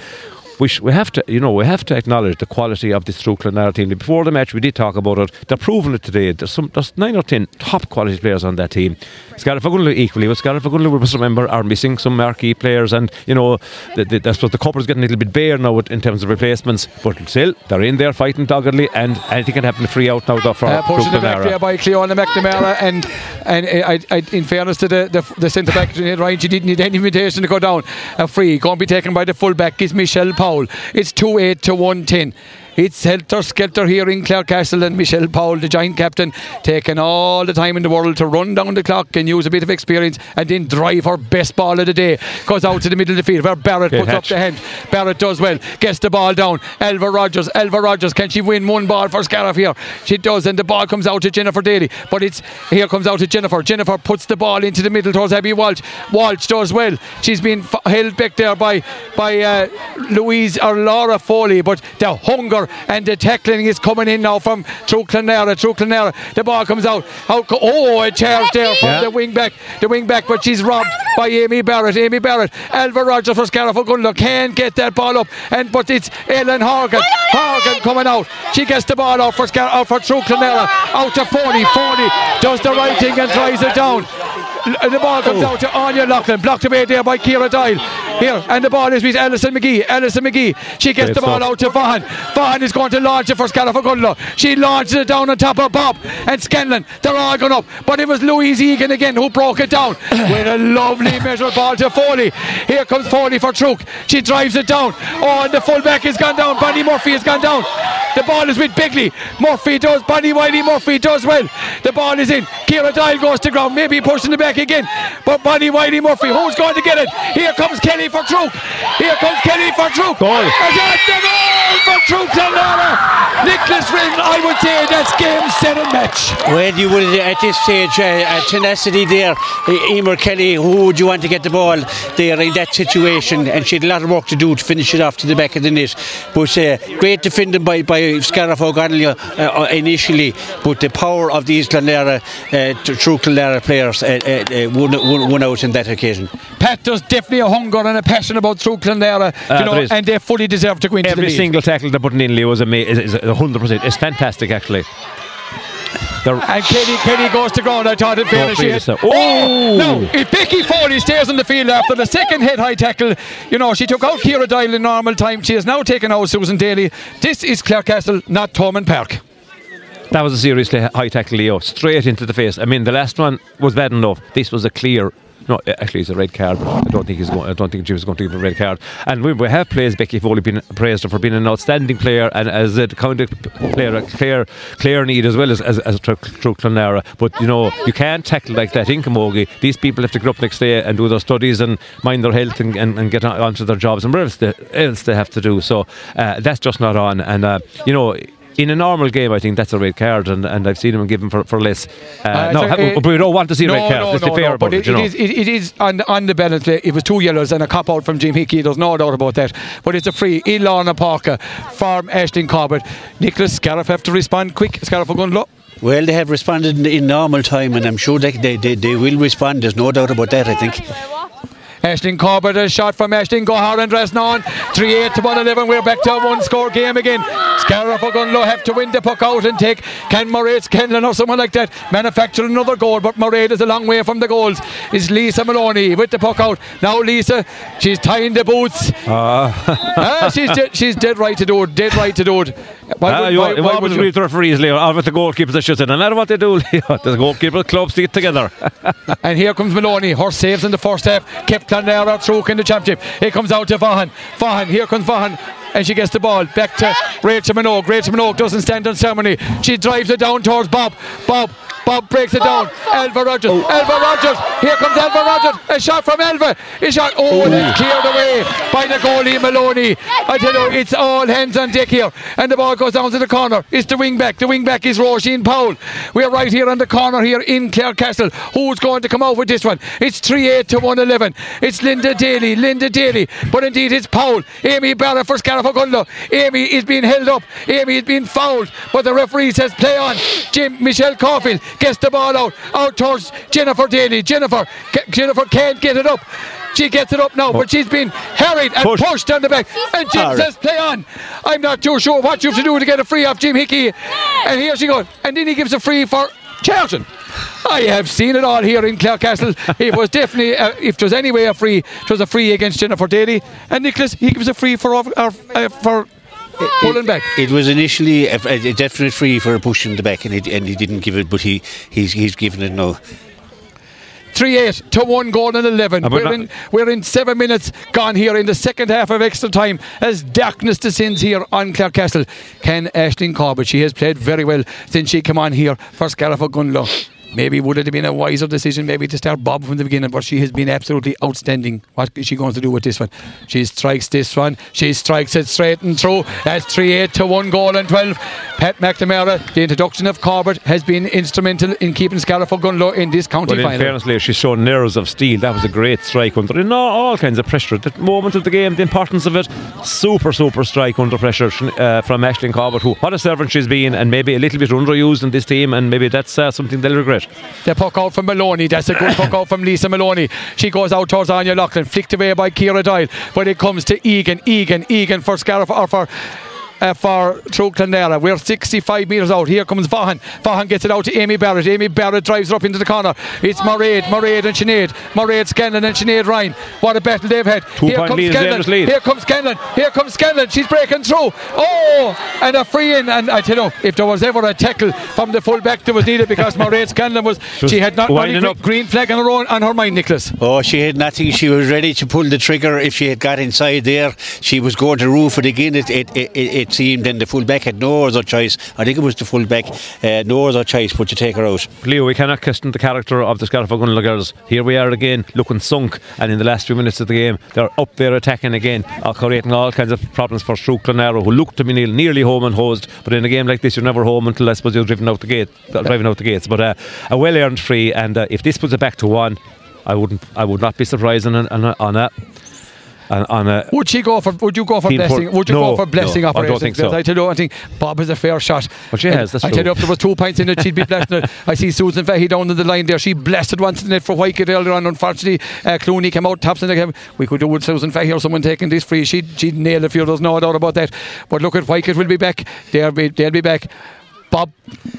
We, sh- we have to, you know, we have to acknowledge the quality of this True Clonlara team. Before the match, we did talk about it. They're proving it today. There's some, there's nine or ten top quality players on that team. Scarlett Fagunley equally, but Scarlett Fagunley, we must remember, are missing some marquee players, and you know, the, the, I suppose the cupboard's getting a little bit bare now in terms of replacements. But still, they're in there fighting doggedly, and anything can happen to free out now though for uh, True Clonlara. Pushing back there by Cleona McNamara, and and I, I, in fairness to the the, the centre back, Ryan, she didn't need any invitation to go down. A free can't be taken by the full back is Michelle. It's two eight to one ten. It's helter-skelter here in Clarecastle, and Michelle Powell, the giant captain, taking all the time in the world to run down the clock and use a bit of experience and then drive her best ball of the day. Goes out to the middle of the field where Barrett Good puts hatch. up the hand. Barrett does well. Gets the ball down. Elva Rogers. Elva Rogers. Can she win one ball for Scariff here? She does, and the ball comes out to Jennifer Daly. But it's here comes out to Jennifer. Jennifer puts the ball into the middle towards Abby Walsh. Walsh does well. She's been f- held back there by, by uh, Louise or Laura Foley, but the hunger and the tackling is coming in now from True Clonlara. True Clonlara. The ball comes out. out oh, a charge there from yeah. the wing back. The wing back, but she's robbed by Amy Barrett. Amy Barrett. Elva Rogers for Scarif O'Gunlow can't get that ball up. And but it's Ellen Horgan. Horgan coming out. She gets the ball out for Scar- out for True Clonlara. Out to Forney. Forney does the right thing and drives it down. The ball comes oh. out to Anya Loughlin. Blocked away there by Ciara Dyle. Here, and the ball is with Alison McGee. Alison McGee. She gets Great the ball stuff. out to Vaughan. Vaughan is going to launch it for Scarif O'Gunlow. She launches it down on top of Bob and Scanlon. They're all going up. But it was Louise Egan again who broke it down with a lovely measured ball to Foley. Here comes Foley for Truk. She drives it down. Oh, and the fullback has gone down. Bonnie Murphy has gone down. The ball is with Bigley. Murphy does. Bonnie Wiley Murphy does well. The ball is in. Ciara Dyle goes to ground. Maybe pushing the back again, but Bonnie Wiley Murphy, who's going to get it? Here comes Kelly for Truk. Here comes Kelly for Truk. Goal. And that's the goal for Truk Clonlara. Nicholas Wren, I would say that's game set and match. Well, you would at this stage, uh, tenacity there. Emer Kelly, who would you want to get the ball there in that situation? And she had a lot of work to do to finish it off to the back of the net. But uh, great defending by, by Scarif O'Gunlow uh, initially, but the power of these Clonlara, uh, True Clonlara players. Uh, uh, Uh, one, one, one out in that occasion. Pat, there's definitely a hunger and a passion about True Clonlara, uh, you know, and they fully deserve to go into the league. Every single tackle they're putting in, Leo, is, ama- is, is one hundred percent. It's fantastic, actually. They're and Kelly, Kelly goes to ground. I thought it fairly she had. Oh. oh! No, if Becky Foley stays on the field after the second head high tackle, you know, she took out Ciara Dyle in normal time. She has now taken out Susan Daly. This is Clarecastle, not Thomond Park. That was a seriously high tackle, Leo. Straight into the face. I mean, the last one was bad enough. This was a clear. No, actually, it's a red card. But I don't think he's going. I don't think she was going to give a red card. And we, we have praised Becky Foley, been praised for being an outstanding player and as a county player, a clear, clear need as well as as, as a True Clonlara. But you know, you can't tackle like that in Camogie. These people have to get up next day and do their studies and mind their health and, and, and get on, onto their jobs and whatever else they, else they have to do. So uh, that's just not on. And uh, you know. In a normal game, I think that's a red card, and, and I've seen him given for, for less. Uh, uh, no, sorry, it, we don't want to see no, a red card. No, Let's no, be fair no, about it. It, you know. is, it, it is on, on the balance. It was two yellows and a cop out from Jim Hickey. There's no doubt about that. But it's a free. Ilana Parker from Aisling Corbett. Nicholas Scariff have to respond quick. Scariff O'Gunlow. Well, they have responded in normal time, and I'm sure they, they, they, they will respond. There's no doubt about that, I think. Aisling Corbett, a shot from Aisling, go hard and rest on. three eight to one eleven, we're back to a one-score game again. Scarra for Gunlow have to win the puck out and take. Can Moraes, Kenlan or someone like that manufacture another goal? But Moraes is a long way from the goals. Is Lisa Maloney with the puck out. Now Lisa, she's tying the boots. Uh. ah, she's, de- she's dead right to do it, dead right to do it. Why ah, would, you, why, you why would you with referees, Leo, or with the goalkeepers, I should say. No matter what they do, Leo, the goalkeeper clubs to get together. And here comes Maloney, her saves in the first half. Kept Clonera through in the championship. It comes out to Vaughan. Vaughan, here comes Vaughan. And she gets the ball back to Rachel Minogue. Rachel Minogue doesn't stand on ceremony. She drives it down towards Bob. Bob. Bob breaks it down. Elva Rogers. Oh. Elva Rogers. Here comes Elva Rogers. A shot from Elva. A shot. Oh, and it's cleared away by the goalie Maloney. I tell you, it's all hands on deck here. And the ball goes down to the corner. It's the wing back. The wing back is Roisin Powell. We're right here on the corner here in Clarecastle. Who's going to come out with this one? It's three eight to one eleven. It's Linda Daly. Linda Daly. But indeed, it's Powell. Amy Barrett for Scarra Gunlow. Amy is being held up. Amy is being fouled. But the referee says play on. Jim Michelle Caulfield gets the ball out, out towards Jennifer Daly. Jennifer, K- Jennifer can't get it up. She gets it up now, but she's been harried and pushed, pushed on the back. And Jim says, play on. I'm not too sure what you have to do to get a free off Jim Hickey. And here she goes. And then he gives a free for Charlton. I have seen it all here in Clarecastle. It was definitely, uh, if there was any way a free, it was a free against Jennifer Daly. And Nicholas, he gives a free for our, our, uh, for pulling back. It was initially a, a definite free for a push in the back, and he, and he didn't give it, but he he's, he's given it now. three eight to one goal and eleven. We're in, we're in seven minutes gone here in the second half of extra time as darkness descends here on Clarecastle. Can Aisling Corbett, she has played very well since she came on here for Scarra Gunlow. Maybe would it have been a wiser decision maybe to start Bob from the beginning, but she has been absolutely outstanding. What is she going to do with this one? She strikes this one. She strikes it straight and through. That's three eight to one goal and twelve. Pat McNamara, the introduction of Corbett has been instrumental in keeping Scarra Gunlow in this county well, in final. In fairness, Leo, she's shown nerves of steel. That was a great strike under in all, all kinds of pressure. The moment of the game, the importance of it. Super, super strike under pressure uh, from Aisling Corbett, who, what a servant she's been, and maybe a little bit underused in this team, and maybe that's uh, something they'll regret. The puck out from Maloney. That's a good puck out from Lisa Maloney. She goes out towards Anya Loughlin, flicked away by Ciara Doyle. But it comes to Egan, Egan, Egan for Scarra or for Uh, for through Clonera. We're sixty-five metres out. Here comes Vaughan. Vaughan gets it out to Amy Barrett. Amy Barrett drives her up into the corner. It's Moraid, Moraid and Sinead. Moraid, Scanlon and Sinead Ryan. What a battle they've had. Two Here comes Scanlon. Here comes Scanlon. Here comes Scanlon. She's breaking through. Oh, and a free in. And I tell you, if there was ever a tackle from the full back that was needed, because Moraid Scanlon was, she, she had not a green flag on her own, on her mind, Nicholas. Oh, she had nothing. She was ready to pull the trigger if she had got inside there. She was going to roof it again. It it it, it It seemed, and the full-back had no other choice. I think it was the full-back, uh, no other choice but to take her out. Leo, we cannot question the character of the Scarra Gunlow girls. Here we are again, looking sunk, and in the last few minutes of the game, they're up there attacking again, creating all kinds of problems for Shrewd Clonero, who looked to be nearly, nearly home and hosed. But in a game like this, you're never home until I suppose you're driven out the gate, uh, driving out the gates. But uh, a well-earned free, and uh, if this puts it back to one, I wouldn't, I would not be surprised on, on, on that. And on a would she go for? Would you go for blessing? Would you no, go for blessing? No, I don't think so. I tell you, I think Bob has a fair shot. Well, she and has. That's I true. Tell you, if there was two pints in it, she'd be blessing it. I see Susan Fahey down on the line there. She blasted once in it for Wycott earlier on. Unfortunately, uh, Clooney came out tops in the game. We could do with Susan Fahey or someone taking this free. She she nailed it for you. There's no doubt about that. But look at Wycott will be back. They'll be they'll be back. Bob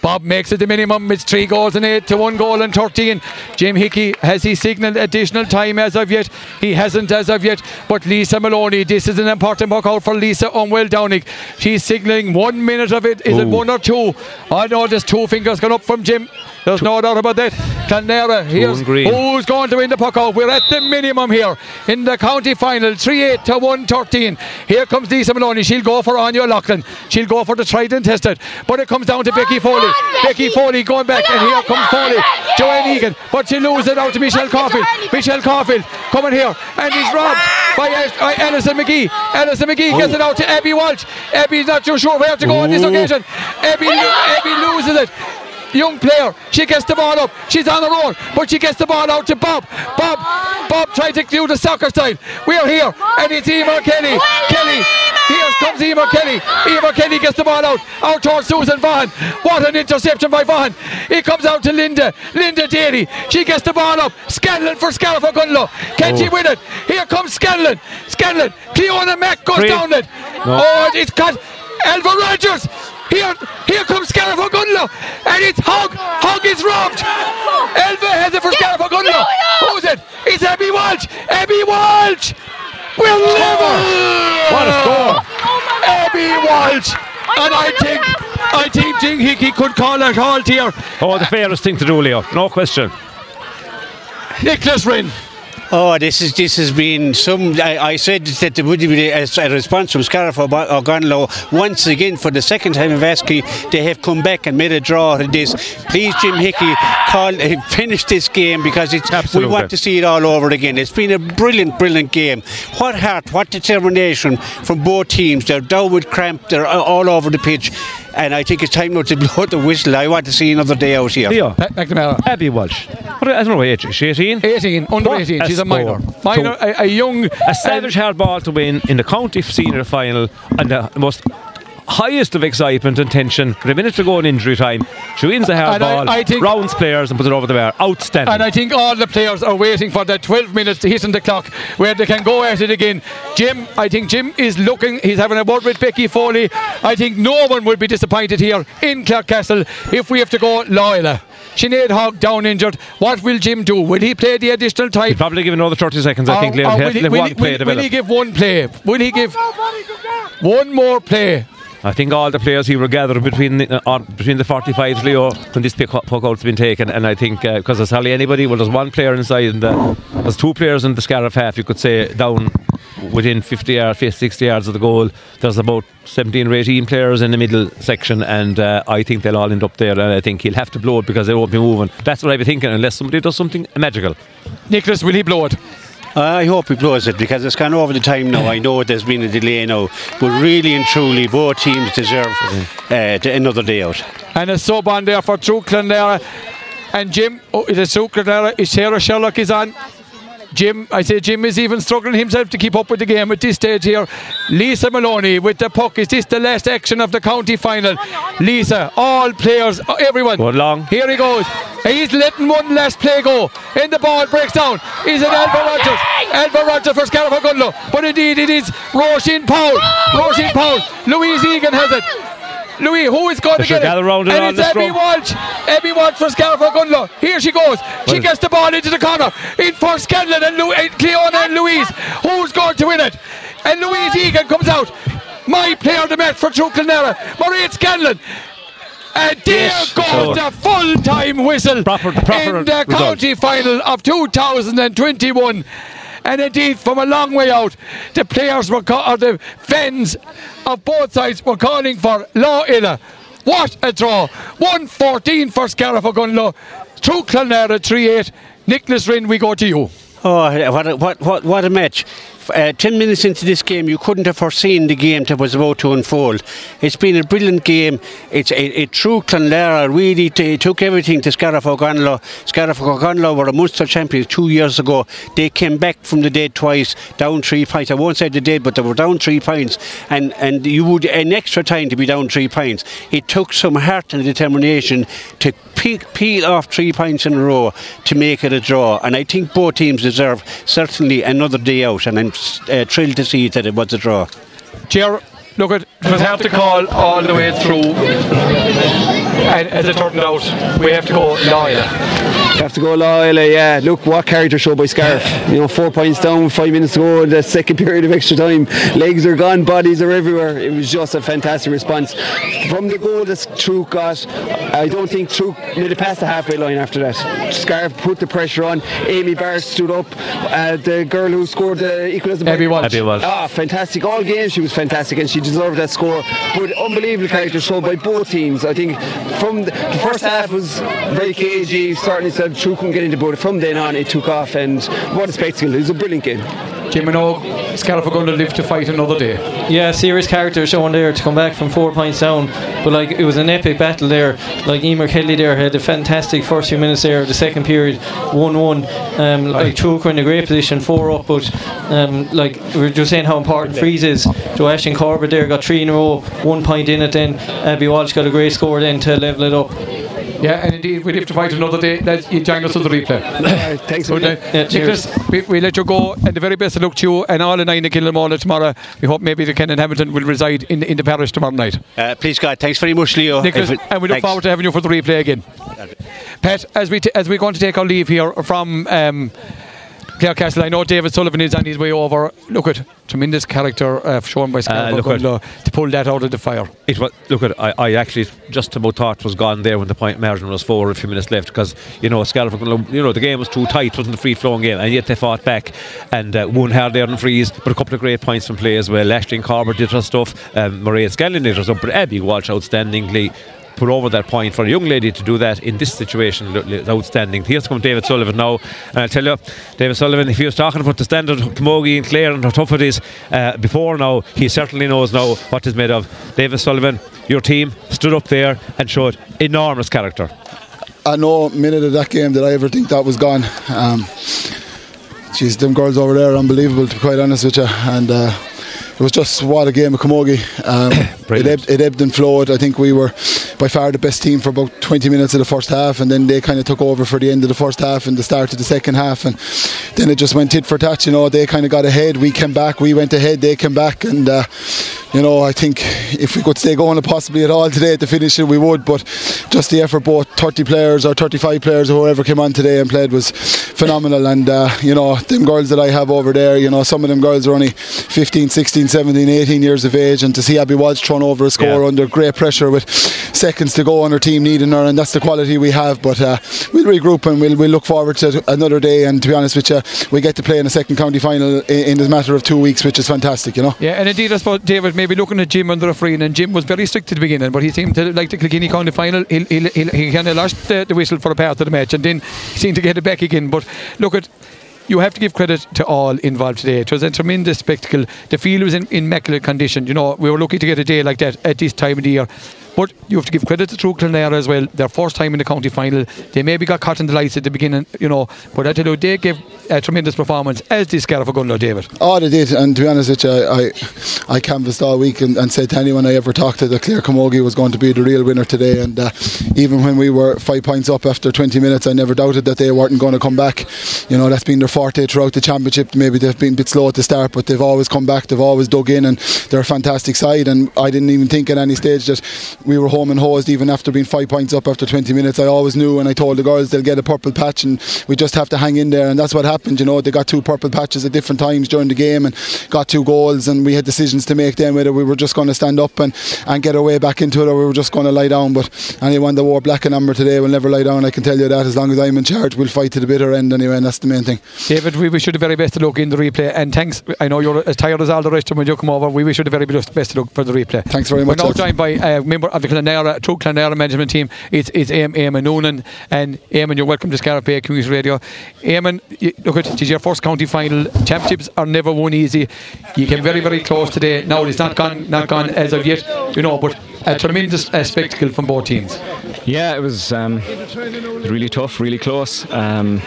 Bob makes it the minimum. It's three goals and eight to one goal and thirteen. Jim Hickey, has he signalled additional time as of yet? He hasn't as of yet. But Lisa Maloney, this is an important puck out for Lisa Unwell Downing. She's signalling one minute of it. Is Ooh. It one or two? I know there's two fingers gone up from Jim. There's two. No doubt about that. Clonera, here's who's going to win the puck out. We're at the minimum here in the county final. three eight to one thirteen. Here comes Lisa Maloney. She'll go for Anya Loughlin. She'll go for the tried and tested. But it comes down to Becky Foley. Oh, Becky Foley going back, and here comes Foley. Joanne Egan, but she loses it out to Michelle Caulfield. Michelle Caulfield coming here, and he's robbed by Alison McGee. Alison McGee oh. gets it out to Abby Walsh. Abby's not too sure where to go Ooh. On this occasion. Abby, Abby loses it. young player. She gets the ball up. She's on her own, but she gets the ball out to Bob. Bob, Bob tried to do the soccer side. We are here, and it's Emer Kelly. Kelly. Here comes Emer Kelly. Emer Kelly gets the ball out. Out towards Susan Vaughan. What an interception by Vaughan. It comes out to Linda. Linda Daly. She gets the ball up. Scanlon for Scarlett O'Gunlow. Can oh. she win it? Here comes Scanlon. Scanlon. Cleona Mack goes Three. down it. No. Oh, it's cut. Elva Rogers. Here, here comes Scarlett O'Gunlow. And it's Hogg. Hogg is robbed. Elva has it for Scarlett O'Gunlow. Who's it? It's Abby Walsh. Abby Walsh. We'll never. What a score! Abby Walsh, and I think, I think Jing Hickey could call a halt here. Oh, the fairest thing to do, Leo, no question. Nicholas Rinn. Oh, this is this has been some. I, I said that there would be a, a response from Scarlett O'Gunlow once again for the second time of asking. They have come back and made a draw at this. Please, Jim Hickey, call finish this game because it's. Absolutely. We want to see it all over again. It's been a brilliant, brilliant game. What heart, what determination from both teams. They're down with cramp. They're all over the pitch. And I think it's time now to blow the whistle. I want to see another day out here. Leo, Pat McNamara. Abby Walsh. What, I don't know, age? Is she eighteen? eighteen, under what eighteen. She's a minor. Minor, a, a young... A savage hard ball to win in the county senior final and the most... highest of excitement and tension with a minute to go in injury time. She wins the hard ball, I, I think, rounds players and puts it over the bar. Outstanding. And I think all the players are waiting for that twelve minutes to hit on the clock where they can go at it again. Jim, I think Jim is looking, he's having a word with Becky Foley. I think no one will be disappointed here in Clarecastle if we have to go Loyola. Sinead Hogg down injured. What will Jim do? Will he play the additional time? He'll probably give another thirty seconds, I think. Or, or will, he, will, one play will, will he give one play? Will he give one more play? I think all the players here were gathered between the, uh, between the forty-fives, Leo, when this puck out's been taken. And I think, because uh, there's hardly anybody, well, there's one player inside, and the, there's two players in the Scariff half, you could say, down within fifty yards, sixty yards of the goal. There's about seventeen or eighteen players in the middle section, and uh, I think they'll all end up there. And I think he'll have to blow it because they won't be moving. That's what I'd be thinking, unless somebody does something magical. Nicholas, will he blow it? I hope he blows it because it's gone over the time now. I know there's been a delay now, but really and truly both teams deserve uh, another day out. And a sub on there for True Clonera and Jim. Oh, it is True Clonera. Is Sarah Sherlock is on. Jim, I say Jim is even struggling himself to keep up with the game at this stage here. Lisa Maloney with the puck. Is this the last action of the county final? Lisa, all players, everyone. Go long. Here he goes. He's letting one last play go. And the ball breaks down. Is it Elva Rogers? Elva Rogers for Scarlett O'Gunlow. But indeed it is Roisin Powell. Roisin Powell. Louise Egan has it. Louis, who is going they to get it? Around and around it's Abby Walsh. Abby Walsh for Scarlett O'Gunlow. Here she goes. She gets the ball into the corner. In for Scanlon and, Lu- and Cleona and Louise. Who's going to win it? And Louise Egan comes out. My player of the match for True Clonera, Mairead Scanlon. And there yes, goes so the full-time whistle proper, proper in the result. County final of two thousand twenty-one. And indeed, from a long way out, the players were ca- or the fans of both sides were calling for Loyola. What a draw! one fourteen for Scarlett O'Gunlow. True Clonera three eight. Nicholas Rinn, we go to you. Oh, what a, what, what, what a match. Uh, ten minutes into this game, you couldn't have foreseen the game that was about to unfold. It's been a brilliant game. It's a, a True Clonera really t- took everything to Scarlett O'Gunlow. Scarlett O'Gunlow were a Munster champions two years ago. They came back from the dead twice, down three points. I won't say the dead, but they were down three points. And, and you would an extra time to be down three points. It took some heart and determination to pe- peel off three points in a row to make it a draw. And I think both teams deserve certainly another day out. And I'm Uh, thrilled to see that it was a draw. Chair, look, at we must have to call all the way through, and as it turned out, we have to go Loyola. We have to go Loyola, yeah. Look, what character show by Scarf. You know, four points down with five minutes to go in the second period of extra time. Legs are gone, bodies are everywhere. It was just a fantastic response. From the goal that True got, I don't think True made it past the halfway line after that. Scarf put the pressure on. Amy Barr stood up. Uh, the girl who scored the equalism. Abby Walsh. Abby Walsh. Ah, fantastic. All games she was fantastic, and she deserved that score, but unbelievable character show by both teams. I think from the, the first half was very cagey, starting itself. True couldn't get into it. From then on it took off, and what a spectacle. It was a brilliant game. Jim and Og, Scariff are going to live to fight another day. Yeah, serious character showing there to come back from four points down. But like, it was an epic battle there. Like, Emer Kelly there had a fantastic first few minutes there of the second period, one one. Um, like Truk were in a great position, four up. But um, like we were just saying how important freeze is. Joe Ashton Corbett there got three in a row, one point in it. Then Abby Walsh got a great score then to level it up. Yeah, and indeed, we live to fight another day. Let's, you join us to the replay. Uh, thanks, so yeah, Nicholas. We, we let you go, and the very best of luck to you and all the nine in Kilmore tomorrow. We hope maybe the Ken and Hamilton will reside in in the parish tomorrow night. Uh, please, God, thanks very much, Leo. Nicholas, it, and we look thanks. forward to having you for the replay again. Pat, as we t- as we're going to take our leave here from Um, Clarecastle, I know David Sullivan is on his way over. Look at tremendous character uh, shown by Scariff uh, to pull that out of the fire. It was, look at I, I actually just about thought was gone there when the point margin was four, a few minutes left, because you know Scariff, you know the game was too tight, it wasn't a free flowing game, and yet they fought back and uh, won hard there on freeze, but a couple of great points from play as well. Ashton Corbett did her stuff, um, Maria Scanlon did her stuff, but Abby Walsh outstandingly put over that point. For a young lady to do that in this situation is outstanding. Here's come David Sullivan now, and I tell you, David Sullivan, if he was talking about the standard of Camogie and Clare and how tough it is uh, before now, he certainly knows now what it's made of. David Sullivan, your team stood up there and showed enormous character. I know minute of that game that I ever think that was gone. Um, geez, them girls over there are unbelievable, to be quite honest with you, and uh, it was just what a game of Camogie. Um, it, ebbed, it ebbed and flowed. I think we were by far the best team for about twenty minutes of the first half, and then they kind of took over for the end of the first half and the start of the second half, and then it just went tit for tat. You know, they kind of got ahead, we came back, we went ahead, they came back, and uh, you know, I think if we could stay going possibly at all today at the finish, we would, but just the effort, both thirty players or thirty-five players or whoever came on today and played, was phenomenal. And uh, you know, them girls that I have over there, you know, some of them girls are only fifteen, sixteen, seventeen, eighteen years of age, and to see Abby Walsh thrown over a score yeah. under great pressure with seconds to go on her team needing her, and that's the quality we have. But uh, we'll regroup and we'll, we'll look forward to another day, and to be honest with you, we get to play in a second county final in, in the matter of two weeks, which is fantastic, you know. Yeah, and indeed I suppose David may be looking at Jim and the referee, and Jim was very strict at the beginning, but he seemed to like the Kilkenny county final, he, he, he, he kind of lost the, the whistle for a part of the match, and then he seemed to get it back again. But look at, you have to give credit to all involved today. It was a tremendous spectacle. The field was in immaculate condition. You know, we were lucky to get a day like that at this time of the year. But you have to give credit to True Clonera as well. Their first time in the county final. They maybe got caught in the lights at the beginning, you know. But I tell you, they gave a tremendous performance, as did Scariff Ogonnelloe, David. Oh, they did. And to be honest with you, I, I, I canvassed all week and, and said to anyone I ever talked to that Clare Camogie was going to be the real winner today. And uh, even when we were five points up after twenty minutes, I never doubted that they weren't going to come back. You know, that's been their forte throughout the championship. Maybe they've been a bit slow at the start, but they've always come back. They've always dug in, and they're a fantastic side. And I didn't even think at any stage that we were home and hosed, even after being five points up after twenty minutes. I always knew, and I told the girls they'll get a purple patch and we just have to hang in there, and that's what happened. You know, they got two purple patches at different times during the game and got two goals, and we had decisions to make then, whether we were just going to stand up and, and get our way back into it, or we were just going to lie down. But anyone that wore black and amber today will never lie down, I can tell you that. As long as I'm in charge, we'll fight to the bitter end anyway, and that's the main thing. David, we wish you the very best of luck in the replay, and thanks. I know you're as tired as all the rest of them when you come over. We wish you the very best of luck for the replay. Thanks very much. We're now joined by a member of the Clonera, True Clonera management team. It's it's Eamon Noonan, and Eamon, you're welcome to Scariff Bay Community Radio. Eamon, you, look at, it is your first county final. Championships are never won easy. You came very very close today. Now it's not gone not gone as of yet, you know, but a tremendous uh, spectacle from both teams. Yeah, it was um, really tough, really close. Um,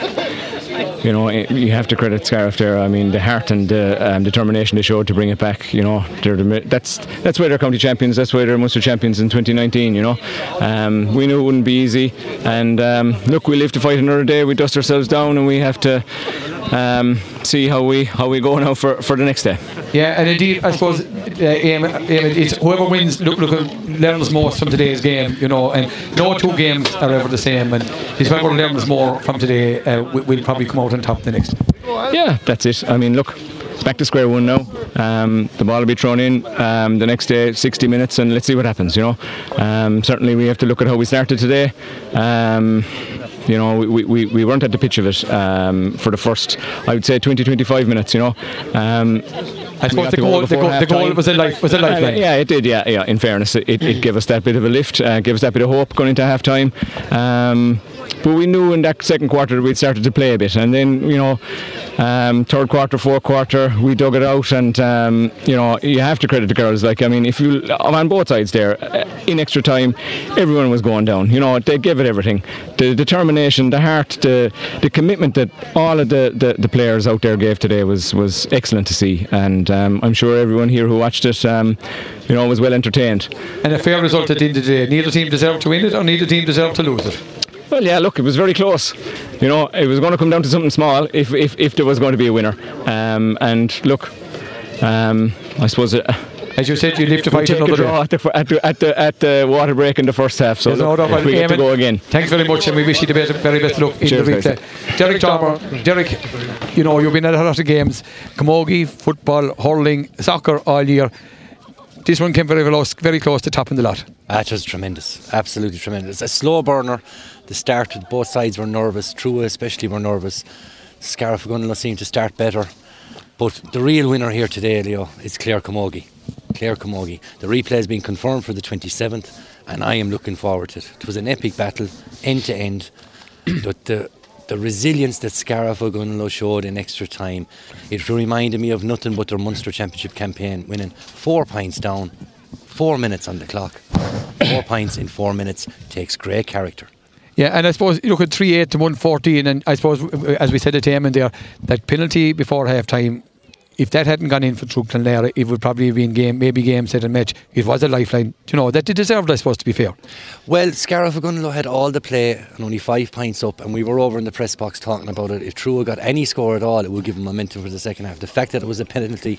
you know, it, you have to credit Scariff there. I mean, the heart and the um, determination they showed to bring it back, you know, they're the, that's that's why they're county champions, that's why they're Munster champions in twenty nineteen, you know. Um, we knew it wouldn't be easy, and um, look, we live to fight another day. We dust ourselves down, and we have to um, see how we how we go now for, for the next day. Yeah, and indeed, I suppose uh, it's whoever wins look, look, learns most from today's game, you know, and no two games are ever the same, and whoever learns more from today uh, will probably come out on top the next. Yeah, that's it. I mean, look, back to square one now. Um, the ball will be thrown in um, the next day, sixty minutes, and let's see what happens, you know. Um, certainly we have to look at how we started today. Um, you know, we, we, we weren't at the pitch of it um, for the first, I would say, twenty, twenty-five minutes, you know. Um, I suppose the goal, the goal, the goal was a life, was a lifeline. Uh, yeah, it did. Yeah, yeah. In fairness, it, it, it gave us that bit of a lift, uh, gave us that bit of hope going into half time. Um, But we knew in that second quarter we'd started to play a bit, and then you know, um, third quarter, fourth quarter, we dug it out, and um, you know, you have to credit the girls. Like I mean, if you on both sides there, in extra time, everyone was going down. You know, they gave it everything, the determination, the heart, the the commitment that all of the, the, the players out there gave today was was excellent to see, and um, I'm sure everyone here who watched it, um, you know, was well entertained. And a fair result at the end of the day. Neither team deserved to win it, or neither team deserved to lose it. Well, yeah, look, it was very close. You know, it was going to come down to something small if if, if there was going to be a winner. Um, and look, um, I suppose... Uh, As you said, you live to fight another draw at the, at, the, at, the, at the water break in the first half. So look, no we get to go again. Thanks very much, and we wish you the best, very best luck in Cheers, the replay. Derek Chalmers, Derek, you know, you've been at a lot of games. Camogie, football, hurling, soccer all year. This one came very close, very close to topping the lot. That was tremendous, absolutely tremendous. A slow burner. The start with both sides were nervous. Trua especially were nervous. Scarif Gunlow seemed to start better. But the real winner here today, Leo, is Clare Camogie. Clare Camogie. The replay has been confirmed for the twenty-seventh, and I am looking forward to it. It was an epic battle, end to end. But the the resilience that Scarif Gunlow showed in extra time, it reminded me of nothing but their Munster Championship campaign, winning four pints down, four minutes on the clock. Four pints in four minutes takes great character. Yeah, and I suppose you look at three eight to one fourteen, and I suppose, as we said at the end there, that penalty before half-time, if that hadn't gone in for True Clonlara, it would probably have been game, maybe game, set and match. It was a lifeline, you know, that they deserved, I suppose, to be fair. Well, Scarif Gunlow had all the play and only five pints up, and we were over in the press box talking about it. If Trua got any score at all, it would give him momentum for the second half. The fact that it was a penalty,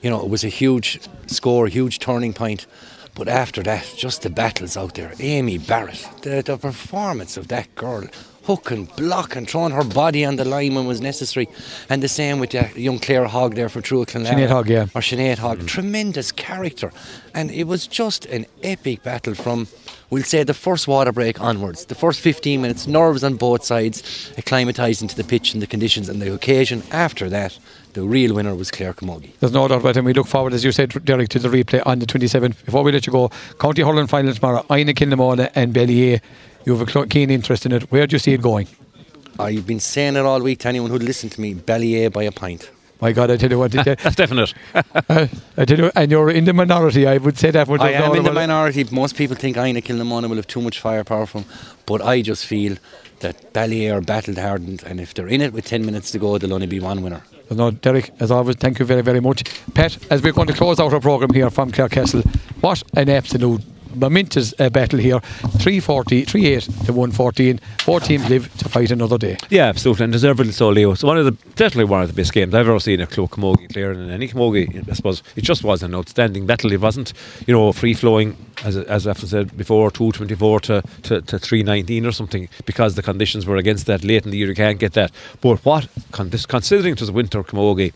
you know, it was a huge score, a huge turning point. But after that, just the battles out there. Amy Barrett, the, the performance of that girl, hooking, blocking, throwing her body on the line when was necessary. And the same with the young Claire Hogg there for Trua Clonlara. Sinead Hogg, yeah. Or Sinead Hogg. Mm. Tremendous character. And it was just an epic battle from, we'll say, the first water break onwards. The first fifteen minutes, nerves on both sides, acclimatising to the pitch and the conditions and the occasion. After that, the real winner was Clare Camogie. There's no doubt about it. And we look forward, as you said, Derek, to the replay on the twenty-seventh. Before we let you go, County Hurling final tomorrow, Aina Kilnamona and Bellier. You have a keen interest in it. Where do you see it going? I've been saying it all week to anyone who'd listen to me. Bellier by a pint. My God, I tell you what. That's definite. uh, I tell you, and you're in the minority. I would say that. I am in the minority. Most people think Aina Kilnamona will have too much firepower for him. But I just feel that Bellier are battled hardened, and if they're in it with ten minutes to go, there'll only be one winner. No, Derek, as always, thank you very, very much. Pat, as we're going to close out our programme here from Clare Castle, what an absolute momentous uh, battle here. three forty, three eight to one fourteen. Four teams live to fight another day. Yeah, absolutely, and deservedly so, Leo. It's one of the, definitely one of the best games I've ever seen at Clare Camogie, Clare and any Camogie. I suppose it just was an outstanding battle. It wasn't, you know, free-flowing, as as I've said before, two twenty-four to, to, to three nineteen or something, because the conditions were against that late in the year. You can't get that. But what, con- this, considering it was winter Camogie,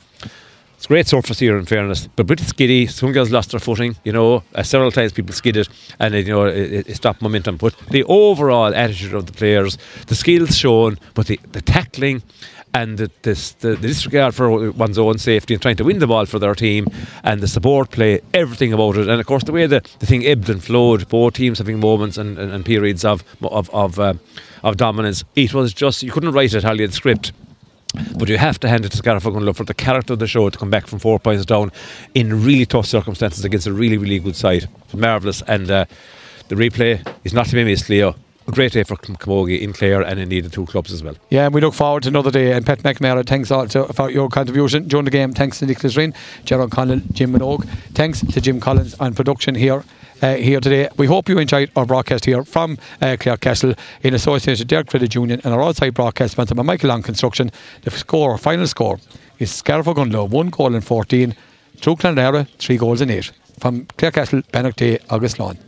it's great surface here, in fairness, but bit skiddy. Some girls lost their footing, you know. Uh, several times people skidded, and it, you know, it, it stopped momentum. But the overall attitude of the players, the skills shown, but the, the tackling and the, the, the disregard for one's own safety and trying to win the ball for their team, and the support play, everything about it, and of course the way the, the thing ebbed and flowed, both teams having moments and, and, and periods of of of, um, of dominance. It was just, you couldn't write it how you had script. But you have to hand it to Scarif Gunlow for the character of the show to come back from four points down in really tough circumstances against a really, really good side. Marvellous. And uh, the replay is not to be missed, Leo. A great day for Camogie in Clare and indeed the two clubs as well. Yeah, and we look forward to another day. And Pat McNamara, thanks also for your contribution during the game. Thanks to Nicholas Rinn, Gerard Connell, Jim Minogue. Thanks to Jim Collins on production here. Uh, here today. We hope you enjoyed our broadcast here from uh, Clare Castle in association with Derek Credit Union and our outside broadcast sponsor by Michael Long Construction. The score, final score, is Scarif Gunlow, one goal in fourteen, True Clonlara, three goals in eight. From Clare Castle, Bannock Day, August Lawn.